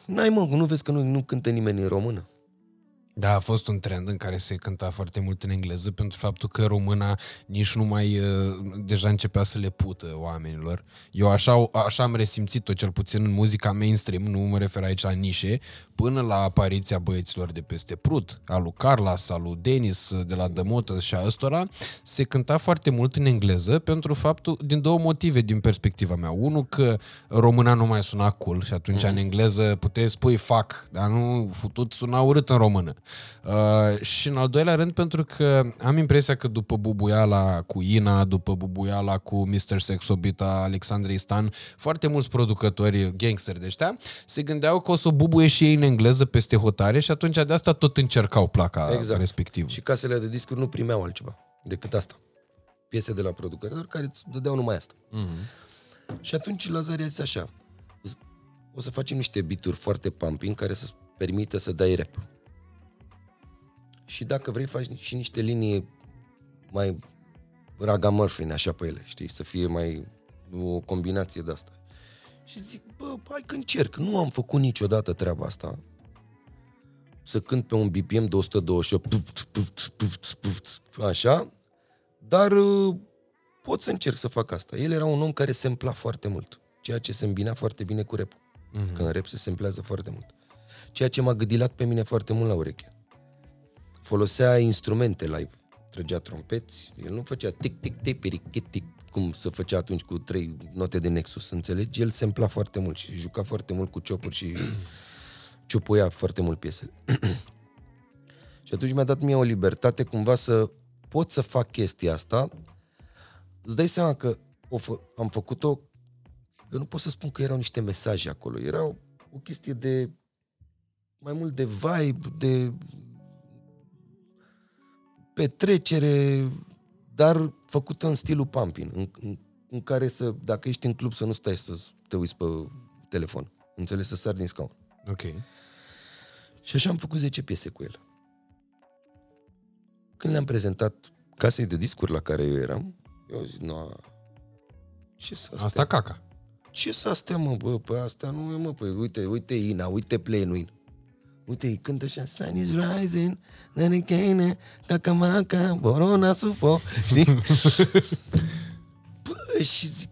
n-ai mă, nu vezi că nu cântă nimeni în română? Da, a fost un trend în care se cânta foarte mult în engleză pentru faptul că româna nici nu mai, deja începea să le pută oamenilor. Eu așa am resimțit-o, cel puțin în muzica mainstream, nu mă refer aici la nișe, până la apariția băieților de peste Prut, a lui Carlos, a lui Denis, de la Dămotă și a ăstora, se cânta foarte mult în engleză pentru faptul, din două motive din perspectiva mea. Unul, că româna nu mai suna cool și atunci în engleză puteai spui fuck, dar nu futut suna urât în română. Și în al doilea rând, pentru că am impresia că după bubuiala cu Ina, după bubuiala cu Mr. Sexobita, Alexandrei Stan, foarte mulți producători gangsteri de ăștia se gândeau că o să bubuie și ei în engleză peste hotare și atunci de asta tot încercau placa respectivă. Și casele de discuri nu primeau altceva decât asta. Piese de la producători care îți dădeau numai asta. Și atunci Lazaria zice așa, o să facem niște beaturi foarte pumping care să-ți permită să dai rap. Și dacă vrei, faci și niște linii mai ragamuffin, așa pe ele, știi? Să fie mai o combinație de asta. Și zic, bă, hai că încerc. Nu am făcut niciodată treaba asta. Să cânt pe un BPM de 128, așa, dar pot să încerc să fac asta. El era un om care sempla foarte mult, ceea ce se îmbina foarte bine cu rap-ul. Că în rap se semplează foarte mult. Ceea ce m-a gâdilat pe mine foarte mult la ureche. Folosea instrumente live, trăgea trompeți, el nu făcea tic-tic-tic, piric-tic, cum se făcea atunci cu 3 note de nexus, înțelegi? El sempla foarte mult și juca foarte mult cu ciopuri și ciupuia foarte mult piesele. Și atunci mi-a dat mie o libertate cumva să pot să fac chestia asta. Îți dai seama că am făcut-o, eu nu pot să spun că erau niște mesaje acolo, era o chestie de mai mult de vibe, de petrecere, dar făcută în stilul pumping, în care să, dacă ești în club, să nu stai să te uiți pe telefon, înțelegi, să sari din scaun. Ok. Și așa am făcut 10 piese cu el. Când le-am prezentat casei de discuri la care eu eram, eu zic, nu, ce să astea? Asta caca. Ce să astea, mă, bă, pe astea nu e, mă, păi, uite Ina, uite Plain Win. Uite, îi cântă așa, sun is rising, nerecheine, cacamaca, borona, sufo, știi? Bă, și zic,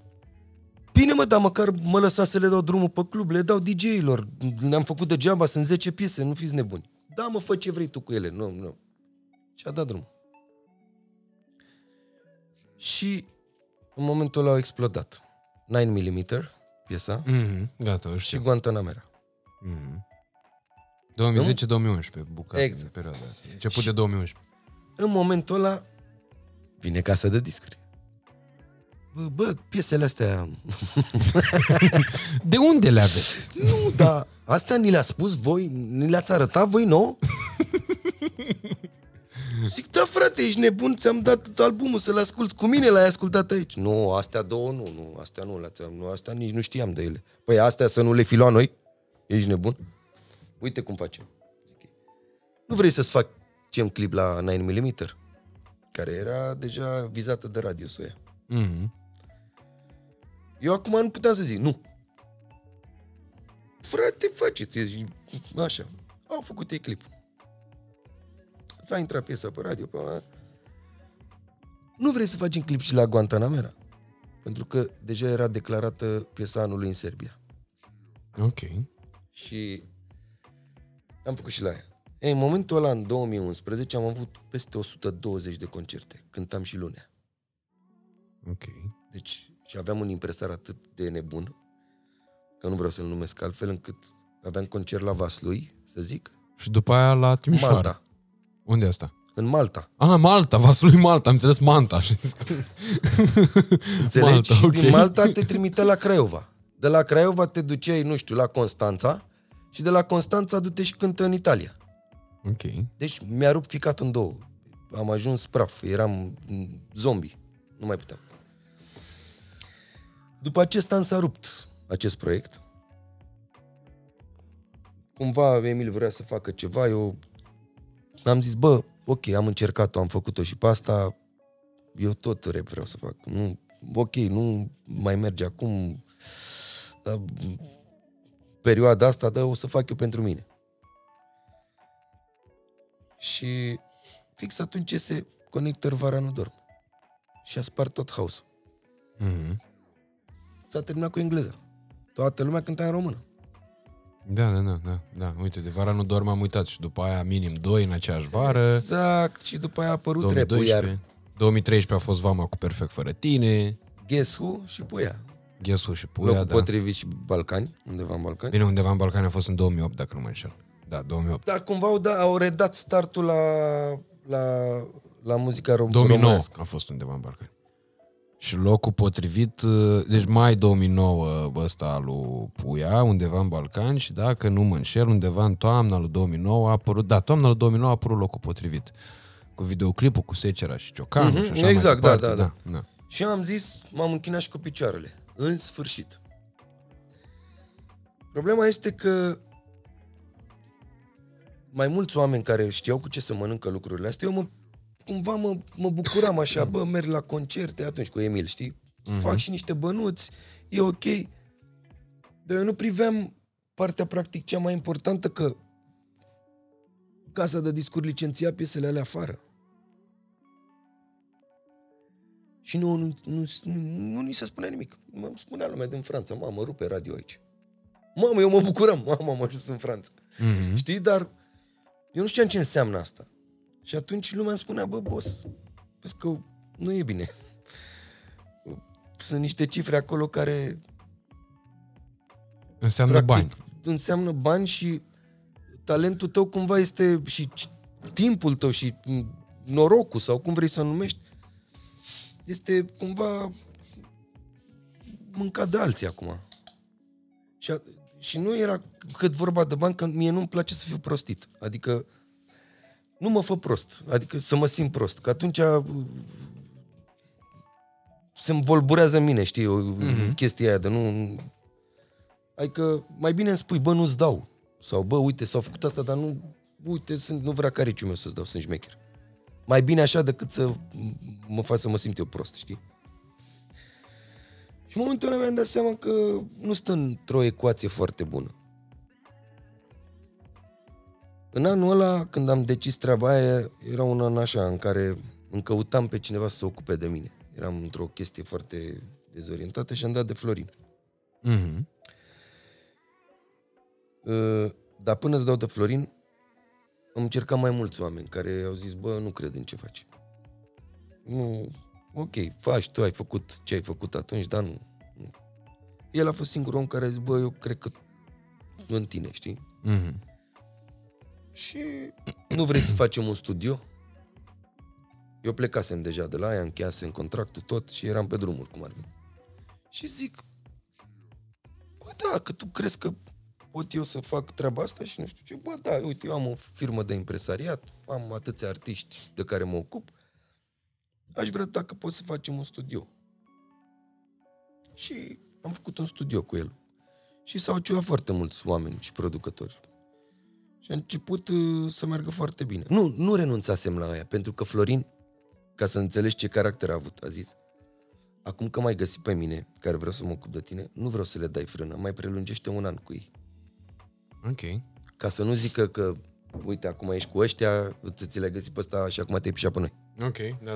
bine mă, dar măcar mă lăsa să le dau drumul pe club, le dau DJ-ilor, ne-am făcut degeaba, sunt 10 piese, nu fiți nebuni. Da, mă, fă ce vrei tu cu ele, nu. Și a dat drumul. Și în momentul ăla au explodat 9mm, piesa, gata, și Guantanamera. Mhm. 2010-2011, bucată, exact. Perioada, început și de 2011. În momentul ăla vine casa de discuri. Bă, piesele astea... De unde le aveți? Nu, dar astea ni le-a spus voi, ni le-ați arătat voi nouă? Zic, da frate, ești nebun, ți-am dat albumul să-l asculti, cu mine l-ai ascultat aici. Nu, astea două nu, astea nu, astea nici nu știam de ele. Păi astea să nu le fi luat noi? Ești nebun? Uite cum facem. Nu vrei să-ți facem clip la 9mm? Care era deja vizată de radio soia. Eu acum nu puteam să zic, nu. Frate, faceți. Așa. Au făcut ei clip. S-a intrat piesa pe radio. Nu vrei să facem clip și la Guantanamera? Pentru că deja era declarată piesa anului în Serbia. Ok. Și... am făcut și la ea. Ei, în momentul ăla, în 2011, am avut peste 120 de concerte. Cântam și lunea. Ok. Deci, și aveam un impresar atât de nebun, că nu vreau să-l numesc altfel, încât aveam concert la Vaslui, să zic. Și după aia la Timișoara. Malta. Unde e asta? În Malta. Ah, Malta, Vaslui Malta, am înțeles Manta. Înțelegi? Malta, okay. Și din Malta te trimite la Craiova. De la Craiova te duceai, nu știu, la Constanța și de la Constanța du-te și cântă în Italia. Ok. Deci mi-a rupt ficat în două. Am ajuns praf, eram zombie. Nu mai puteam. După acest an s-a rupt acest proiect. Cumva Emil vrea să facă ceva, eu am zis, bă, ok, am încercat-o, am făcut-o și pe asta, eu tot rap vreau să fac. Nu, ok, nu mai merge acum perioada asta, dar o să fac eu pentru mine. Și fix atunci iese Conector Vara nu dorm. Și a spart tot house-ul. Mm-hmm. S-a terminat cu engleză. Toată lumea cânta în română. Da. Uite, de Vara nu dorm am uitat și după aia minim 2 în aceeași vară. Exact, și după aia a apărut 2012, repul, iar 2013 a fost Vama cu Perfect Fără Tine. Guess Who și Puia. Guess Who și Puia, locul potrivit și Balcani, undeva în Balcani. Bine, undeva în Balcani a fost în 2008, dacă nu mă înșel. Da, 2008. Dar cumva au redat startul la muzica românească. 2009 a fost undeva în Balcani. Și locul potrivit, deci mai 2009 ăsta lui Puia, undeva în Balcani, și dacă nu mă înșel, undeva în toamna lui 2009 a apărut, da, toamna lui 2009 a apărut locul potrivit. Cu videoclipul, cu Secera și Ciocanu și așa exact, mai departe. Da. Și am zis, m-am închinat și cu picioarele. În sfârșit. Problema este că mai mulți oameni care știau cu ce să mănâncă lucrurile astea, eu cumva mă bucuram așa, bă, merg la concerte atunci cu Emil, știi? Uh-huh. Fac și niște bănuți, e ok. Dar eu nu priveam partea practic cea mai importantă, că casa de discuri licenția piesele alea afară. Și nu ni se spunea nimic. Mă spunea lumea din Franța, mamă, rupe radio aici. Mamă, eu mă bucuram, mamă, am ajuns în Franța. Uh-huh. Știi? Dar eu nu știam ce înseamnă asta. Și atunci lumea îmi spunea, bă, boss, vezi că nu e bine. Sunt niște cifre acolo care înseamnă practic, bani. Înseamnă bani și talentul tău cumva este și timpul tău și norocul sau cum vrei să o numești, este cumva mâncat de alții acum. Și nu era cât vorba de bani, că mie nu-mi place să fiu prostit. Adică nu mă fă prost, adică să mă simt prost, că atunci se învolburează în mine, știi, chestia aia de nu... Adică mai bine îmi spui, bă, nu-ți dau, sau bă, uite, s-au făcut asta, dar nu, uite, nu vrea cariciul meu să-ți dau, sunt șmecher. Mai bine așa decât să mă fac să mă simt eu prost, știi? Și în momentul ăla mi-am dat seama că nu stă într-o ecuație foarte bună. În anul ăla, când am decis treaba aia, era un an așa, în care îmi căutam pe cineva să se ocupe de mine. Eram într-o chestie foarte dezorientată și am dat de Florin. Mm-hmm. Dar până îți dau de Florin, am încercat mai mulți oameni care au zis, bă, nu cred în ce faci. Nu, ok, faci, tu ai făcut ce ai făcut atunci, dar nu. El a fost singurul om care a zis, bă, eu cred că nu în tine, știi? Mhm. Și nu vrei să facem un studio? Eu plecasem deja de la aia, încheiasem contractul tot și eram pe drumul, cum ar fi. Și zic, bă, da, că tu crezi că pot eu să fac treaba asta și nu știu ce. Bă, da, uite, eu am o firmă de impresariat, am atâția artiști de care mă ocup. Aș vrea dacă pot să facem un studio. Și am făcut un studio cu el. Și s-au ciudat foarte mulți oameni și producători. Și a început să meargă foarte bine. Nu renunțasem la aia, pentru că Florin, ca să înțelegi ce caracter a avut, a zis, acum că m-ai găsit pe mine, care vreau să mă ocup de tine, nu vreau să le dai frână, mai prelungește un an cu ei. Ok. Ca să nu zică că, uite, acum ești cu ăștia, ți le-ai găsit pe ăsta și acum te-ai pișat pe noi. Ok, da.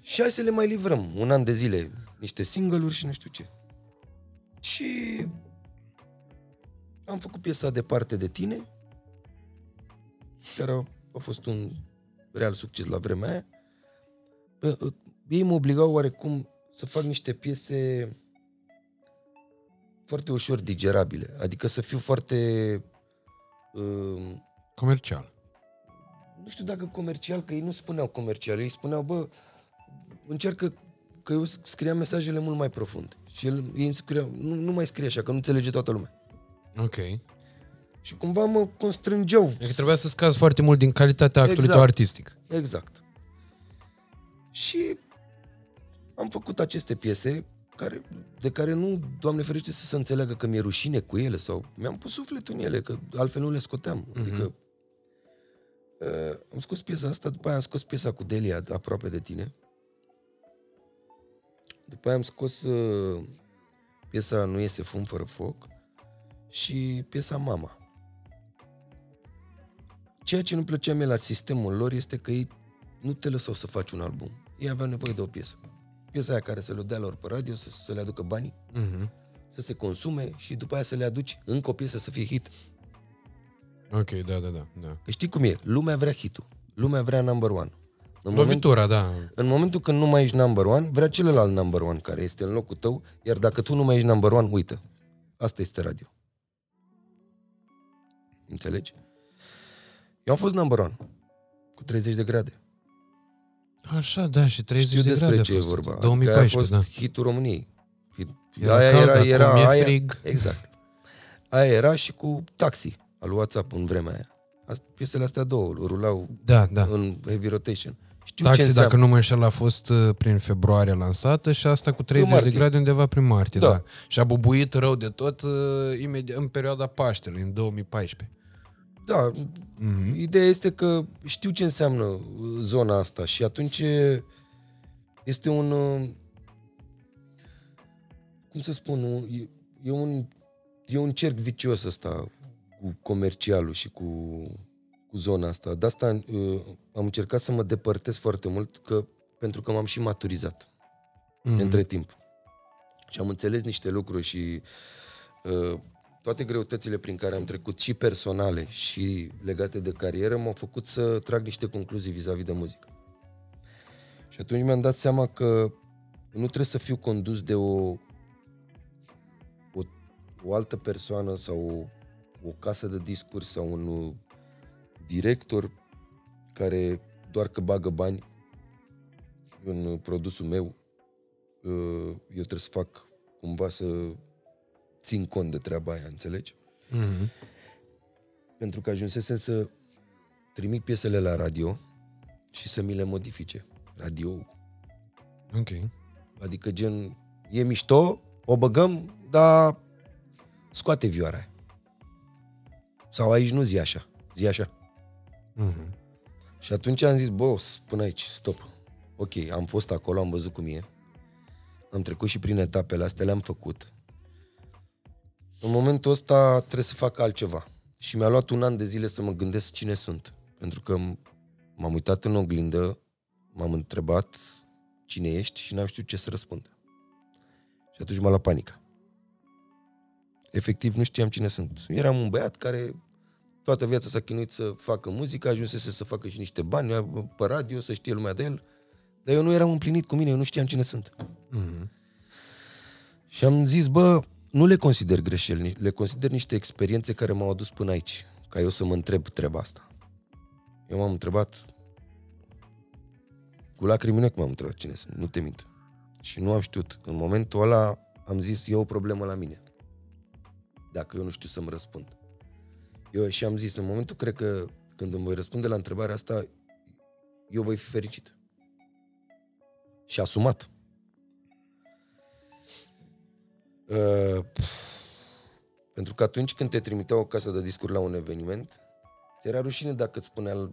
Și hai să le mai livrăm un an de zile, niște single-uri și nu știu ce. Și... am făcut piesa Departe de tine, care a fost un real succes la vremea aia. ei mă obligau oarecum să fac niște piese foarte ușor digerabile, adică să fiu foarte comercial. Nu știu dacă comercial, că ei nu spuneau comercial, ei spuneau, bă, încearcă, că eu scriam mesajele mult mai profund. Și el, ei scriau, nu mai scrie așa, că nu înțelege toată lumea. Ok. Și cumva mă constrângeau. Că trebuia să scazi foarte mult din calitatea actului tău artistic. Exact. Și am făcut aceste piese care, de care nu, Doamne ferește, să se înțeleagă că mi-e rușine cu ele sau mi-am pus sufletul în ele, că altfel nu le scoteam. Mm-hmm. Adică am scos piesa asta, după aia am scos piesa cu Delia, Aproape de tine. După aia am scos piesa Nu iese fum fără foc și piesa Mama. Ceea ce nu plăcea mie la sistemul lor este că ei nu te lăsau să faci un album. Ei aveau nevoie de o piesă. Piesa aia care să le dea lor pe radio, să le aducă banii, uh-huh, să se consume și după aia să le aduci încă o piesă să fie hit. Ok, da. Că știi cum e, lumea vrea hit-ul, lumea vrea number one. Lovitura, da. În momentul când nu mai ești number one, vrea celălalt number one care este în locul tău, iar dacă tu nu mai ești number one, uită. Asta este radio. Înțelegi? Eu am fost number one cu 30 de grade. Așa, da, și 30 de grade. Știu despre ce e vorba. 2014, adică aia a fost hitul României. Era frig. Exact. Aia era și cu Taxi, a luat WhatsApp în vremea aia. Piesele astea două rulau în heavy rotation. Taxi, dacă nu mă înșel, a fost prin februarie lansată și asta cu 30 de grade undeva prin martie. Da. Și a bubuit rău de tot imediat, în perioada Paștelui, în 2014. Da, mm-hmm. Ideea este că știu ce înseamnă zona asta și atunci este un, cum să spun, e un cerc vicios ăsta cu comercialul și cu zona asta. De asta am încercat să mă depărtez foarte mult, pentru că m-am și maturizat, mm-hmm, între timp. Și am înțeles niște lucruri și toate greutățile prin care am trecut, și personale și legate de carieră, m-au făcut să trag niște concluzii vis-a-vis de muzică. Și atunci mi-am dat seama că nu trebuie să fiu condus de o altă persoană sau o casă de discuri sau un director care doar că bagă bani în produsul meu. Eu trebuie să fac cumva să țin cont de treaba aia, înțelegi? Mm-hmm. Pentru că ajunsesem să trimit piesele la radio și să mi le modifice. Radio. Ok. Adică gen, e mișto, o băgăm, dar scoate vioara aia. Sau aici nu zi așa. Mm-hmm. Și atunci am zis, bă, până aici, stop. Ok, am fost acolo, am văzut cum e. Am trecut și prin etapele astea, le-am făcut. În momentul ăsta trebuie să fac altceva. Și mi-a luat un an de zile să mă gândesc cine sunt. Pentru că m-am uitat în oglindă, m-am întrebat cine ești și n-am știut ce să răspund. Și atunci m-a luat panică. Efectiv nu știam cine sunt. Eram un băiat care toată viața s-a chinuit să facă muzică, ajunsese să facă și niște bani pe radio, să știe lumea de el. Dar eu nu eram împlinit cu mine, eu nu știam cine sunt. Mm-hmm. Și am zis, bă, nu le consider greșeli, le consider niște experiențe care m-au adus până aici, ca eu să mă întreb treaba asta. Eu m-am întrebat, cu lacrimi că m-am întrebat cine sunt, nu te mint. Și nu am știut. În momentul ăla am zis, e o problemă la mine. Dacă eu nu știu să-mi răspund. Eu și am zis, în momentul, cred că când îmi voi răspunde la întrebarea asta, eu voi fi fericit. Și asumat. Pentru că atunci când te trimiteau o casă de discuri la un eveniment, ți-era rușine dacă îți spunea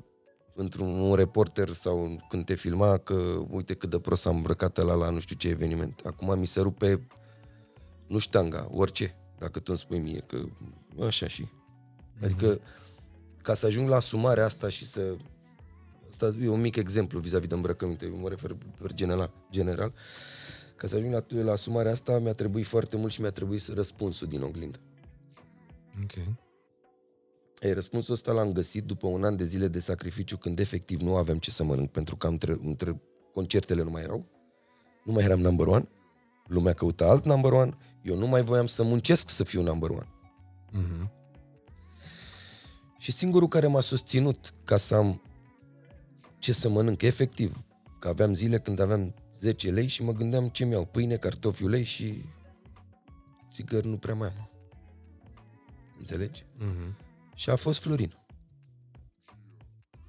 într-un reporter sau când te filma că uite cât de prost am îmbrăcat ăla la nu știu ce eveniment. Acum mi se rupe, nu ștanga, orice, dacă tu îmi spui mie că așa și. Adică ca să ajung la asumarea asta și să... Asta e un mic exemplu vis-a-vis de îmbrăcăminte, eu mă refer general. Ca să ajung la asumarea asta, mi-a trebuit foarte mult și mi-a trebuit răspunsul din oglindă. Ok. Răspunsul ăsta l-am găsit după un an de zile de sacrificiu, când efectiv nu aveam ce să mănânc, pentru că între concertele nu mai erau. nu mai eram number one, lumea căuta alt number one, eu nu mai voiam să muncesc să fiu number one. Uh-huh. Și singurul care m-a susținut ca să am ce să mănânc efectiv, că aveam zile când aveam 10 lei și mă gândeam ce mi-au, pâine, cartofi, ulei și țigări nu prea mai am. Înțelegi? Uh-huh. Și a fost Florin.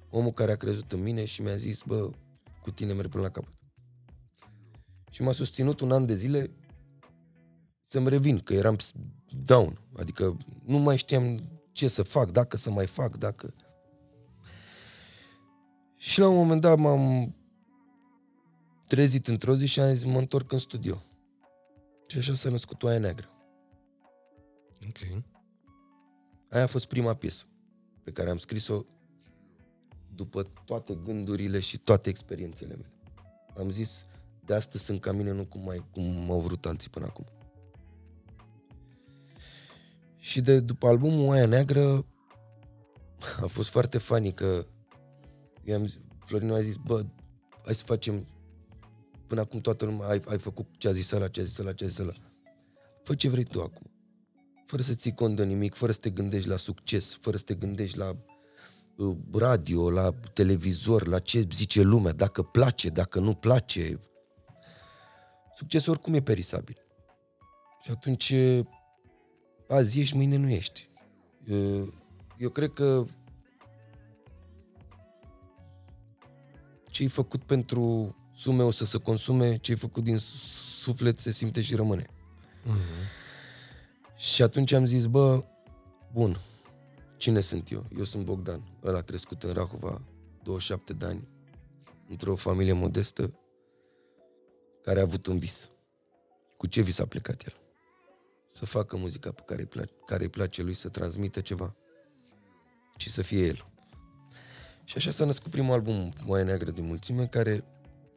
Omul care a crezut în mine și mi-a zis, bă, cu tine merg până la capăt. Și m-a susținut un an de zile să-mi revin, că eram down. Adică nu mai știam ce să fac, dacă să mai fac, dacă... Și la un moment dat m-am trezit într-o zi și am zis, mă întorc în studio. Și așa s-a născut Oaia Neagră. Ok. Aia a fost prima piesă pe care am scris-o după toate gândurile și toate experiențele mele. Am zis, de astăzi sunt ca mine, nu cum au vrut alții până acum. Și de după albumul Oaia Neagră a fost foarte funny că eu am zis, Florin a zis, bă, hai să facem, până acum toată lumea, ai făcut ce a zis ăla, ce a zis ăla, ce a zis ăla. Fă ce vrei tu acum. Fără să ții cont de nimic, fără să te gândești la succes, fără să te gândești la radio, la televizor, la ce zice lumea, dacă place, dacă nu place. Succesul oricum e perisabil. Și atunci, azi ești, mâine nu ești. Eu cred că ce-i făcut pentru sume o să se consume, ce-i făcut din suflet se simte și rămâne. Uh-huh. Și atunci am zis, bă, bun, cine sunt eu? Eu sunt Bogdan, ăla crescut în Rahova, 27 de ani, într-o familie modestă, care a avut un vis. Cu ce vis a plecat el? Să facă muzica pe care îi place lui, să transmită ceva și să fie el. Și așa s-a născut primul album, Oaie Neagră din Mulțime, care...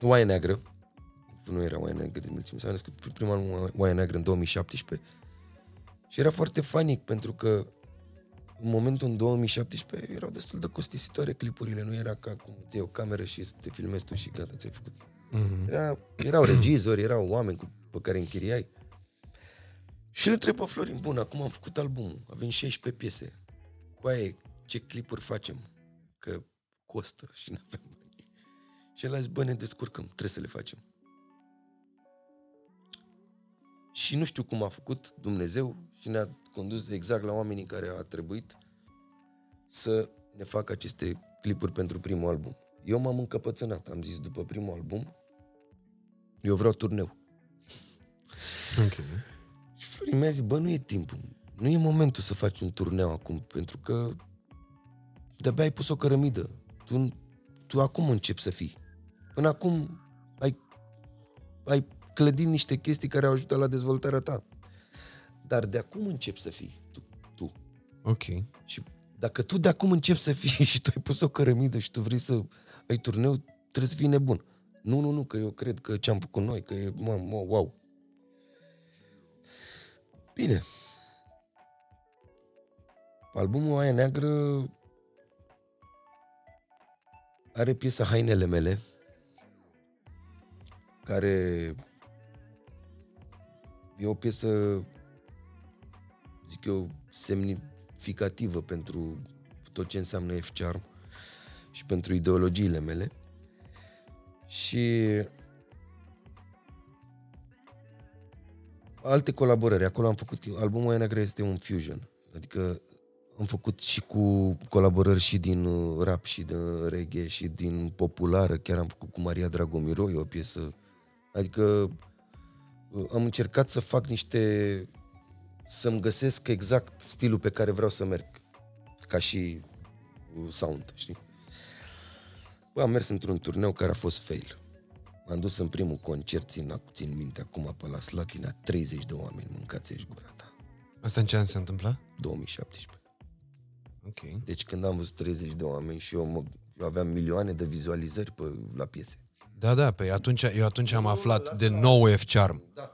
Oaie Neagră, nu era Oaie Neagră din Mulțime, s-a născut primul album Oaie Neagră în 2017, și era foarte fanic, pentru că în momentul în 2017 erau destul de costisitoare clipurile, nu era ca cum ți iei o cameră și te filmezi tu și gata, ți-ai făcut. Uh-huh. Erau regizori, erau oameni pe care închiriai. Și le întreba Florin, bun, acum am făcut albumul, avem 16 piese, cu aia ce clipuri facem, că costă și nu avem bani. Și el a zis, bă, ne descurcăm, trebuie să le facem. Și nu știu cum a făcut Dumnezeu și ne-a condus exact la oamenii care a trebuit să ne facă aceste clipuri pentru primul album. Eu m-am încăpățânat, am zis, după primul album, eu vreau turneu. Okay. Și Florin mi-a zis, bă, nu e timpul, nu e momentul să faci un turneu acum, pentru că de-abia ai pus o cărămidă, tu acum începi să fii. Până acum ai clădind niște chestii care au ajutat la dezvoltarea ta. Dar de acum începi să fii tu. Ok. Și dacă tu de acum începi să fii și tu ai pus o cărămidă și tu vrei să ai turneu, trebuie să fii nebun. Nu, că eu cred că ce-am făcut noi, că e wow. Bine. Albumul Aia Neagră are piesa Hainele Mele, care... E o piesă, zic eu, semnificativă pentru tot ce înseamnă F. Charm și pentru ideologiile mele. Și alte colaborări. Acolo am făcut, albumul Oaia Neagră este un fusion. Adică am făcut și cu colaborări și din rap și din reggae și din populară. Chiar am făcut cu Maria Dragomiroi o piesă. Adică am încercat să fac niște, să-mi găsesc exact stilul pe care vreau să merg, ca și sound, știi? Bă, am mers într-un turneu care a fost fail. M-am dus în primul concert, țin minte acum, pe la Slatina, 30 de oameni, mâncați-și gura ta. Asta în ce an se întâmpla? 2017. Ok. Deci când am văzut 30 de oameni și eu aveam milioane de vizualizări la piese. Da, pe atunci, eu am aflat de nou F. Charm. Da.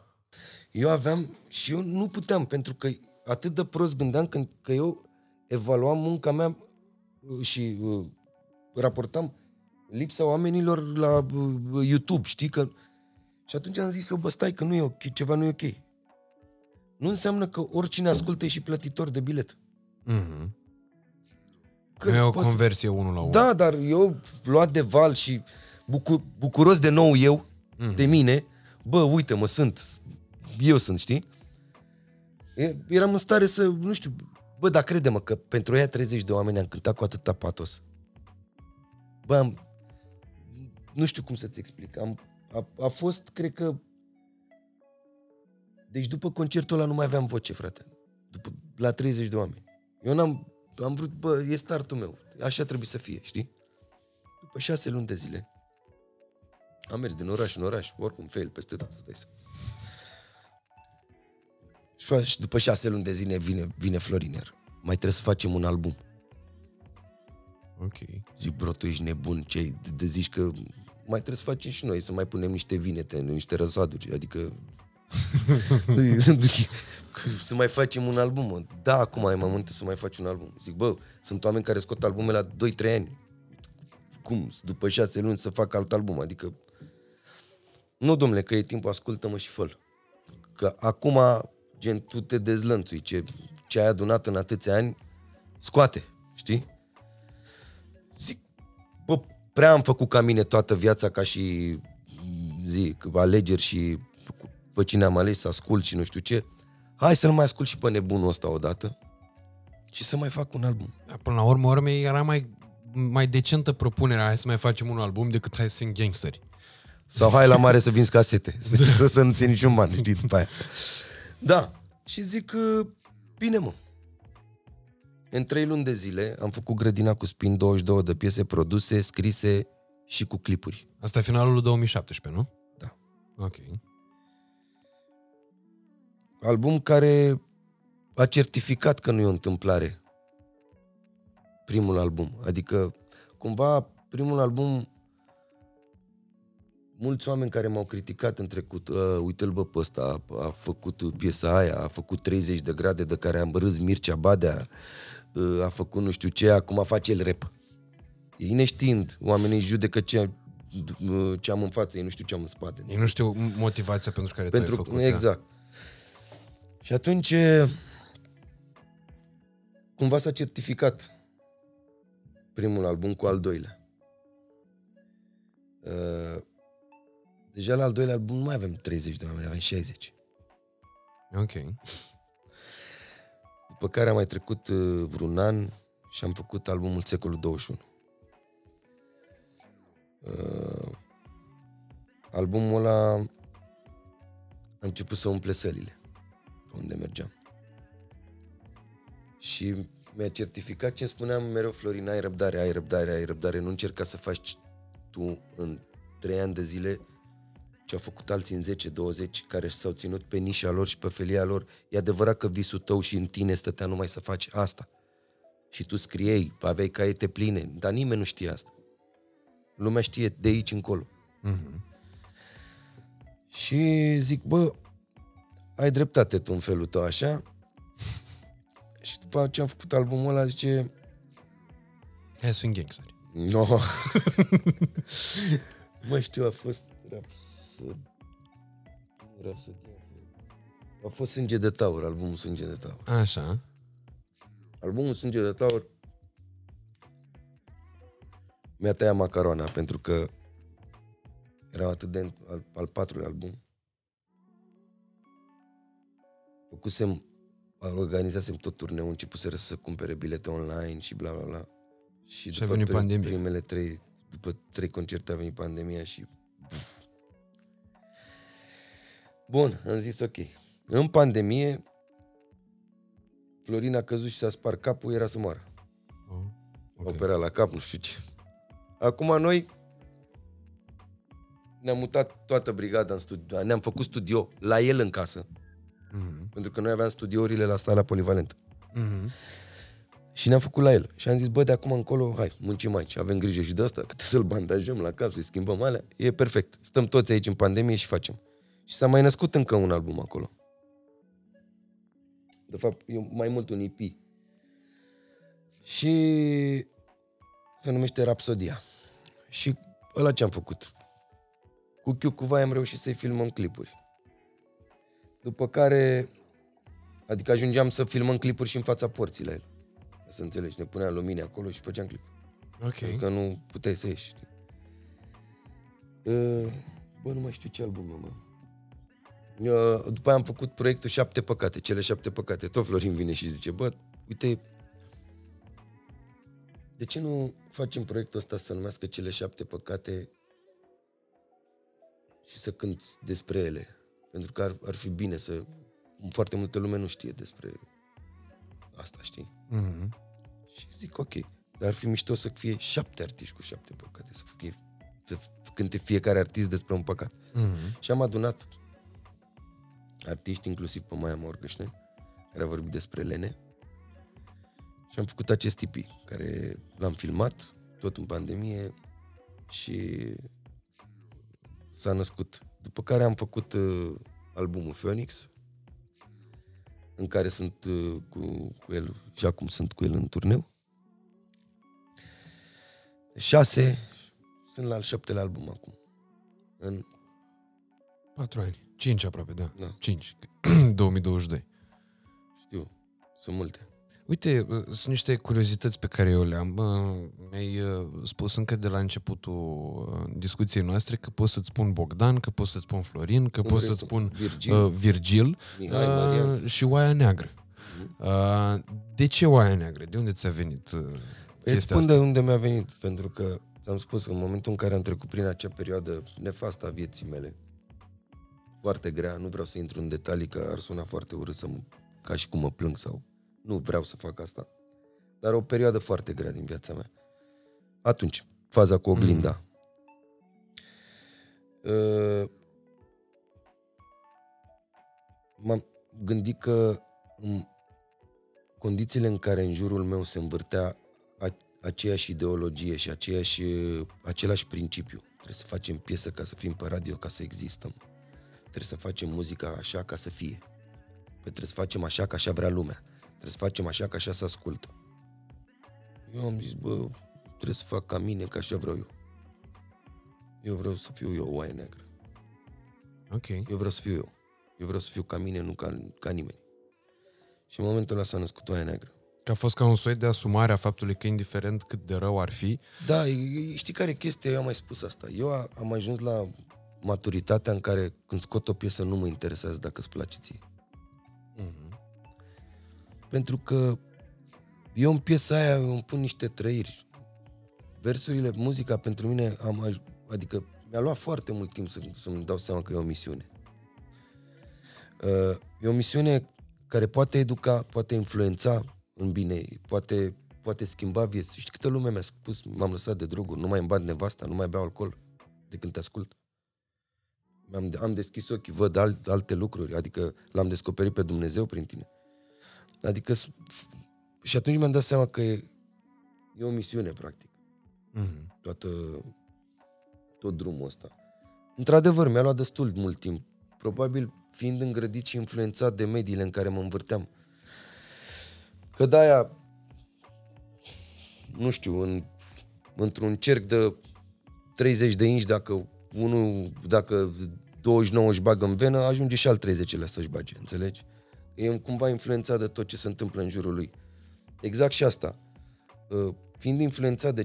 Eu aveam și eu nu puteam, pentru că atât de prost gândeam că eu evaluam munca mea și raportam lipsa oamenilor la YouTube, știi? Că Și atunci am zis, bă, stai că nu e ok, ceva nu e ok. Nu înseamnă că oricine ascultă e și plătitor de bilet. Mm-hmm. Că nu e o conversie unul la unul. Da, dar eu luat de val și bucuros de nou eu, mm-hmm, de mine, bă, uite mă, eu sunt, știi? Eram în stare să, nu știu, bă, dar crede-mă că pentru ea 30 de oameni am cântat cu atâta patos. Bă, nu știu cum să-ți explic. A fost, cred că... Deci după concertul ăla nu mai aveam voce, frate. La 30 de oameni. Eu am vrut, bă, e startul meu. Așa trebuie să fie, știi? După 6 luni de zile am mers din oraș în oraș, oricum fail peste tot, stai să... Și după 6 luni de zile vine Floriner. Mai trebuie să facem un album. Ok. Zic, bro, tu ești nebun, ce de zici că... Mai trebuie să facem și noi, să mai punem niște vinete, niște răsaduri, adică... Să mai facem un album, mă. Da, acum ai mai multe să mai faci un album. Zic, bă, sunt oameni care scot albume la 2-3 ani. Cum? După 6 luni să fac alt album, adică... Nu, domnule, că e timpul, ascultă-mă și fă-l. Că acum... Gen, tu te dezlănțui, ce ai adunat în atâția ani, scoate, știi? Zic, bă, prea am făcut ca mine toată viața, ca și, zic, alegeri și pe cine am ales să ascult și nu știu ce. Hai să nu mai ascult și pe nebunul ăsta odată și să mai fac un album. Până la urmă, era mai decentă propunerea, hai să mai facem un album, decât hai să fim gangsteri. Sau hai la mare să vinzi casete, să nu ții niciun ban, știi, după aia. Da, și zic, bine mă. În 3 luni de zile am făcut Grădina cu Spin, 22 de piese produse, scrise și cu clipuri. Asta e finalul 2017, nu? Da. Ok. Album care a certificat că nu e o întâmplare. Primul album. Adică, cumva, primul album... Mulți oameni care m-au criticat în trecut, uite-l bă pe ăsta, a făcut piesa aia, a făcut 30 de grade de care am râs Mircea Badea, a făcut nu știu ce, acum face el rap. Ei neștiind, oamenii judecă ce am în față, ei nu știu ce am în spate. Ei nu știu motivația pentru care tu ai făcut. Exact. Da. Și atunci, cumva s-a certificat primul album cu al doilea. Deja la al doilea album nu mai avem 30 de oameni, avem 60. Ok. După care a mai trecut vreun an și am făcut albumul Secolul 21. Albumul ăla a început să umple sălile unde mergeam. Și mi-a certificat ce îmi spuneam mereu Florin, ai răbdare, nu încerca să faci tu în 3 ani de zile ce-au făcut alții în 10-20, care s-au ținut pe nișa lor și pe felia lor. E adevărat că visul tău și în tine stătea numai să faci asta. Și tu scriei, aveai caiete pline, dar nimeni nu știe asta. Lumea știe de aici încolo. Mm-hmm. Și zic, bă, ai dreptate tu în felul tău așa. Și după ce am făcut albumul ăla, zice... Hai să-i gangsteri. No. Mă știu, a fost... A fost Sânge de Taur, albumul Sânge de Taur. Așa. Albumul Sânge de Taur mi-a tăiat macaroana, pentru că era atât de al 4-lea album. Organizasem tot turneul, începuseră să cumpere bilete online și bla bla bla. Și după a venit pandemia. După 3 concerte a venit pandemia și... Bun, am zis ok. În pandemie Florin a căzut și s-a spart capul, era să moară. Okay. Opera la cap, nu știu ce. Acum noi ne-am mutat toată brigada în studio, ne-am făcut studio la el în casă. Mm-hmm. Pentru că noi aveam studiourile la Starea Polivalentă. Mm-hmm. Și ne-am făcut la el. Și am zis, bă, de acum încolo, hai, muncim aici, avem grijă și de asta, că să-l bandajăm la cap, să-i schimbăm alea, e perfect. Stăm toți aici în pandemie și facem. Și s-a mai născut încă un album acolo. De fapt, e mai mult un EP. Și se numește Rapsodia. Și ăla ce-am făcut? cu Chiu cu Vai am reușit să-i filmăm clipuri. După care, adică ajungeam să filmăm clipuri și în fața porții la el. Să înțelegi, ne punea lumini acolo și făceam clip. Ok. Adică nu puteai să ieși. Bă, nu mai știu ce album mă. După aia am făcut proiectul 7 păcate, cele 7 păcate. Tot Florin vine și zice, bă, uite, de ce nu facem proiectul ăsta să numească cele 7 păcate și să cânt despre ele? Pentru că ar fi bine să... Foarte multă lume nu știe despre asta, știi? Mm-hmm. Și zic, ok, dar ar fi mișto să fie 7 artiști cu 7 păcate, să cânte fiecare artist despre un păcat. Mm-hmm. Și am adunat artiști, inclusiv pe Maia Morgășne, care a vorbit despre lene. Și am făcut acest EP, care l-am filmat, tot în pandemie, și s-a născut. După care am făcut albumul Phoenix, în care sunt cu el și acum sunt cu el în turneu. 6, sunt la al 7-lea album acum. În 4 ani. 5 aproape, da. 5. 2022. Știu, sunt multe. Uite, sunt niște curiozități pe care eu le-am. Mi-ai spus încă de la începutul discuției noastre că pot să-ți spun Bogdan, că pot să-ți spun Florin, că pot să-ți spun Virgil și Oaia Neagră. De ce Oaia Neagră? De unde ți-a venit chestia asta? Spun de unde mi-a venit, pentru că ți-am spus că în momentul în care am trecut prin acea perioadă nefastă a vieții mele, foarte grea, nu vreau să intru în detalii că ar suna foarte urât să ca și cum mă plâng sau... Nu vreau să fac asta, dar o perioadă foarte grea din viața mea. Atunci, faza cu oglinda. M-am gândit că în condițiile în care în jurul meu se învârtea aceeași ideologie și același principiu, trebuie să facem piesă ca să fim pe radio, ca să existăm. Trebuie să facem muzica așa ca să fie. Trebuie să facem așa ca așa vrea lumea. Trebuie să facem așa, că așa se ascultă. Eu am zis, bă, trebuie să fac ca mine, că așa vreau eu. Eu vreau să fiu eu, Oaie Neagră. Ok. Eu vreau să fiu eu. Eu vreau să fiu ca mine, nu ca nimeni. Și în momentul ăla s-a născut Oaie Neagră. Că a fost ca un soi de asumare a faptului că, indiferent cât de rău ar fi... Da, știi care chestia? Eu am mai spus asta. Eu am ajuns la maturitatea în care, când scot o piesă, nu mă interesează dacă îți place ție. Pentru că eu în piesa aia îmi pun niște trăiri. Versurile, muzica pentru mine, adică mi-a luat foarte mult timp să-mi dau seama că e o misiune. E o misiune care poate educa, poate influența în bine, poate schimba vieți. Știi câtă lume mi-a spus, m-am lăsat de droguri, nu mai îmi bat nevasta, nu mai beau alcool de când te ascult. Am deschis ochii, văd alte lucruri, adică l-am descoperit pe Dumnezeu prin tine. Adică, și atunci mi-am dat seama că e o misiune, practic. Mm-hmm. Tot drumul ăsta. Într-adevăr, mi-a luat destul mult timp. Probabil fiind îngrădit și influențat de mediile în care mă învârteam. Că de-aia, nu știu, într-un cerc de 30 de inci, dacă 29 își bagă în venă, ajunge și al 30-lea să-și bage, înțelegi? E cumva influențat de tot ce se întâmplă în jurul lui. Exact și asta. Fiind influențat de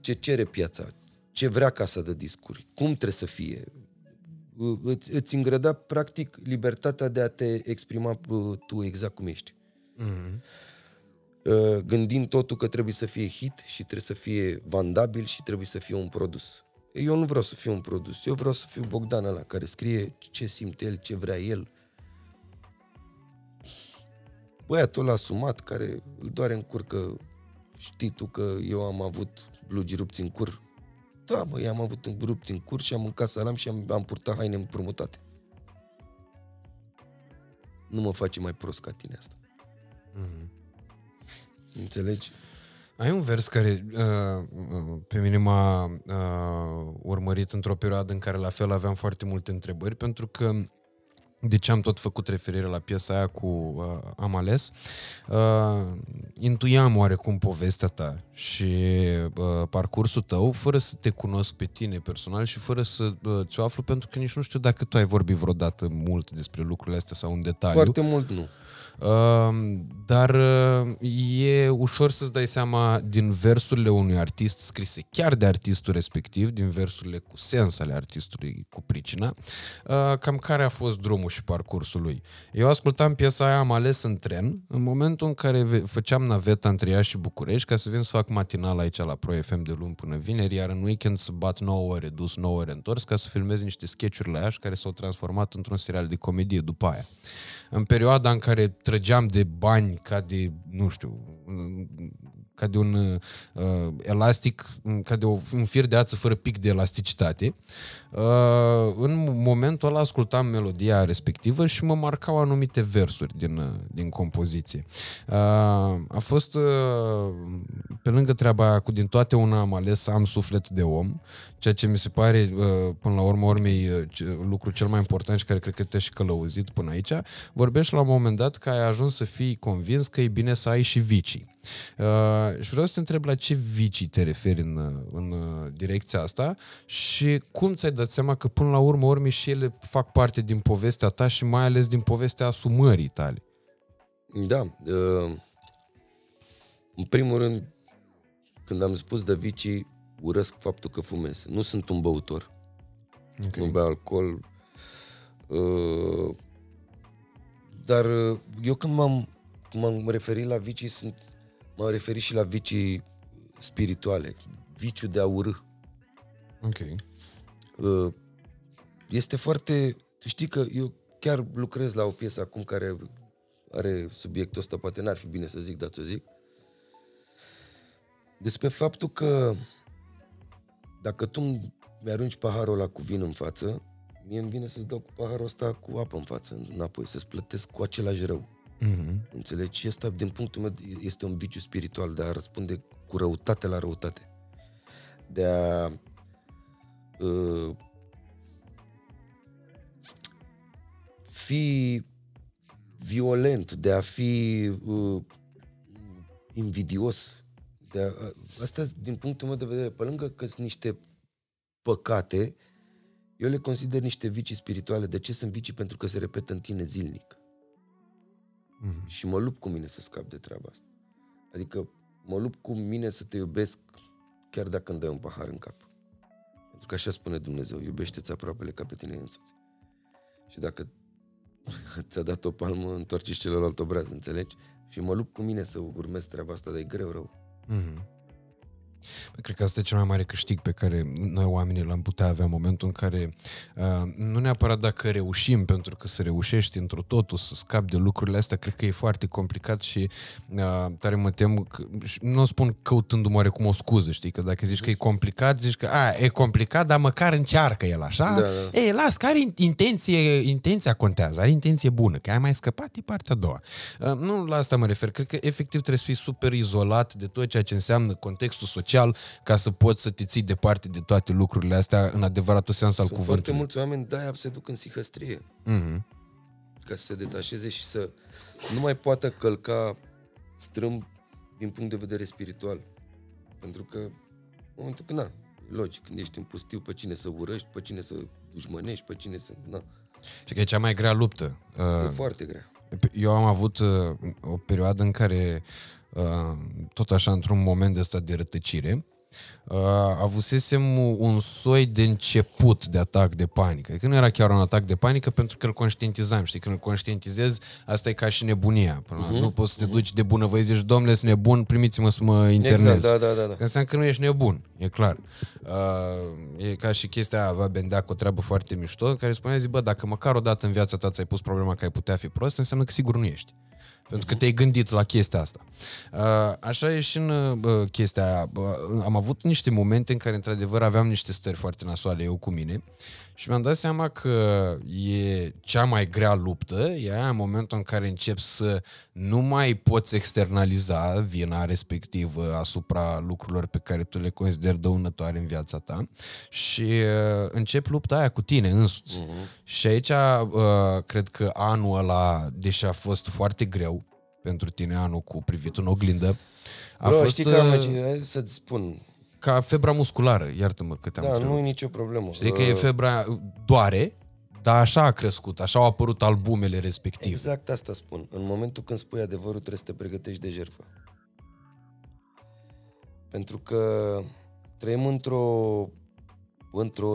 ce cere piața, ce vrea casa de discuri, cum trebuie să fie, îți îngrăda practic libertatea de a te exprima tu exact cum ești. Mm-hmm. Gândind totul că trebuie să fie hit și trebuie să fie vandabil și trebuie să fie un produs. Eu nu vreau să fiu un produs, eu vreau să fiu Bogdan ăla care scrie ce simte el, ce vrea el. Băiatul ăla asumat, care îl doare în cur că știi tu că eu am avut blugi rupți în cur. Da, bă, am avut rupți în cur și am mâncat salam și am purtat haine împrumutate. Nu mă face mai prost ca tine asta. Mm-hmm. Înțelegi? Ai un vers care pe mine m-a urmărit într-o perioadă în care la fel aveam foarte multe întrebări, pentru că Deci am tot făcut referire la piesa aia cu Am ales. Intuiam oarecum povestea ta și parcursul tău, fără să te cunosc pe tine personal și fără să ți-o aflu, pentru că nici nu știu dacă tu ai vorbit vreodată mult despre lucrurile astea sau în detaliu. Foarte mult nu. Dar e ușor să-ți dai seama din versurile unui artist scrise chiar de artistul respectiv, din versurile cu sens ale artistului, cu pricina, cam care a fost drumul și parcursul lui. Eu ascultam piesa aia, Am ales, în tren, în momentul în care făceam naveta între Iași și București, ca să vin să fac matinal aici la Pro FM de luni până vineri, iar în weekend să bat 9 ore dus, 9 ore întors, ca să filmez niște sketch-uri la Iași care s-au transformat într-un serial de comedie după aia. În perioada în care trăgeam de bani ca de, nu știu, ca de un elastic, ca de un fir de ață fără pic de elasticitate. În momentul ăla ascultam melodia respectivă și mă marcau anumite versuri din compoziție. A fost, pe lângă treaba aia cu Din toate una am ales, Am suflet de om, ceea ce mi se pare, până la urma urmei, lucru cel mai important și care cred că te-ai și călăuzit până aici. Vorbești la un moment dat că ai ajuns să fii convins că e bine să ai și vicii. Și vreau să te întreb la ce vicii te referi în direcția asta și cum ți-ai dat seama că până la urmă urmei și ele fac parte din povestea ta și mai ales din povestea asumării tale. Da. În primul rând, când am spus de vicii, urăsc faptul că fumez. Nu sunt un băutor. Okay. Nu beau alcool. Dar eu când m-am referit la vicii, m-am referit și la vicii spirituale. Viciul de a urâ. Ok. Este foarte... Tu știi că eu chiar lucrez la o piesă acum care are subiectul ăsta, poate n-ar fi bine să zic, dar ți-o zic. Despre faptul că dacă tu mi-arunci paharul ăla cu vin în față, mie îmi vine să-ți dau cu paharul ăsta cu apă în față, înapoi, să-ți plătesc cu același rău. Mm-hmm. Înțelegi? Asta, din punctul meu, este un viciu spiritual, de a răspunde cu răutate la răutate. De a fi violent, de a fi invidios. Asta, din punctul meu de vedere, pe lângă că sunt niște păcate, eu le consider niște vicii spirituale. De ce sunt vicii? Pentru că se repetă în tine zilnic. Mm-hmm. Și mă lupt cu mine să scap de treaba asta. Adică mă lupt cu mine să te iubesc chiar dacă îmi dai un pahar în cap. Pentru că așa spune Dumnezeu: iubește-ți aproapele ca pe tine însuți. Și dacă ți-a dat o palmă, întoarce și celălalt obraz, înțelegi? Și mă lupt cu mine să urmez treaba asta, dar e greu rău. Mm-hmm. Cred că asta e cel mai mare câștig pe care noi oamenii l-am putea avea în momentul în care, nu neapărat dacă reușim, pentru că să reușești într-o totul să scapi de lucrurile astea, cred că e foarte complicat și tare mă tem, nu spun căutându-mă oarecum o scuză, știi, că dacă zici că e complicat, zici că e complicat, dar măcar încearcă el așa, da. Ei, las, că are intenția contează, are intenție bună, că ai mai scăpat, e partea a doua. Nu la asta mă refer, cred că efectiv trebuie să fii super izolat de tot ceea ce înseamnă contextul social, ca să poți să te ții departe de toate lucrurile astea în adevăratul sens al cuvântului. Sunt foarte mulți oameni de-aia se duc în psihăstrie, mm-hmm, ca să se detașeze și să nu mai poată călca strâmb din punct de vedere spiritual. Pentru că în momentul când, logic, când ești în pustiu, pe cine să urăști, pe cine să dușmănești, pe cine să... Na. Și că e cea mai grea luptă. E foarte grea. Eu am avut o perioadă în care, tot așa, într-un moment ăsta de rătăcire, avusesem un soi de început de atac de panică. Adică nu era chiar un atac de panică, pentru că îl conștientizam. Știi, când îl conștientizezi, asta e ca și nebunia. Uh-huh. Nu poți să te duci de bunăvoie, zici: domnule, sunt nebun, primiți-mă să mă internez. Exact, da. Că înseamnă că nu ești nebun, e clar. E ca și chestia aia, va bendea cu o treabă foarte mișto, în care spunea, zic: bă, dacă măcar o dată în viața ta ți-ai pus problema că ai putea fi prost, înseamnă că sigur nu ești. Pentru că te-ai gândit la chestia asta. Așa e și în chestia aia. Am avut niște momente în care, într-adevăr, aveam niște stări foarte nasoale eu cu mine și mi-am dat seama că e cea mai grea luptă, e aia în momentul în care începi să nu mai poți externaliza vina respectivă asupra lucrurilor pe care tu le consideri dăunătoare în viața ta și începi lupta aia cu tine însuți. Și aici cred că anul ăla, deși a fost foarte greu pentru tine, anul cu privitul în oglindă, a fost... Știi că să-ți spun... Ca febra musculară, iartă-mă că te-am întrebat. Da, nu e nicio problemă. Știi că e febra, doare, dar așa a crescut, așa au apărut albumele respective. Exact asta spun. În momentul când spui adevărul, trebuie să te pregătești de jertfă. Pentru că trăim într-o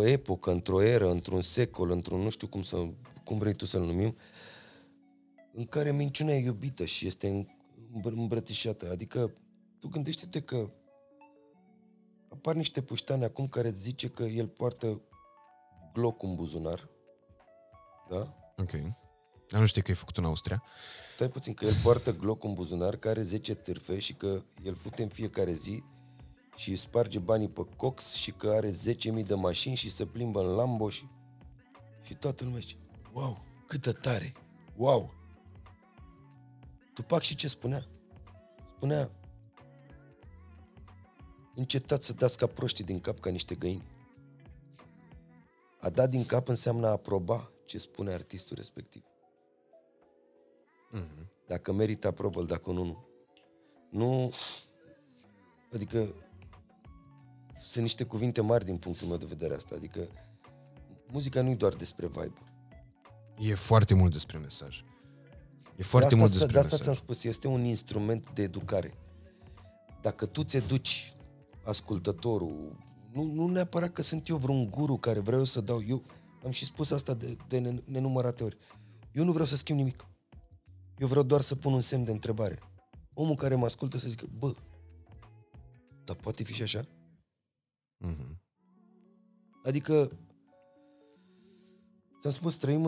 epocă, într-o eră, într-un secol, într-un nu știu cum vrei tu să-l numim, în care minciunea e iubită și este îmbrățișată. Adică tu gândește-te că apar niște puștani acum care îți zice că el poartă Glock în buzunar. Da? Ok. Dar nu știi că e făcut în Austria? Stai puțin, că el poartă Glock în buzunar, care are 10 târfe și că el fute în fiecare zi și îi sparge banii pe cox și că are 10.000 de mașini și se plimbă în Lambo și toată lumea zice: wow, câtă tare! Wow! Tupac și ce spunea? Spunea: încetați să dați ca proștii din cap ca niște găini. A da din cap înseamnă a aproba ce spune artistul respectiv. Dacă merită, aprobă-l, dacă nu, nu. Nu, adică sunt niște cuvinte mari din punctul meu de vedere asta. Adică muzica nu e doar despre vibe. E foarte mult despre mesaj. E foarte de mult despre mesaj. De asta ți-am spus, este un instrument de educare. Dacă tu ți educi ascultătorul, nu neapărat că sunt eu vreun guru care vreau să dau, eu am și spus asta de nenumărate ori, eu nu vreau să schimb nimic, eu vreau doar să pun un semn de întrebare, omul care mă ascultă să zică: bă, dar poate fi și așa? Adică ți-am spus, trăim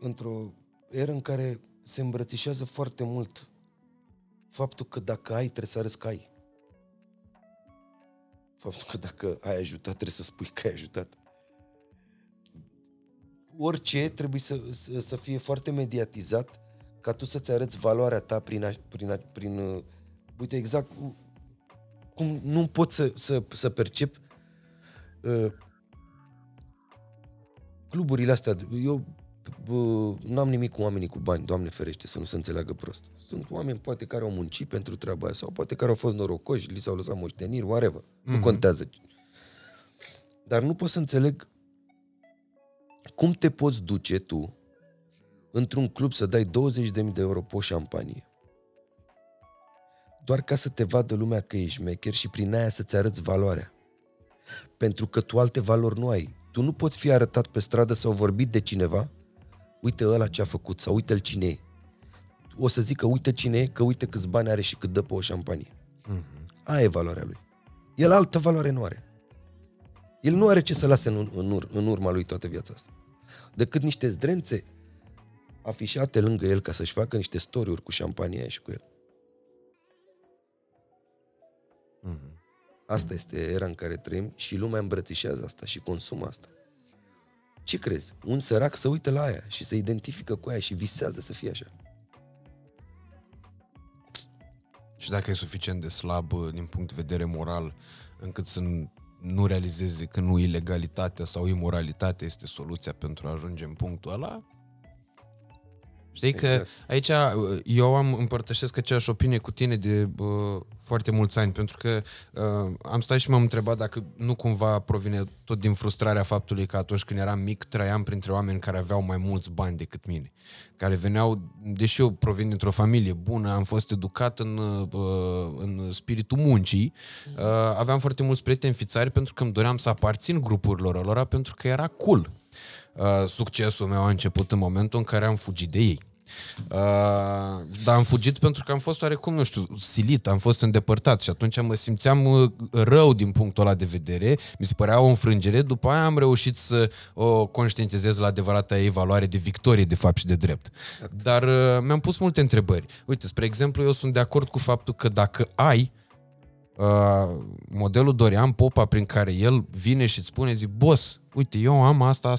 într-o eră în care se îmbrățișează foarte mult faptul că dacă ai, trebuie să arăți că ai. Faptul că dacă ai ajutat, trebuie să spui că ai ajutat. Orice trebuie să fie foarte mediatizat ca tu să-ți arăți valoarea ta prin uite, exact cum nu pot să percep cluburile astea. Eu n-am nimic cu oamenii cu bani, Doamne ferește, să nu se înțeleagă prost. Sunt oameni poate care au muncit pentru treaba aia sau poate care au fost norocoși, li s-au lăsat moșteniri, whatever, nu contează. Dar nu pot să înțeleg cum te poți duce tu într-un club să dai 20.000 de euro pe o șampanie doar ca să te vadă lumea că ești șmecher și prin aia să-ți arăți valoarea. Pentru că tu alte valori nu ai. Tu nu poți fi arătat pe stradă sau vorbit de cineva: uite ăla ce a făcut sau uite-l cine e. O să zică: uite cine e, că uite câți bani are și cât dă pe o șampanie. Aia e valoarea lui. El altă valoare nu are. El nu are ce să lase în urma lui toată viața asta, decât niște zdrențe afișate lângă el ca să-și facă niște story-uri cu șampania aia și cu el. Asta este era în care trăim și lumea îmbrățișează asta și consumă asta. Ce crezi? Un sărac se uită la aia și se identifică cu aia și visează să fie așa. Și dacă e suficient de slab din punct de vedere moral încât să nu realizeze că nu ilegalitatea sau imoralitatea este soluția pentru a ajunge în punctul ăla. Știi exact. Că aici eu împărtășesc aceeași opinie cu tine de foarte mulți ani, pentru că am stat și m-am întrebat dacă nu cumva provine tot din frustrarea faptului că atunci când eram mic trăiam printre oameni care aveau mai mulți bani decât mine, care veneau, deși eu provin dintr-o familie bună, am fost educat în spiritul muncii, aveam foarte mulți prieteni fițari pentru că îmi doream să aparțin grupurilor lor, pentru că era cool. Succesul meu a început în momentul în care am fugit de ei. Dar am fugit pentru că am fost oarecum, nu știu, silit, am fost îndepărtat și atunci mă simțeam rău din punctul ăla de vedere, mi se părea o înfrângere, după aia am reușit să o conștientizez la adevărata ei valoare de victorie, de fapt și de drept. Dar mi-am pus multe întrebări. Uite, spre exemplu, eu sunt de acord cu faptul că dacă ai modelul Dorian Popa prin care el vine și îți spune, zic, boss, uite, eu am asta.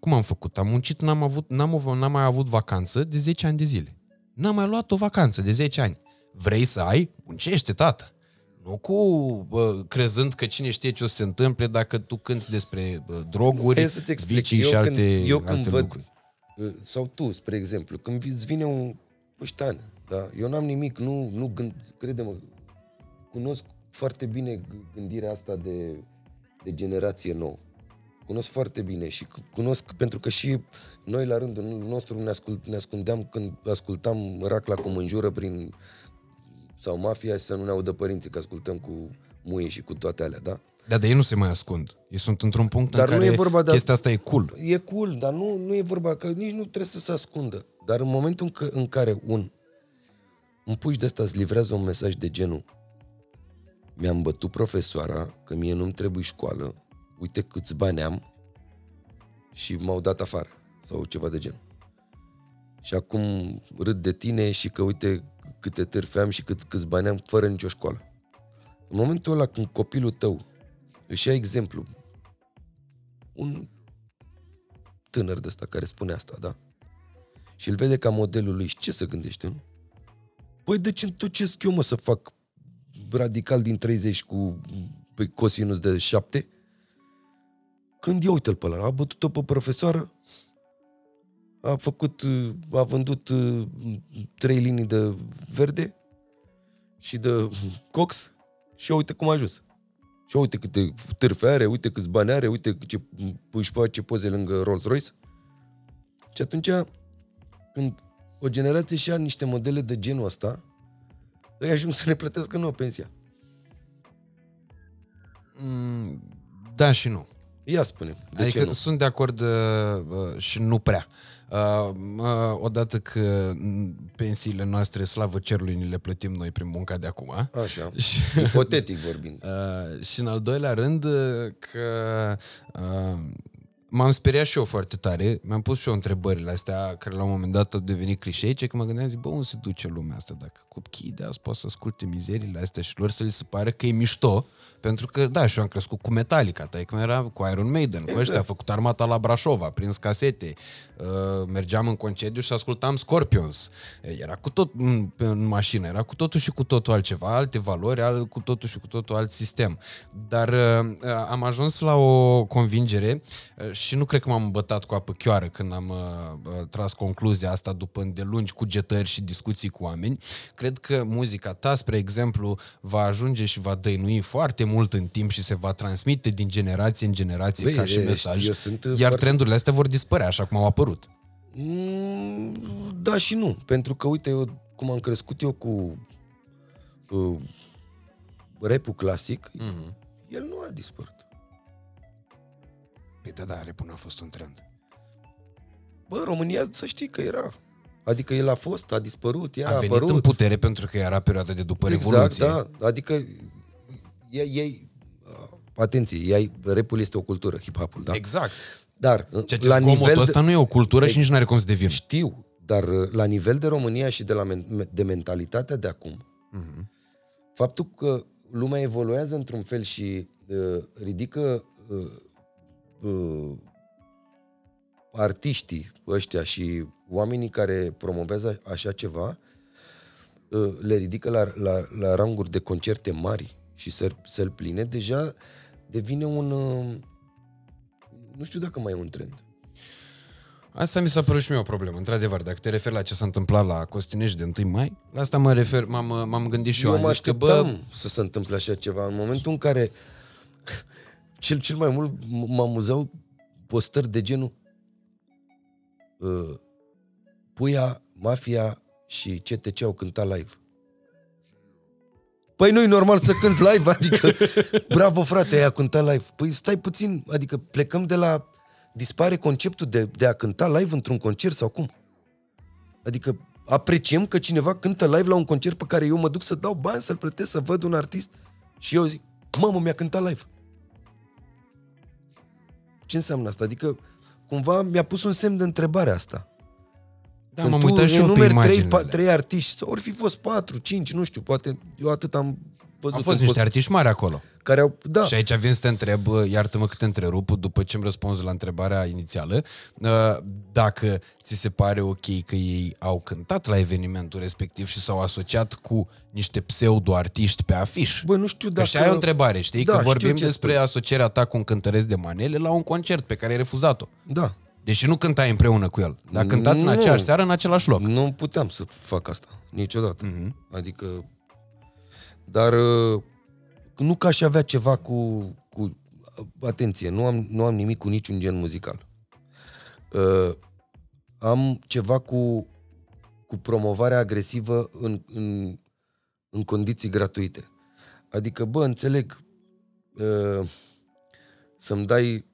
Cum am făcut? Am muncit, n-am mai avut vacanță de 10 ani de zile. N-am mai luat o vacanță de 10 ani. Vrei să ai? Muncește, tată. Nu cu crezând că cine știe ce o să se întâmple dacă tu cânti despre droguri, vicii și alte lucruri. Sau tu, spre exemplu, când îți vine un puștan, da? Eu n-am nimic, nu gând, crede-mă, cunosc foarte bine gândirea asta de generație nouă. Cunosc foarte bine și cunosc pentru că și noi la rândul nostru ne ascundeam când ascultam Racla cu mânjură prin, sau Mafia, și să nu ne audă părinții că ascultăm cu muie și cu toate alea, da? Da, dar ei nu se mai ascund. Ei sunt într-un punct dar în care chestia asta e cool. E cool, dar nu e vorba că nici nu trebuie să se ascundă. Dar în momentul în care un puș de ăsta îți livrează un mesaj de genul mi-am bătut profesoara că mie nu-mi trebuie școală, uite câți bani am și m-au dat afară sau ceva de genul. Și acum râd de tine și că uite câte târfe am și câți bani am fără nicio școală. În momentul ăla când copilul tău își ia exemplu, un tânăr de ăsta care spune asta, da? Și îl vede ca modelul lui și ce se gândește, nu? Păi de ce întocesc eu, mă, să fac radical din 30 cu cosinus de 7? Când eu uite-l pe ăla, a bătut-o pe profesoară, a vândut 3 linii de verde și de cox și uite cum a ajuns. Și uite câte târfe are, uite câți bani are, uite ce își face poze lângă Rolls-Royce. Și atunci, când o generație și-a niște modele de genul ăsta, îi ajung să ne plătească nouă pensia. Da și nu. Ia spune. Adică sunt de acord și nu prea. Odată că pensiile noastre, slavă cerului, ni le plătim noi prin munca de acum. Așa, hipotetic vorbind. Și în al doilea rând că m-am speriat și eu foarte tare, mi-am pus și eu întrebările astea care la un moment dat au devenit clișeice, că mă gândeam, zic, bă, unde se duce lumea asta? Dacă copiii de azi poate să asculte mizerile astea și lor să li se pare că e mișto, pentru că, da, și eu am crescut cu Metallica, taică era cu Iron Maiden, exact, cu ăștia, a făcut armata la Brașov, a prins casete, mergeam în concediu și ascultam Scorpions, era cu tot în mașină, era cu totul și cu totul altceva, alte valori, cu totul și cu totul alt sistem. Dar am ajuns la o convingere și nu cred că m-am bătat cu apă chioară când am tras concluzia asta după îndelungi cugetări și discuții cu oameni. Cred că muzica ta, spre exemplu, va ajunge și va dăinui foarte mult în timp și se va transmite din generație în generație ca și mesaj, iar trendurile astea vor dispărea așa cum au apărut. Da și nu, pentru că uite, eu cum am crescut eu cu rap-ul clasic, el nu a dispărut. Păi da, repun a fost un trend. Bă, România, să știi că era. Adică el a fost, a dispărut, ea a apărut. A venit în putere pentru că era perioada de după Revoluție. Exact, da. Adică ei atenție, rap-ul este o cultură, hip-hop-ul, da? Exact. Dar la nivel ăsta nu e o cultură și nici nu are cum să devină. Știu, dar la nivel de România și de mentalitatea de acum, faptul că lumea evoluează într-un fel și ridică artiștii ăștia și oamenii care promovează așa ceva, le ridică la ranguri de concerte mari și să-l pline, deja devine un... Nu știu dacă mai e un trend. Asta mi s-a părut și mie o problemă, într-adevăr. Dacă te referi la ce s-a întâmplat la Costinești de 1 mai, la asta mă refer, m-am gândit și eu. Eu mă așteptam să se întâmple așa ceva. În momentul în care... Cel mai mult mă amuzau postări de genul Puia, Mafia și CTC au cântat live. Păi nu-i normal să cânti live? Adică, bravo frate, ai a cântat live. Păi stai puțin, adică plecăm de la... Dispare conceptul de a cânta live într-un concert sau cum? Adică apreciem că cineva cântă live la un concert pe care eu mă duc să dau bani, să-l plătesc, să văd un artist și eu zic, mamă, mi-a cântat live. Ce înseamnă asta? Adică cumva mi-a pus un semn de întrebare asta. Da, m-am uitat și eu pe imaginele. 3 artiști, ori fi fost 4, 5, nu știu, poate eu atât am văzut. Au fost niște artiști mari acolo. Care au, da. Și aici vin să te întreb, iartă-mă că te întrerup, după ce îmi răspunzi la întrebarea inițială, dacă ți se pare ok că ei au cântat la evenimentul respectiv și s-au asociat cu niște pseudo-artiști pe afiș. Bă, nu știu dacă... Și ai o întrebare, știi? Da, că vorbim despre asocierea ta cu un cântăresc de manele la un concert pe care ai refuzat-o. Da. Deși nu cântai împreună cu el, dar cântați în aceeași seară, în același loc. Nu puteam să fac asta, niciodată. Adică... Dar nu că aș avea ceva cu... Atenție, nu am nimic cu niciun gen muzical. Am ceva cu promovarea agresivă în condiții gratuite. Adică, bă, înțeleg să-mi dai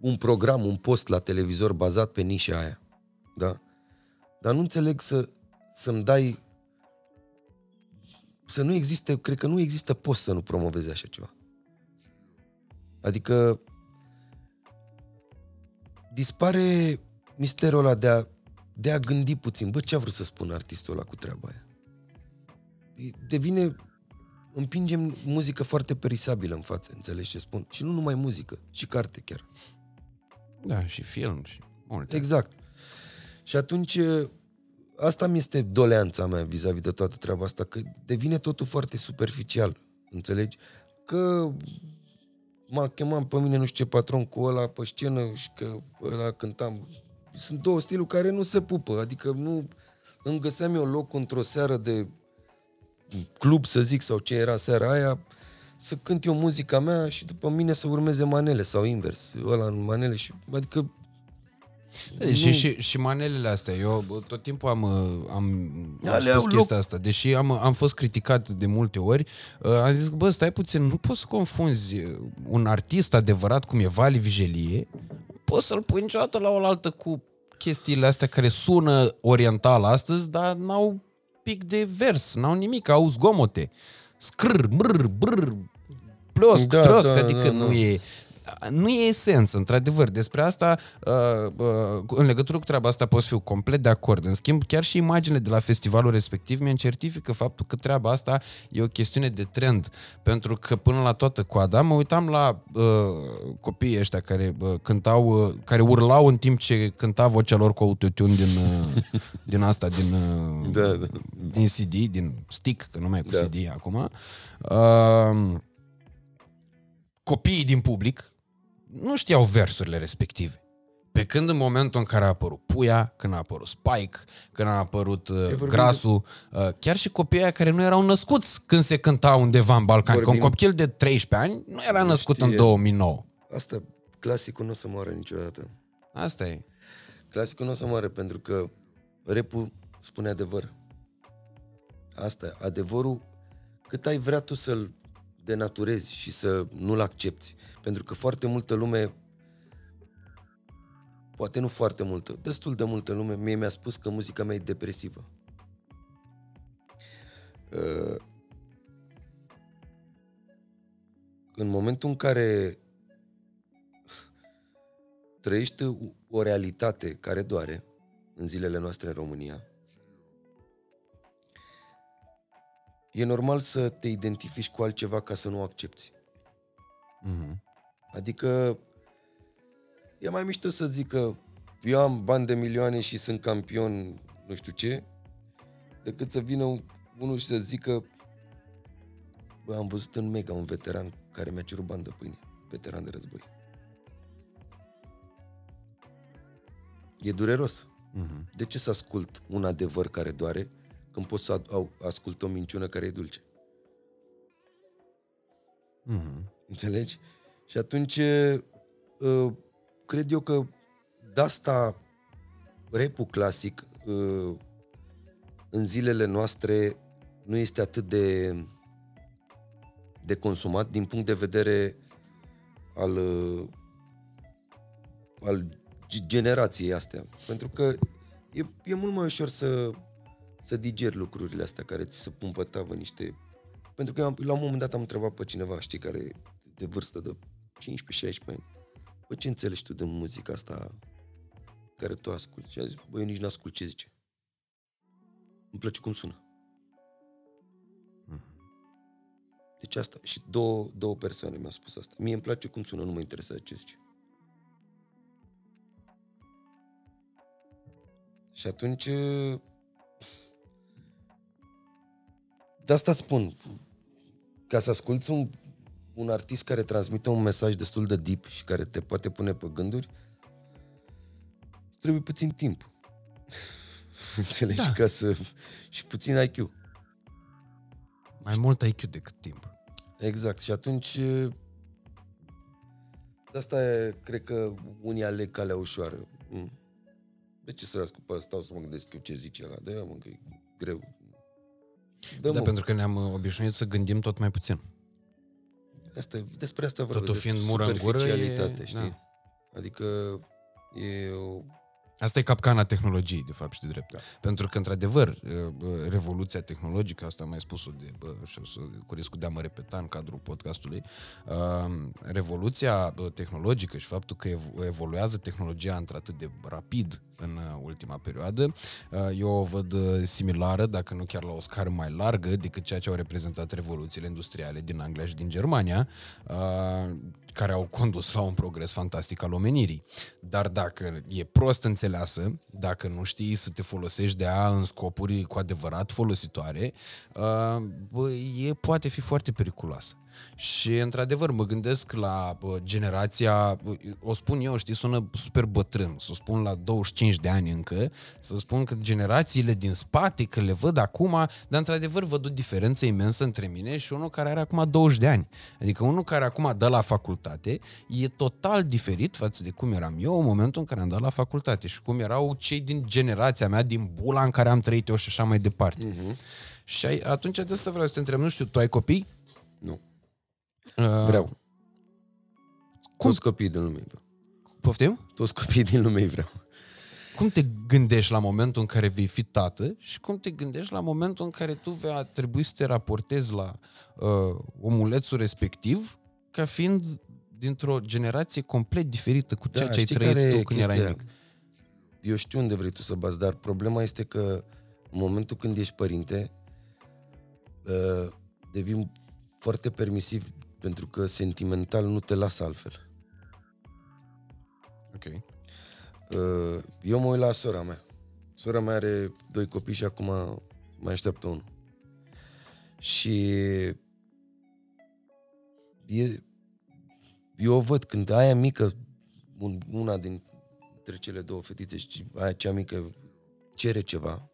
un program, un post la televizor bazat pe nișa aia. Da? Dar nu înțeleg să-mi dai... Să nu existe, cred că nu există post să nu promovezi așa ceva. Adică dispare misterul ăla de a gândi puțin. Bă, ce a vrut să spună artistul ăla cu treaba aia? Devine... Împingem muzică foarte perisabilă în față, înțelegi ce spun? Și nu numai muzică, și carte chiar. Da, și film, și multe. Exact. Și atunci, asta mi este doleanța mea vis-a-vis de toată treaba asta, că devine totul foarte superficial, înțelegi? Că m-a chemat pe mine nu știu ce patron cu ăla pe scenă și că ăla cântam. Sunt două stiluri care nu se pupă, adică nu îmi găseam eu loc într-o seară de club, să zic, sau ce era seara aia, să cânt eu muzica mea și după mine să urmeze manele sau invers, ăla în manele și... Adică... Și manelele astea, eu tot timpul am spus chestia asta, deși am fost criticat de multe ori, am zis că, bă, stai puțin, nu poți să confunzi un artist adevărat cum e Vali Vigelie, poți să-l pui niciodată la oaltă cu chestiile astea care sună oriental astăzi, dar n-au pic de vers, n-au nimic, au zgomote. Scrr, brr, brr, plosc, da, trosc, da, adică da, nu e esență, într-adevăr. Despre asta, în legătură cu treaba asta, pot fi complet de acord. În schimb, chiar și imaginile de la festivalul respectiv mi-e certifică faptul că treaba asta e o chestiune de trend. Pentru că până la toată coada mă uitam la copiii ăștia care cântau, care urlau în timp ce cânta vocea lor cu autotune din asta, din CD, din stick, că nu mai e cu CD acum. Copiii din public nu știau versurile respective. Pe când în momentul în care a apărut Puia, când a apărut Spike, când a apărut Grasu, chiar și copiii care nu erau născuți când se cânta undeva în Balcani, că un copil de 13 ani nu era născut în 2009. Asta, clasicul nu o să moară niciodată. Asta e. Clasicul nu o să moară, pentru că rap-ul spune adevăr. Asta e. Adevărul, cât ai vrea tu să-l denaturezi și să nu-l accepti. Pentru că foarte multă lume, poate nu foarte multă, destul de multă lume, mie mi-a spus că muzica mea e depresivă. În momentul în care trăiești o realitate care doare în zilele noastre în România, e normal să te identifici cu altceva ca să nu o accepti. Adică e mai mișto să zic că eu am bani de milioane și sunt campion nu știu ce, decât să vină unul și să zică, bă, am văzut în Mega un veteran care mi-a cerut bani de pâine, veteran de război. E dureros. De ce să ascult un adevăr care doare când poți să ascult o minciună care e dulce? Înțelegi? Și atunci cred eu că de asta rap-ul clasic în zilele noastre nu este atât de consumat din punct de vedere al generației astea. Pentru că E mult mai ușor să digeri lucrurile astea care ți se pun pe tavă niște... Pentru că la un moment dat am întrebat pe cineva, știi, care de vârstă de 15-16 ani, bă, ce înțelegi tu din muzica asta care tu asculti? Și a zis, bă, eu nici n-ascult ce zice. Îmi place cum sună. Deci asta, și două persoane mi-au spus asta. Mie îmi place cum sună, nu mă interesează ce zice. Și atunci... De asta spun, ca să asculți un artist care transmite un mesaj destul de deep și care te poate pune pe gânduri, trebuie puțin timp. Înțelegi? Da. Ca să... Și puțin IQ. Mai mult IQ decât timp. Exact. Și atunci... De asta e, cred că unii aleg calea ușoară. De ce să le ascult? Stau să mă gândesc eu ce zice ăla. De-aia, mă, că e greu. Da, pentru că ne-am obișnuit să gândim tot mai puțin. Asta, despre asta vorbim. Totul fiind mură în gură e... știi? Da. Adică e o... Asta e capcana tehnologiei, de fapt, și de drept. Da. Pentru că, într-adevăr, revoluția tehnologică, asta am mai spus-o cu riscul de a mă repeta în cadrul podcastului, revoluția tehnologică și faptul că evoluează tehnologia într-atât de rapid în ultima perioadă, eu o văd similară, dacă nu chiar la o scară mai largă, decât ceea ce au reprezentat revoluțiile industriale din Anglia și din Germania, care au condus la un progres fantastic al omenirii. Dar dacă e prost înțeleasă, dacă nu știi să te folosești de ea în scopuri cu adevărat folositoare, poate fi foarte periculoasă. Și într-adevăr mă gândesc la generația, o spun eu, știi, sună super bătrân, să spun la 25 de ani încă, să spun că generațiile din spate, că le văd acum, dar într-adevăr văd o diferență imensă între mine și unul care are acum 20 de ani. Adică unul care acum dă la facultate e total diferit față de cum eram eu în momentul în care am dat la facultate și cum erau cei din generația mea, din bula în care am trăit eu și așa mai departe. Și atunci de asta vreau să te întreb, nu știu, tu ai copii? Nu. Vreau. Toți copiii din lume vreau. Poftim? Toți copiii din lume vreau. Cum te gândești la momentul în care vei fi tată și cum te gândești la momentul în care tu vei trebui să te raportezi la omulețul respectiv ca fiind dintr-o generație complet diferită cu ceea ce ai trăit tu când erai mic? Eu știu unde vrei tu să bați, dar problema este că în momentul când ești părinte devii foarte permisiv, pentru că sentimental nu te lasă altfel. Ok. Eu mă uit la sora mea. Sora mea are 2 copii și acum mai așteaptă unul. Și eu o văd când aia mică, una dintre cele 2 fetițe și aia cea mică cere ceva,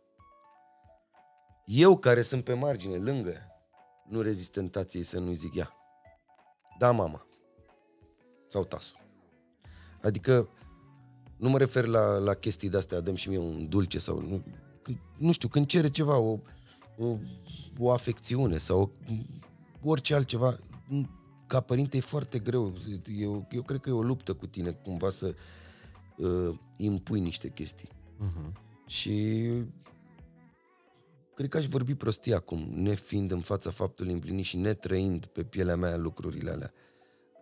eu care sunt pe margine, lângă, nu rezist tentației să nu-i zic ea. Da, mama. Sau tasu. Adică nu mă refer la chestii de-astea, dăm și mie un dulce sau... Nu știu, când cere ceva, o afecțiune sau orice altceva, ca părinte e foarte greu. Eu cred că e o luptă cu tine, cumva să impui niște chestii. Și... Cred că aș vorbi prostii acum, nefiind în fața faptului împlinit și netrăind pe pielea mea lucrurile alea.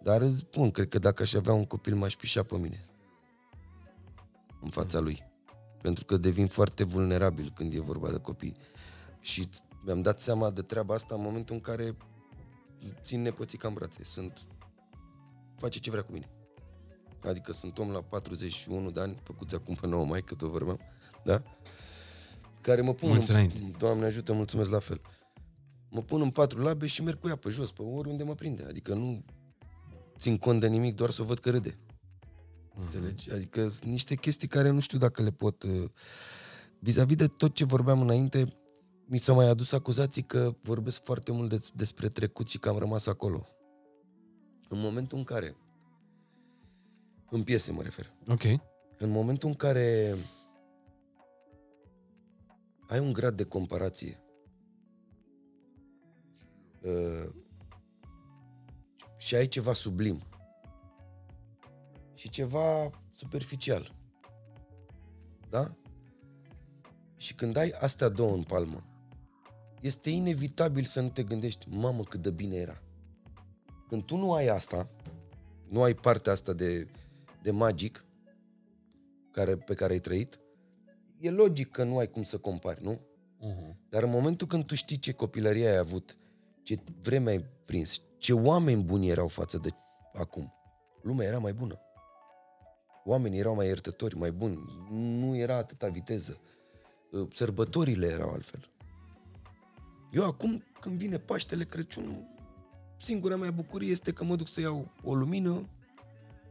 Dar îți spun, cred că dacă aș avea un copil, m-aș pișa pe mine. În fața lui. Pentru că devin foarte vulnerabil când e vorba de copii. Și mi-am dat seama de treaba asta în momentul în care țin nepoțica în brațe. Face ce vrea cu mine. Adică sunt om la 41 de ani, făcuți acum pe 9 mai, că tot vorbeam, da? Care mă pun în, Doamne ajută, mulțumesc la fel. Mă pun în 4 labe și merg cu ea pe jos, pe oriunde mă prinde. Adică nu țin cont de nimic, doar să o văd că râde. Înțelegi? Adică sunt niște chestii care nu știu dacă le pot... Vis-a-vis de tot ce vorbeam înainte, mi s-au mai adus acuzații că vorbesc foarte mult despre trecut și că am rămas acolo. În momentul în care... În piese mă refer. Ok. În momentul în care... ai un grad de comparație și ai ceva sublim și ceva superficial, da? când ai astea două în palmă, este inevitabil să nu te gândești, mamă, cât de bine era. Când tu nu ai asta, nu ai partea asta de magic pe care ai trăit, e logic că nu ai cum să compari, nu? Uh-huh. Dar în momentul când tu știi ce copilărie ai avut, ce vreme ai prins, ce oameni buni erau față de acum, lumea era mai bună. Oamenii erau mai iertători, mai buni, nu era atâta viteză. Sărbătorile erau altfel. Eu acum, când vine Paștele, Crăciunul, singura mea bucurie este că mă duc să iau o lumină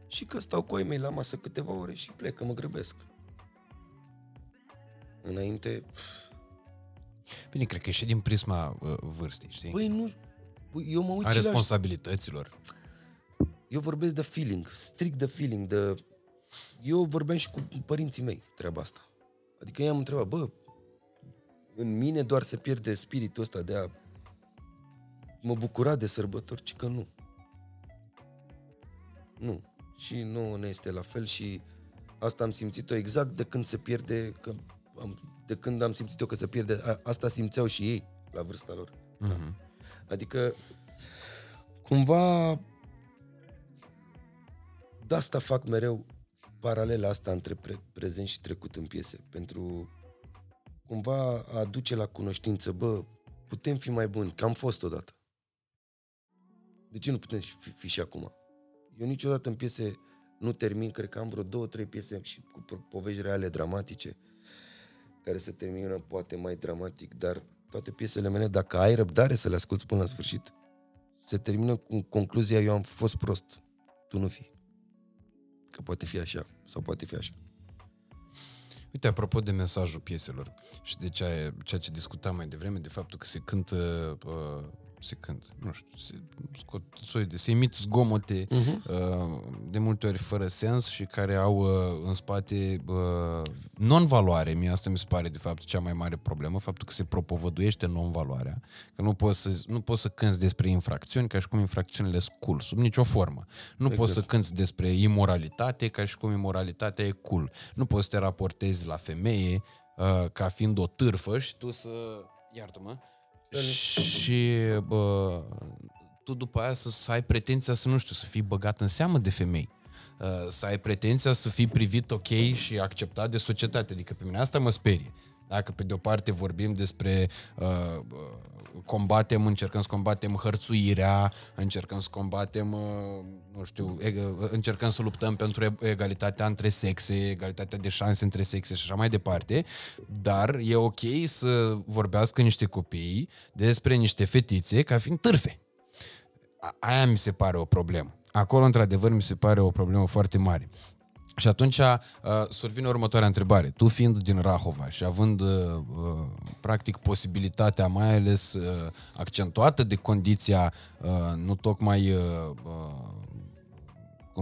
și că stau cu ai mei la masă câteva ore și plec, că mă grăbesc. Înainte... Bine, cred că e și din prisma vârstei, știi? Băi, nu... Eu mă uit a responsabilităților. Eu vorbesc de feeling, strict de feeling, de... Eu vorbeam și cu părinții mei treaba asta. Adică i-am întrebat, bă, în mine doar se pierde spiritul ăsta de a mă bucura de sărbători, ci că nu. Nu. Și nouă ne este la fel și asta am simțit-o exact de când se pierde, de când am simțit-o că se pierde, asta simțeau și ei la vârsta lor. Uh-huh. Adică, cumva, de asta fac mereu paralela asta între prezent și trecut în piese, pentru cumva a aduce la cunoștință, bă, putem fi mai buni, că am fost odată. De ce nu putem fi și acum? Eu niciodată în piese nu termin, cred că am vreo 2-3 piese și cu povești reale dramatice, care se termină poate mai dramatic, dar toate piesele mele, dacă ai răbdare să le asculți până la sfârșit, se termină cu concluzia, eu am fost prost, tu nu fii. Că poate fi așa, sau poate fi așa. Uite, apropo de mesajul pieselor și de ceea ce discutam mai devreme, de faptul că se cântă, nu știu, se scot soi de, se emit zgomote, uh-huh, de multe ori fără sens și care au în spate non-valoare. Mie asta mi se pare de fapt cea mai mare problemă, faptul că se propovăduiește non-valoarea, că nu poți să cânți despre infracțiuni ca și cum infracțiunile sunt cool, sub nicio formă. Nu exact. Poți să cânți despre imoralitate ca și cum imoralitatea e cool. Nu poți să te raportezi la femeie ca fiind o târfă și tu să... Iartă-mă. Și bă, tu după aia să ai pretenția să, nu știu, să fii băgat în seamă de femei, să ai pretenția să fii privit ok și acceptat de societate. Adică pe mine asta mă sperie. Dacă pe de-o parte vorbim despre încercăm să combatem hărțuirea, încercăm să combatem, încercăm să luptăm pentru egalitatea între sexe, egalitatea de șanse între sexe și așa mai departe, dar e ok să vorbească niște copii despre niște fetițe ca fiind târfe. Aia mi se pare o problemă. Acolo, într-adevăr, mi se pare o problemă foarte mare. Și atunci survine următoarea întrebare. Tu fiind din Rahova și având practic posibilitatea, mai ales accentuată de condiția nu tocmai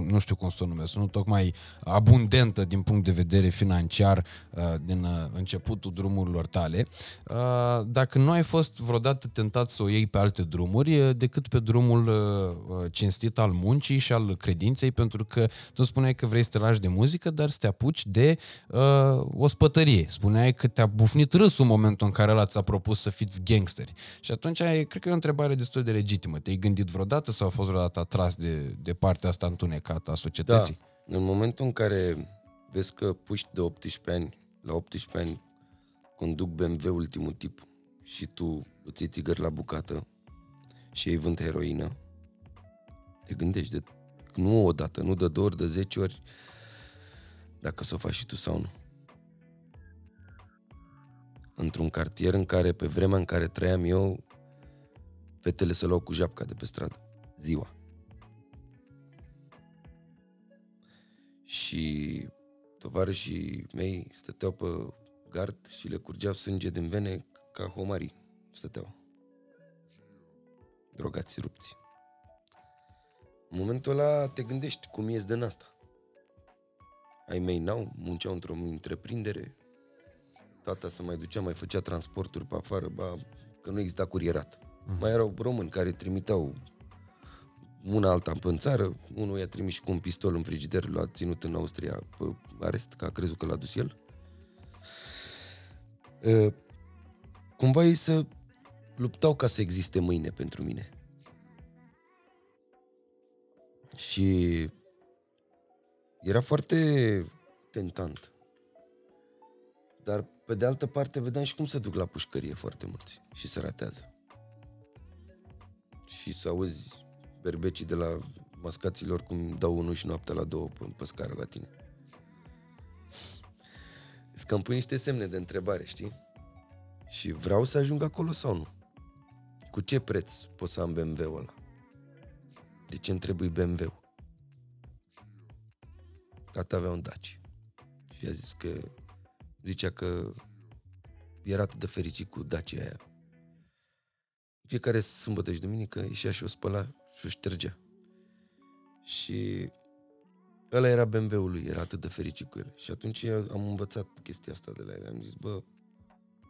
nu știu cum să o numesc, nu tocmai abundentă din punct de vedere financiar din începutul drumurilor tale, dacă nu ai fost vreodată tentat să o iei pe alte drumuri decât pe drumul cinstit al muncii și al credinței, pentru că tu spuneai că vrei să te lași de muzică, dar să te apuci de ospătărie. Spuneai că te-a bufnit râsul în momentul în care ăla ți-a propus să fiți gangsteri. Și atunci cred că e o întrebare destul de legitimă. Te-ai gândit vreodată sau a fost vreodată atras de partea asta întunecată a societății? Da. În momentul în care vezi că puști de 18 ani, la 18 ani conduc BMW ultimul tip și tu îți iei țigări la bucată și ei vând heroină, te gândești de nu o dată, nu de 2 ori, de 10 ori dacă s-o faci și tu sau nu. Într-un cartier în care, pe vremea în care trăiam eu, fetele se luau cu japca de pe stradă ziua. Și tovarășii mei stăteau pe gard și le curgeau sânge din vene ca homarii. Stăteau drogați, rupți. În momentul ăla te gândești cum ies din asta. Ai mei n-au, munceau într-o întreprindere. Tata se mai ducea, mai făcea transporturi pe afară, că nu exista curierat. Mai erau români care trimiteau una alta în țară, unul i-a trimis și cu un pistol în frigider, l-a ținut în Austria pe arest, că a crezut că l-a dus el. Cumva ei să luptau ca să existe mâine pentru mine. Și era foarte tentant. Dar pe de altă parte vedeam și cum se duc la pușcărie foarte mulți și se ratează. Și să auzi berbecii de la mascaților cum dau unul și noaptea la două pe scară la tine. Îți cam pui niște semne de întrebare, știi? Și vreau să ajung acolo sau nu? Cu ce preț pot să am BMW-ul ăla? De ce îmi trebuie BMW-ul? Tata avea un Daci. Și a zis că... Zicea că era atât de fericit cu Dacia aia. Fiecare sâmbătă și duminică ieșea și o spăla și o ștergea. Și ăla era BMW-ul lui, era atât de fericit cu el. Și atunci am învățat chestia asta de la el. Am zis, bă,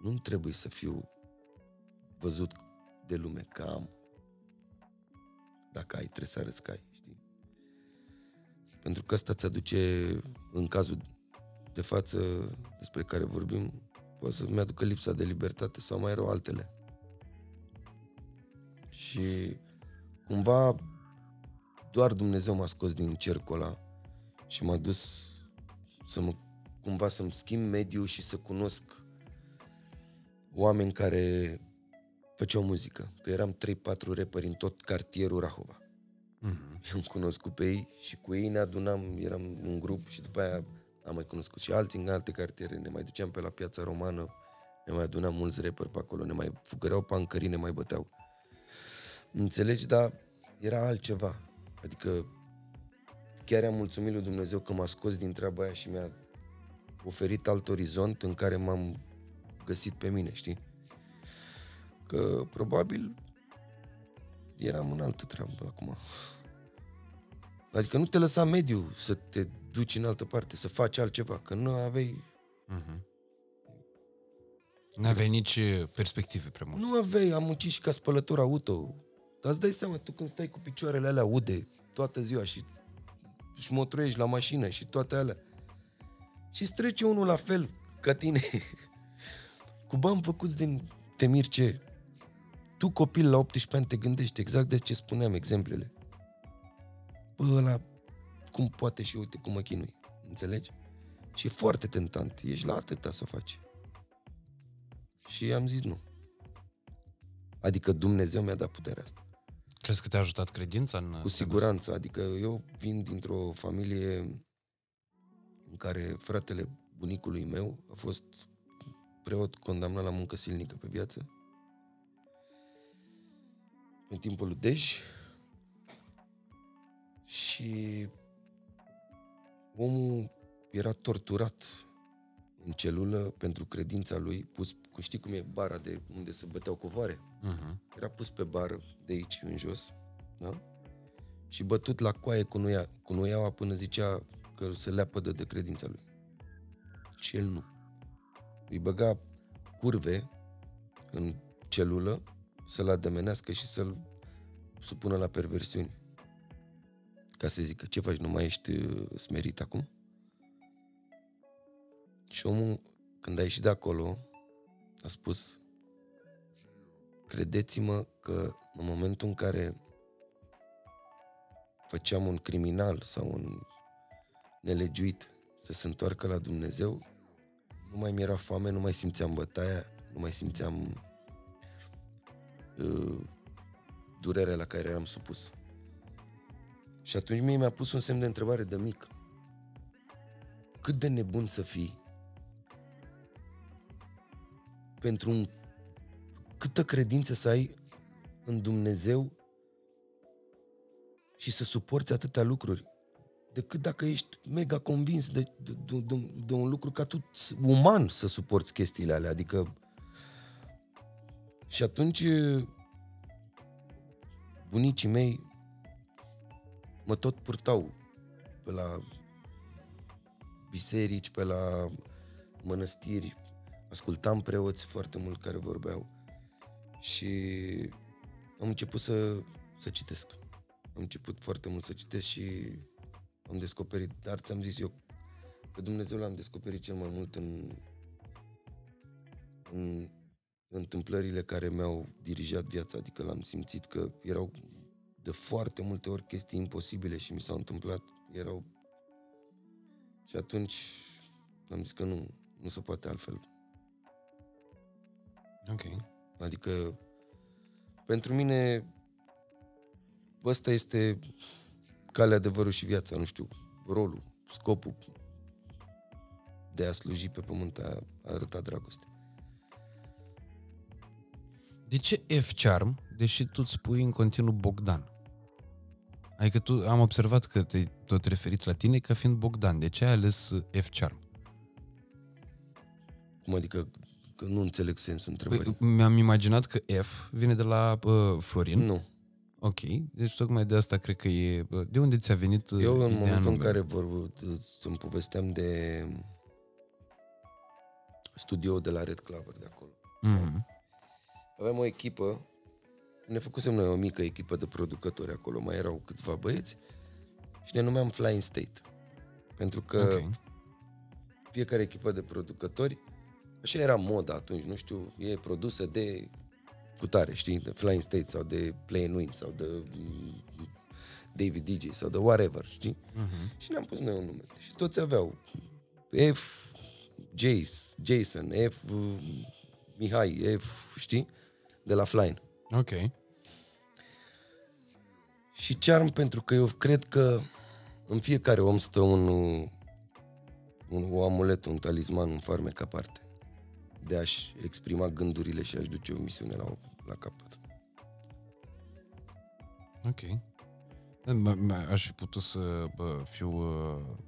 nu trebuie să fiu văzut de lume că am. Dacă ai, trebuie să arăți că ai, știi? Pentru că asta ți aduce, în cazul de față despre care vorbim, poate să-mi aducă lipsa de libertate sau mai rău altele. Și cumva doar Dumnezeu m-a scos din cercul ăla și m-a dus să mă, cumva să-mi schimb mediul și să cunosc oameni care făceau muzică. Că eram 3-4 rapperi în tot cartierul Rahova. Mm-hmm. I-am cunoscut pe ei și cu ei ne adunam, eram un grup și după aia am mai cunoscut și alții în alte cartiere, ne mai duceam pe la Piața Romană, ne mai adunam mulți rapperi pe acolo, ne mai fugăreau pancării, ne mai băteau. Înțelegi, dar era altceva. Adică chiar am mulțumit lui Dumnezeu că m-a scos din treaba aia și mi-a oferit alt orizont în care m-am găsit pe mine, știi? Că probabil eram în altă treabă acum. Adică nu te lăsa mediul să te duci în altă parte, să faci altceva, că nu aveai... Uh-huh. Nu aveai nici perspective prea mult. Nu aveai, am muncit și ca spălător auto. Dar îți dai seama, tu când stai cu picioarele alea ude toată ziua și șmotruiești la mașină și toate alea și trece unul la fel ca tine cu bani făcuți din temir ce. Tu copil la 18 ani te gândești exact de ce spuneam exemplele. Bă, ăla cum poate și uite cum mă chinui, înțelegi? Și e foarte tentant, ești la atâta să o faci. Și am zis nu. Adică Dumnezeu mi-a dat puterea asta. Crezi că te-a ajutat credința? În cu siguranță, adică eu vin dintr-o familie în care fratele bunicului meu a fost preot condamnat la muncă silnică pe viață în timpul lui Dej. Și omul era torturat în celulă pentru credința lui, pus, știi cum e bara de unde se băteau covoare? Uh-huh. Era pus pe bară de aici în jos, da? Și bătut la coaie cu nuiaua până zicea că se leapădă de credința lui. Și el nu. Îi băga curve în celulă să-l ademenească și să-l supună la perversiuni. Ca să zică, ce faci, nu mai ești smerit acum? Și omul, când a ieșit de acolo, a spus, credeți-mă că în momentul în care făceam un criminal sau un nelegiuit să se întoarcă la Dumnezeu, nu mai mi-era foame, nu mai simțeam bătaia, nu mai simțeam durerea la care eram supus. Și atunci mie mi-a pus un semn de întrebare de mic. Cât de nebun să fii pentru câtă credință să ai în Dumnezeu și să suporți atâtea lucruri, decât dacă ești mega convins de un lucru ca tu uman să suporți chestiile alea. Adică... Și atunci bunicii mei mă tot purtau pe la biserici, pe la mănăstiri, ascultam preoți foarte mult care vorbeau și am început să citesc. Am început foarte mult să citesc și am descoperit, dar ți-am zis eu, că Dumnezeu l-am descoperit cel mai mult în, întâmplările care mi-au dirijat viața, adică l-am simțit că erau de foarte multe ori chestii imposibile și mi s-au întâmplat, erau... Și atunci am zis că nu se poate altfel. Ok. Adică pentru mine ăsta este calea, adevărul și viața, nu știu, rolul, scopul de a sluji pe pământ, a arăta dragoste. De ce F. Charm, deși tu spui în continuu Bogdan? Adică tu, am observat că te-ai tot referit la tine ca fiind Bogdan. De ce ai ales F. Charm? Cum adică? Că nu înțeleg sensul întrebării. Păi, mi-am imaginat că F vine de la Florin. Nu. Ok, deci tocmai de asta cred că e... De unde ți-a venit ideea? Eu, în momentul în care îmi povesteam de studioul de la Red Clover de acolo, mm-hmm, aveam o echipă, ne făcusem noi o mică echipă de producători acolo, mai erau câțiva băieți și ne numeam Flying State. Pentru că fiecare echipă de producători, așa era moda atunci, nu știu, e produsă de cutare, știi, de Flying State sau de Play and Win sau de David DJ sau de whatever, știi? Uh-huh. Și ne-am pus noi un nume. Și toți aveau F, Jason, F, Mihai, F, știi? De la Flying. Ok. Și Charm pentru că eu cred că în fiecare om stă un amulet, un talisman, un farmec aparte de a-și exprima gândurile și a-și duce o misiune la capăt. Ok. Aș fi putut să fiu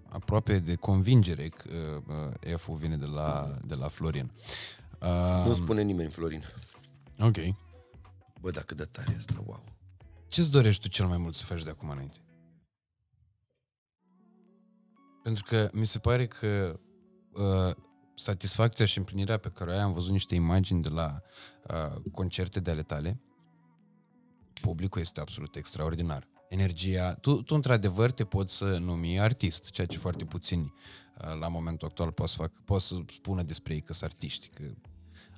aproape de convingere că F-ul vine de la Florin. Nu spune nimeni Florin. Ok. Bă, dacă dă tare asta, wow. Ce-ți dorești tu cel mai mult să faci de acum înainte? Pentru că mi se pare că satisfacția și împlinirea pe care am văzut niște imagini de la concerte de ale tale, publicul este absolut extraordinar. Energia, tu într-adevăr te poți numi artist, ceea ce foarte puțini la momentul actual poți să spună despre ei că sunt artiști, că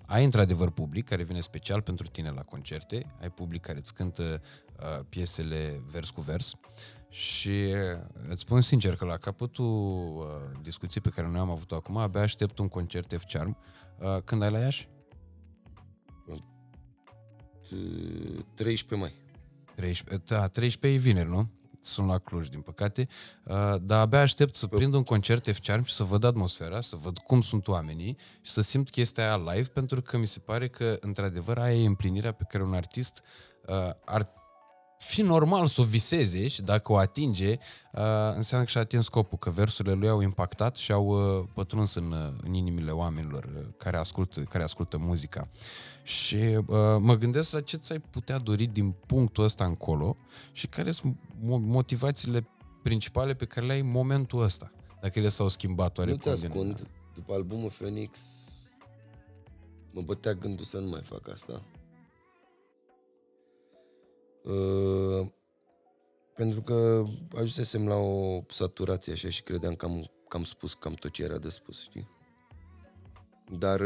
ai într-adevăr public care vine special pentru tine la concerte, ai public care îți cântă piesele vers cu vers. Și îți spun sincer că la capătul discuției pe care noi am avut-o acum, abia aștept un concert F. Charm. Când ai la Iași? 13 mai. 13 e vineri, nu? Sunt la Cluj, din păcate. Dar abia aștept să prind un concert F. Charm și să văd atmosfera, să văd cum sunt oamenii și să simt chestia aia live, pentru că mi se pare că, într-adevăr, aia e împlinirea pe care un artist ar fi normal să o viseze și dacă o atinge, înseamnă că și-a atins scopul, că versurile lui au impactat și au pătruns în inimile oamenilor care ascultă muzica. Și mă gândesc la ce ți-ai putea dori din punctul ăsta încolo și care sunt motivațiile principale pe care le ai în momentul ăsta, dacă ele s-au schimbat oarecum. Nu-ți ascund, după albumul Phoenix mă bătea gândul să nu mai fac asta. Pentru că ajusesem la o saturație așa și credeam că am spus cam tot ce era de spus, știi? Dar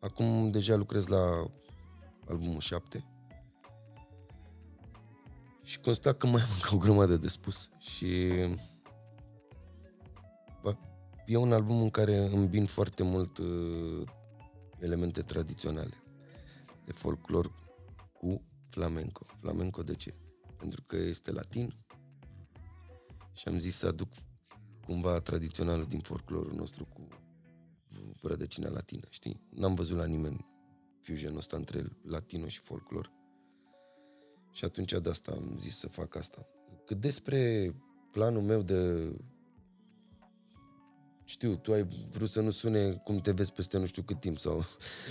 acum deja lucrez la albumul 7 și constat că mai am încă o grămadă de spus și e un album în care îmbin foarte mult elemente tradiționale de folclor cu flamenco. Flamenco de ce? Pentru că este latin și am zis să aduc cumva tradiționalul din folclorul nostru cu rădăcina latină, știi? N-am văzut la nimeni fusion-ul ăsta între latino și folclor și atunci de asta am zis să fac asta. Cât despre planul meu de... Știu, tu ai vrut să nu sune cum te vezi peste nu știu cât timp sau...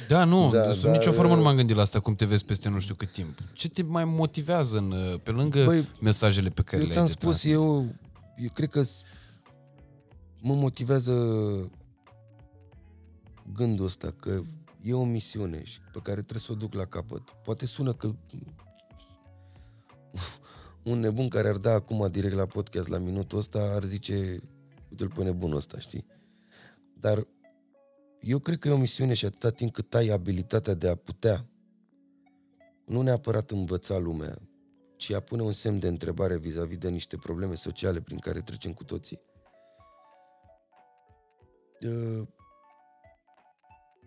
Da, nu, sub nicio formă nu m-am gândit la asta, cum te vezi peste nu știu cât timp. Ce te mai motivează pe lângă mesajele pe care le-ai de transmis? Eu ți-am spus, eu cred că mă motivează gândul ăsta, că e o misiune și pe care trebuie să o duc la capăt. Poate sună că un nebun care ar da acum direct la podcast la minutul ăsta ar zice... Uite-l pe nebunul ăsta, știi? Dar eu cred că e o misiune și atâta timp cât ai abilitatea de a putea, nu neapărat învăța lumea, ci a pune un semn de întrebare vis-a-vis de niște probleme sociale prin care trecem cu toții.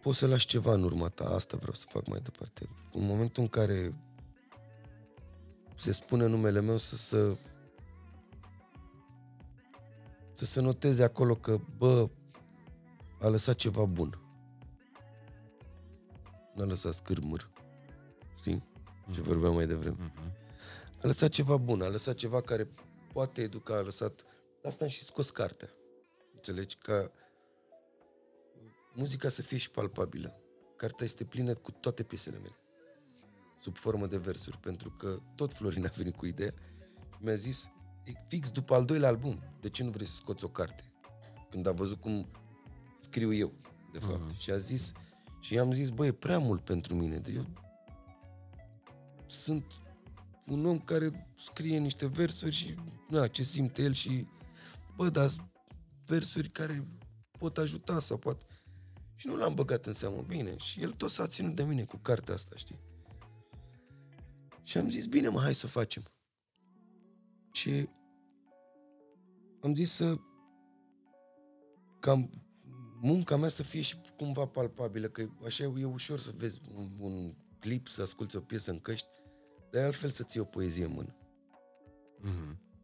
Poți să lași ceva în urma ta, asta vreau să fac mai departe. În momentul în care se spune numele meu, să se noteze acolo că, bă, a lăsat ceva bun. N-a lăsat scârmâr, știi? Ce vorbeam mai devreme. A lăsat ceva bun, a lăsat ceva care poate educa, a lăsat... Asta am și scos cartea. Înțelegi? Ca muzica să fie și palpabilă. Cartea este plină cu toate piesele mele, sub formă de versuri, pentru că tot Florin a venit cu ideea și mi-a zis, fix după al doilea album, de ce nu vrei să scoți o carte? Când a văzut cum scriu eu, de fapt. Și a zis, și i-am zis, băi, e prea mult pentru mine, de eu sunt un om care scrie niște versuri și, na, ce simte el și, bă, dar versuri care pot ajuta sau poate... Și nu l-am băgat în seamă, bine, și el tot s-a ținut de mine cu cartea asta, știi? Și am zis, bine, mă, hai să o facem. Și am zis să... Cam munca mea să fie și cumva palpabilă, că așa e ușor să vezi un clip, să asculți o piesă în căști, dar e altfel să ții o poezie în mână.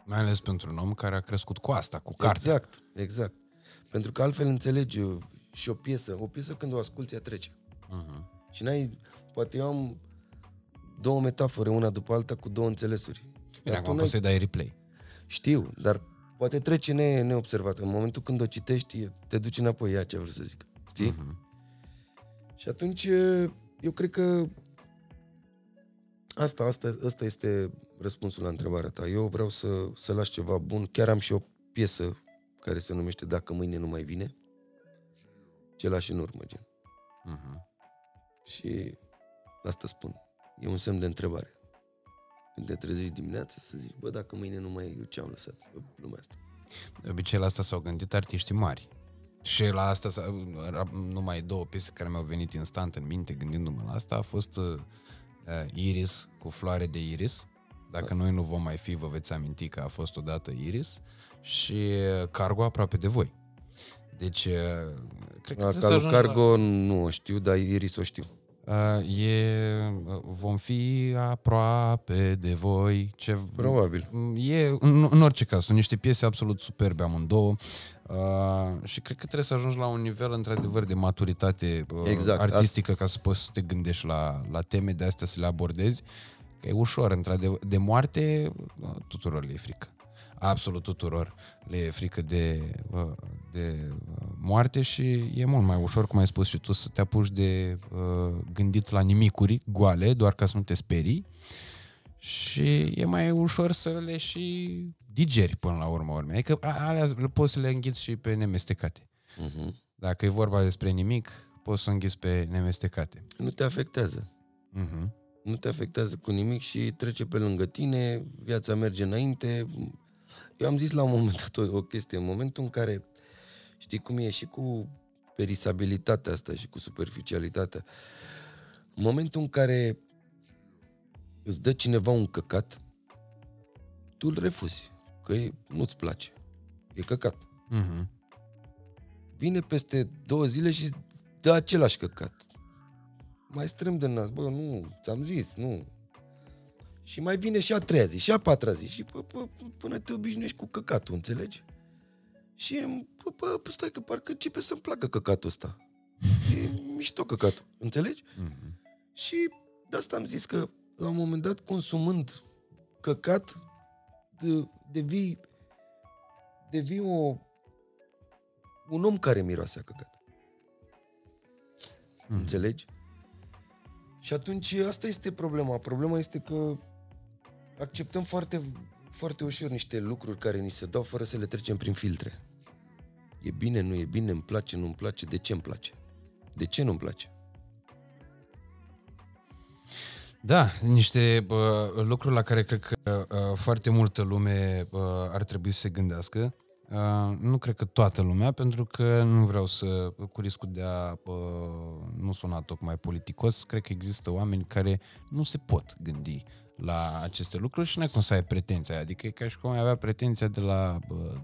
Mai ales pentru un om care a crescut cu asta, cu cartea. Exact, exact. Pentru că altfel înțelegi și o piesă când o asculți, ea trece. Și n-ai, poate eu am două metafore, una după alta, cu două înțelesuri. Bine, acum poți să-i dai replay. Știu, dar poate trece neobservată. În momentul când o citești, te duci înapoi, ia ce vreau să zic. Știi? Și atunci, eu cred că asta este răspunsul la întrebarea ta. Eu vreau să las ceva bun. Chiar am și o piesă care se numește Dacă mâine nu mai vine, ce lași în urmă, gen. Și asta spun. E un semn de întrebare. Când te trezești dimineața să zici, bă, dacă mâine nu mai eu ce-am lăsat lumea asta. De obicei la asta s-au gândit artiștii mari. Și la asta numai două piese care mi-au venit instant în minte gândindu-mă la asta a fost Iris cu Floare de Iris. Dacă noi nu vom mai fi, vă veți aminti că a fost odată Iris. Și Cargo aproape de voi. Deci, cred că Cargo nu o știu, dar Iris o știu. Vom fi aproape de voi. Probabil. În orice caz, sunt niște piese absolut superbe amândouă. Și cred că trebuie să ajungi la un nivel într-adevăr de maturitate artistică ca să poți să te gândești la teme de astea, să le abordezi. Că e ușor, într-adevăr. De moarte, tuturor le e frică. Absolut tuturor le e frică de moarte și e mult mai ușor, cum ai spus și tu, să te apuci de gândit la nimicuri goale, doar ca să nu te sperii, și e mai ușor să le și digeri până la urmă. Adică alea poți să le înghiți și pe nemestecate. Dacă e vorba despre nimic, poți să înghiți pe nemestecate. Nu te afectează. Nu te afectează cu nimic și trece pe lângă tine, viața merge înainte. Eu am zis la un moment dat o chestie, în momentul în care, știi cum e și cu perisabilitatea asta și cu superficialitatea, în momentul în care îți dă cineva un căcat, tu îl refuzi, că nu-ți place, e căcat. Vine peste 2 zile și dă același căcat. Mai strâmb de nas, bă, nu, ți-am zis, nu. Și mai vine și a 3-a zi, și a 4-a zi, și până te obișnuiești cu căcatul, înțelegi? Și stai că parcă începe să-mi placă căcatul ăsta. E mișto căcatul, înțelegi? Și de asta am zis că la un moment dat, consumând căcat, devii un om care miroase a căcat. Înțelegi? Și atunci asta este problema. Problema este că acceptăm foarte, foarte ușor niște lucruri care ni se dau fără să le trecem prin filtre. E bine, nu e bine, îmi place, nu-mi place, de ce îmi place? De ce nu-mi place? Da, niște lucruri la care cred că foarte multă lume ar trebui să se gândească. Nu cred că toată lumea, pentru că nu vreau să, cu riscul de a nu suna tocmai politicos, cred că există oameni care nu se pot gândi la aceste lucruri și n-ai cum să ai pretenția aia. Adică e ca și cum ai avea pretenția de la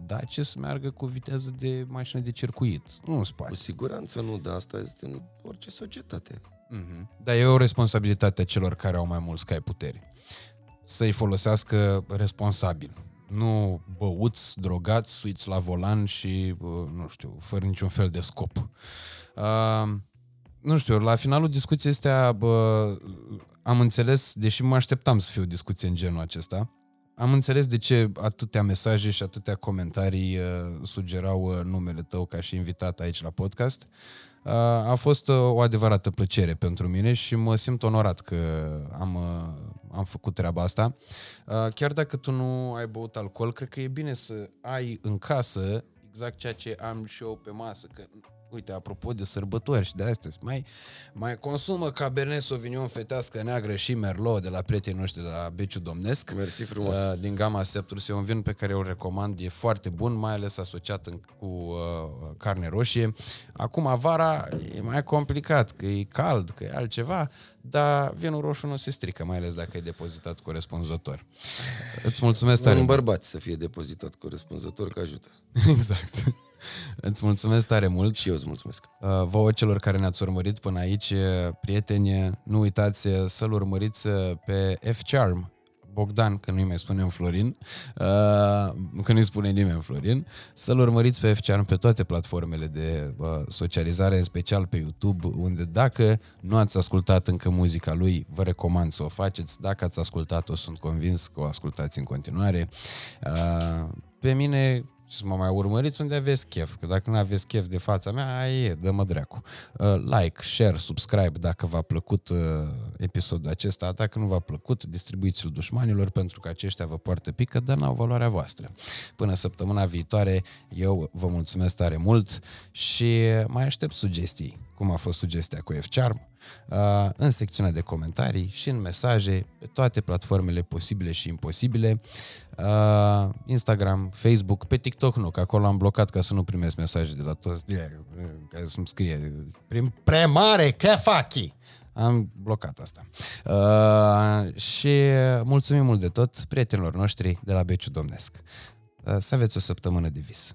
Dacia să meargă cu viteză de mașină de circuit. Nu îți poate. Cu siguranță nu, dar asta este în orice societate. Mm-hmm. Dar e o responsabilitate a celor care au mai mulți cai putere. Să-i folosească responsabil. Nu băuți, drogați, suiți la volan și, nu știu, fără niciun fel de scop. Nu știu, la finalul discuției astea am înțeles, deși mă așteptam să fie o discuție în genul acesta, am înțeles de ce atâtea mesaje și atâtea comentarii sugerau numele tău ca și invitat aici la podcast. A fost o adevărată plăcere pentru mine și mă simt onorat că am făcut treaba asta. Chiar dacă tu nu ai băut alcool, cred că e bine să ai în casă exact ceea ce am și eu pe masă, că uite, apropo de sărbători și de astăzi, mai consumă Cabernet Sauvignon, fetească neagră și Merlot de la prietenii noștri de la Beciu Domnesc. Mersi frumos. Din gama Septrus, e un vin pe care îl recomand, e foarte bun, mai ales asociat cu carne roșie. Acum vara e mai complicat, că e cald, că e altceva, dar vinul roșu nu se strică, mai ales dacă e depozitat corespunzător. Îți mulțumesc tare. Un bărbat să fie depozitat corespunzător, că ajută. Exact. Îți mulțumesc tare mult. Și eu îți mulțumesc. Vouă celor care ne-ați urmărit până aici, prieteni, nu uitați să-l urmăriți pe F. Charm Bogdan, că nu-i mai spunem Florin, că nu-i spune nimeni Florin, să-l urmăriți pe F. Charm pe toate platformele de socializare, în special pe YouTube, unde dacă nu ați ascultat încă muzica lui, vă recomand să o faceți. Dacă ați ascultat-o, sunt convins că o ascultați în continuare. Pe mine și să mă mai urmăriți unde aveți chef, că dacă nu aveți chef de fața mea, aia e, dă-mă dracu. Like, share, subscribe dacă v-a plăcut episodul acesta, dacă nu v-a plăcut, distribuiți-l dușmanilor, pentru că aceștia vă poartă pică, dar n-au valoarea voastră. Până săptămâna viitoare, eu vă mulțumesc tare mult și mai aștept sugestii, cum a fost sugestia cu F. Charm, în secțiunea de comentarii și în mesaje pe toate platformele posibile și imposibile, Instagram, Facebook, pe TikTok nu, că acolo am blocat ca să nu primesc mesaje de la toți care să-mi scrie prea mare, că faci? Am blocat asta. Și mulțumim mult de tot prietenilor noștri de la Beciu Domnesc. Să aveți o săptămână de vis.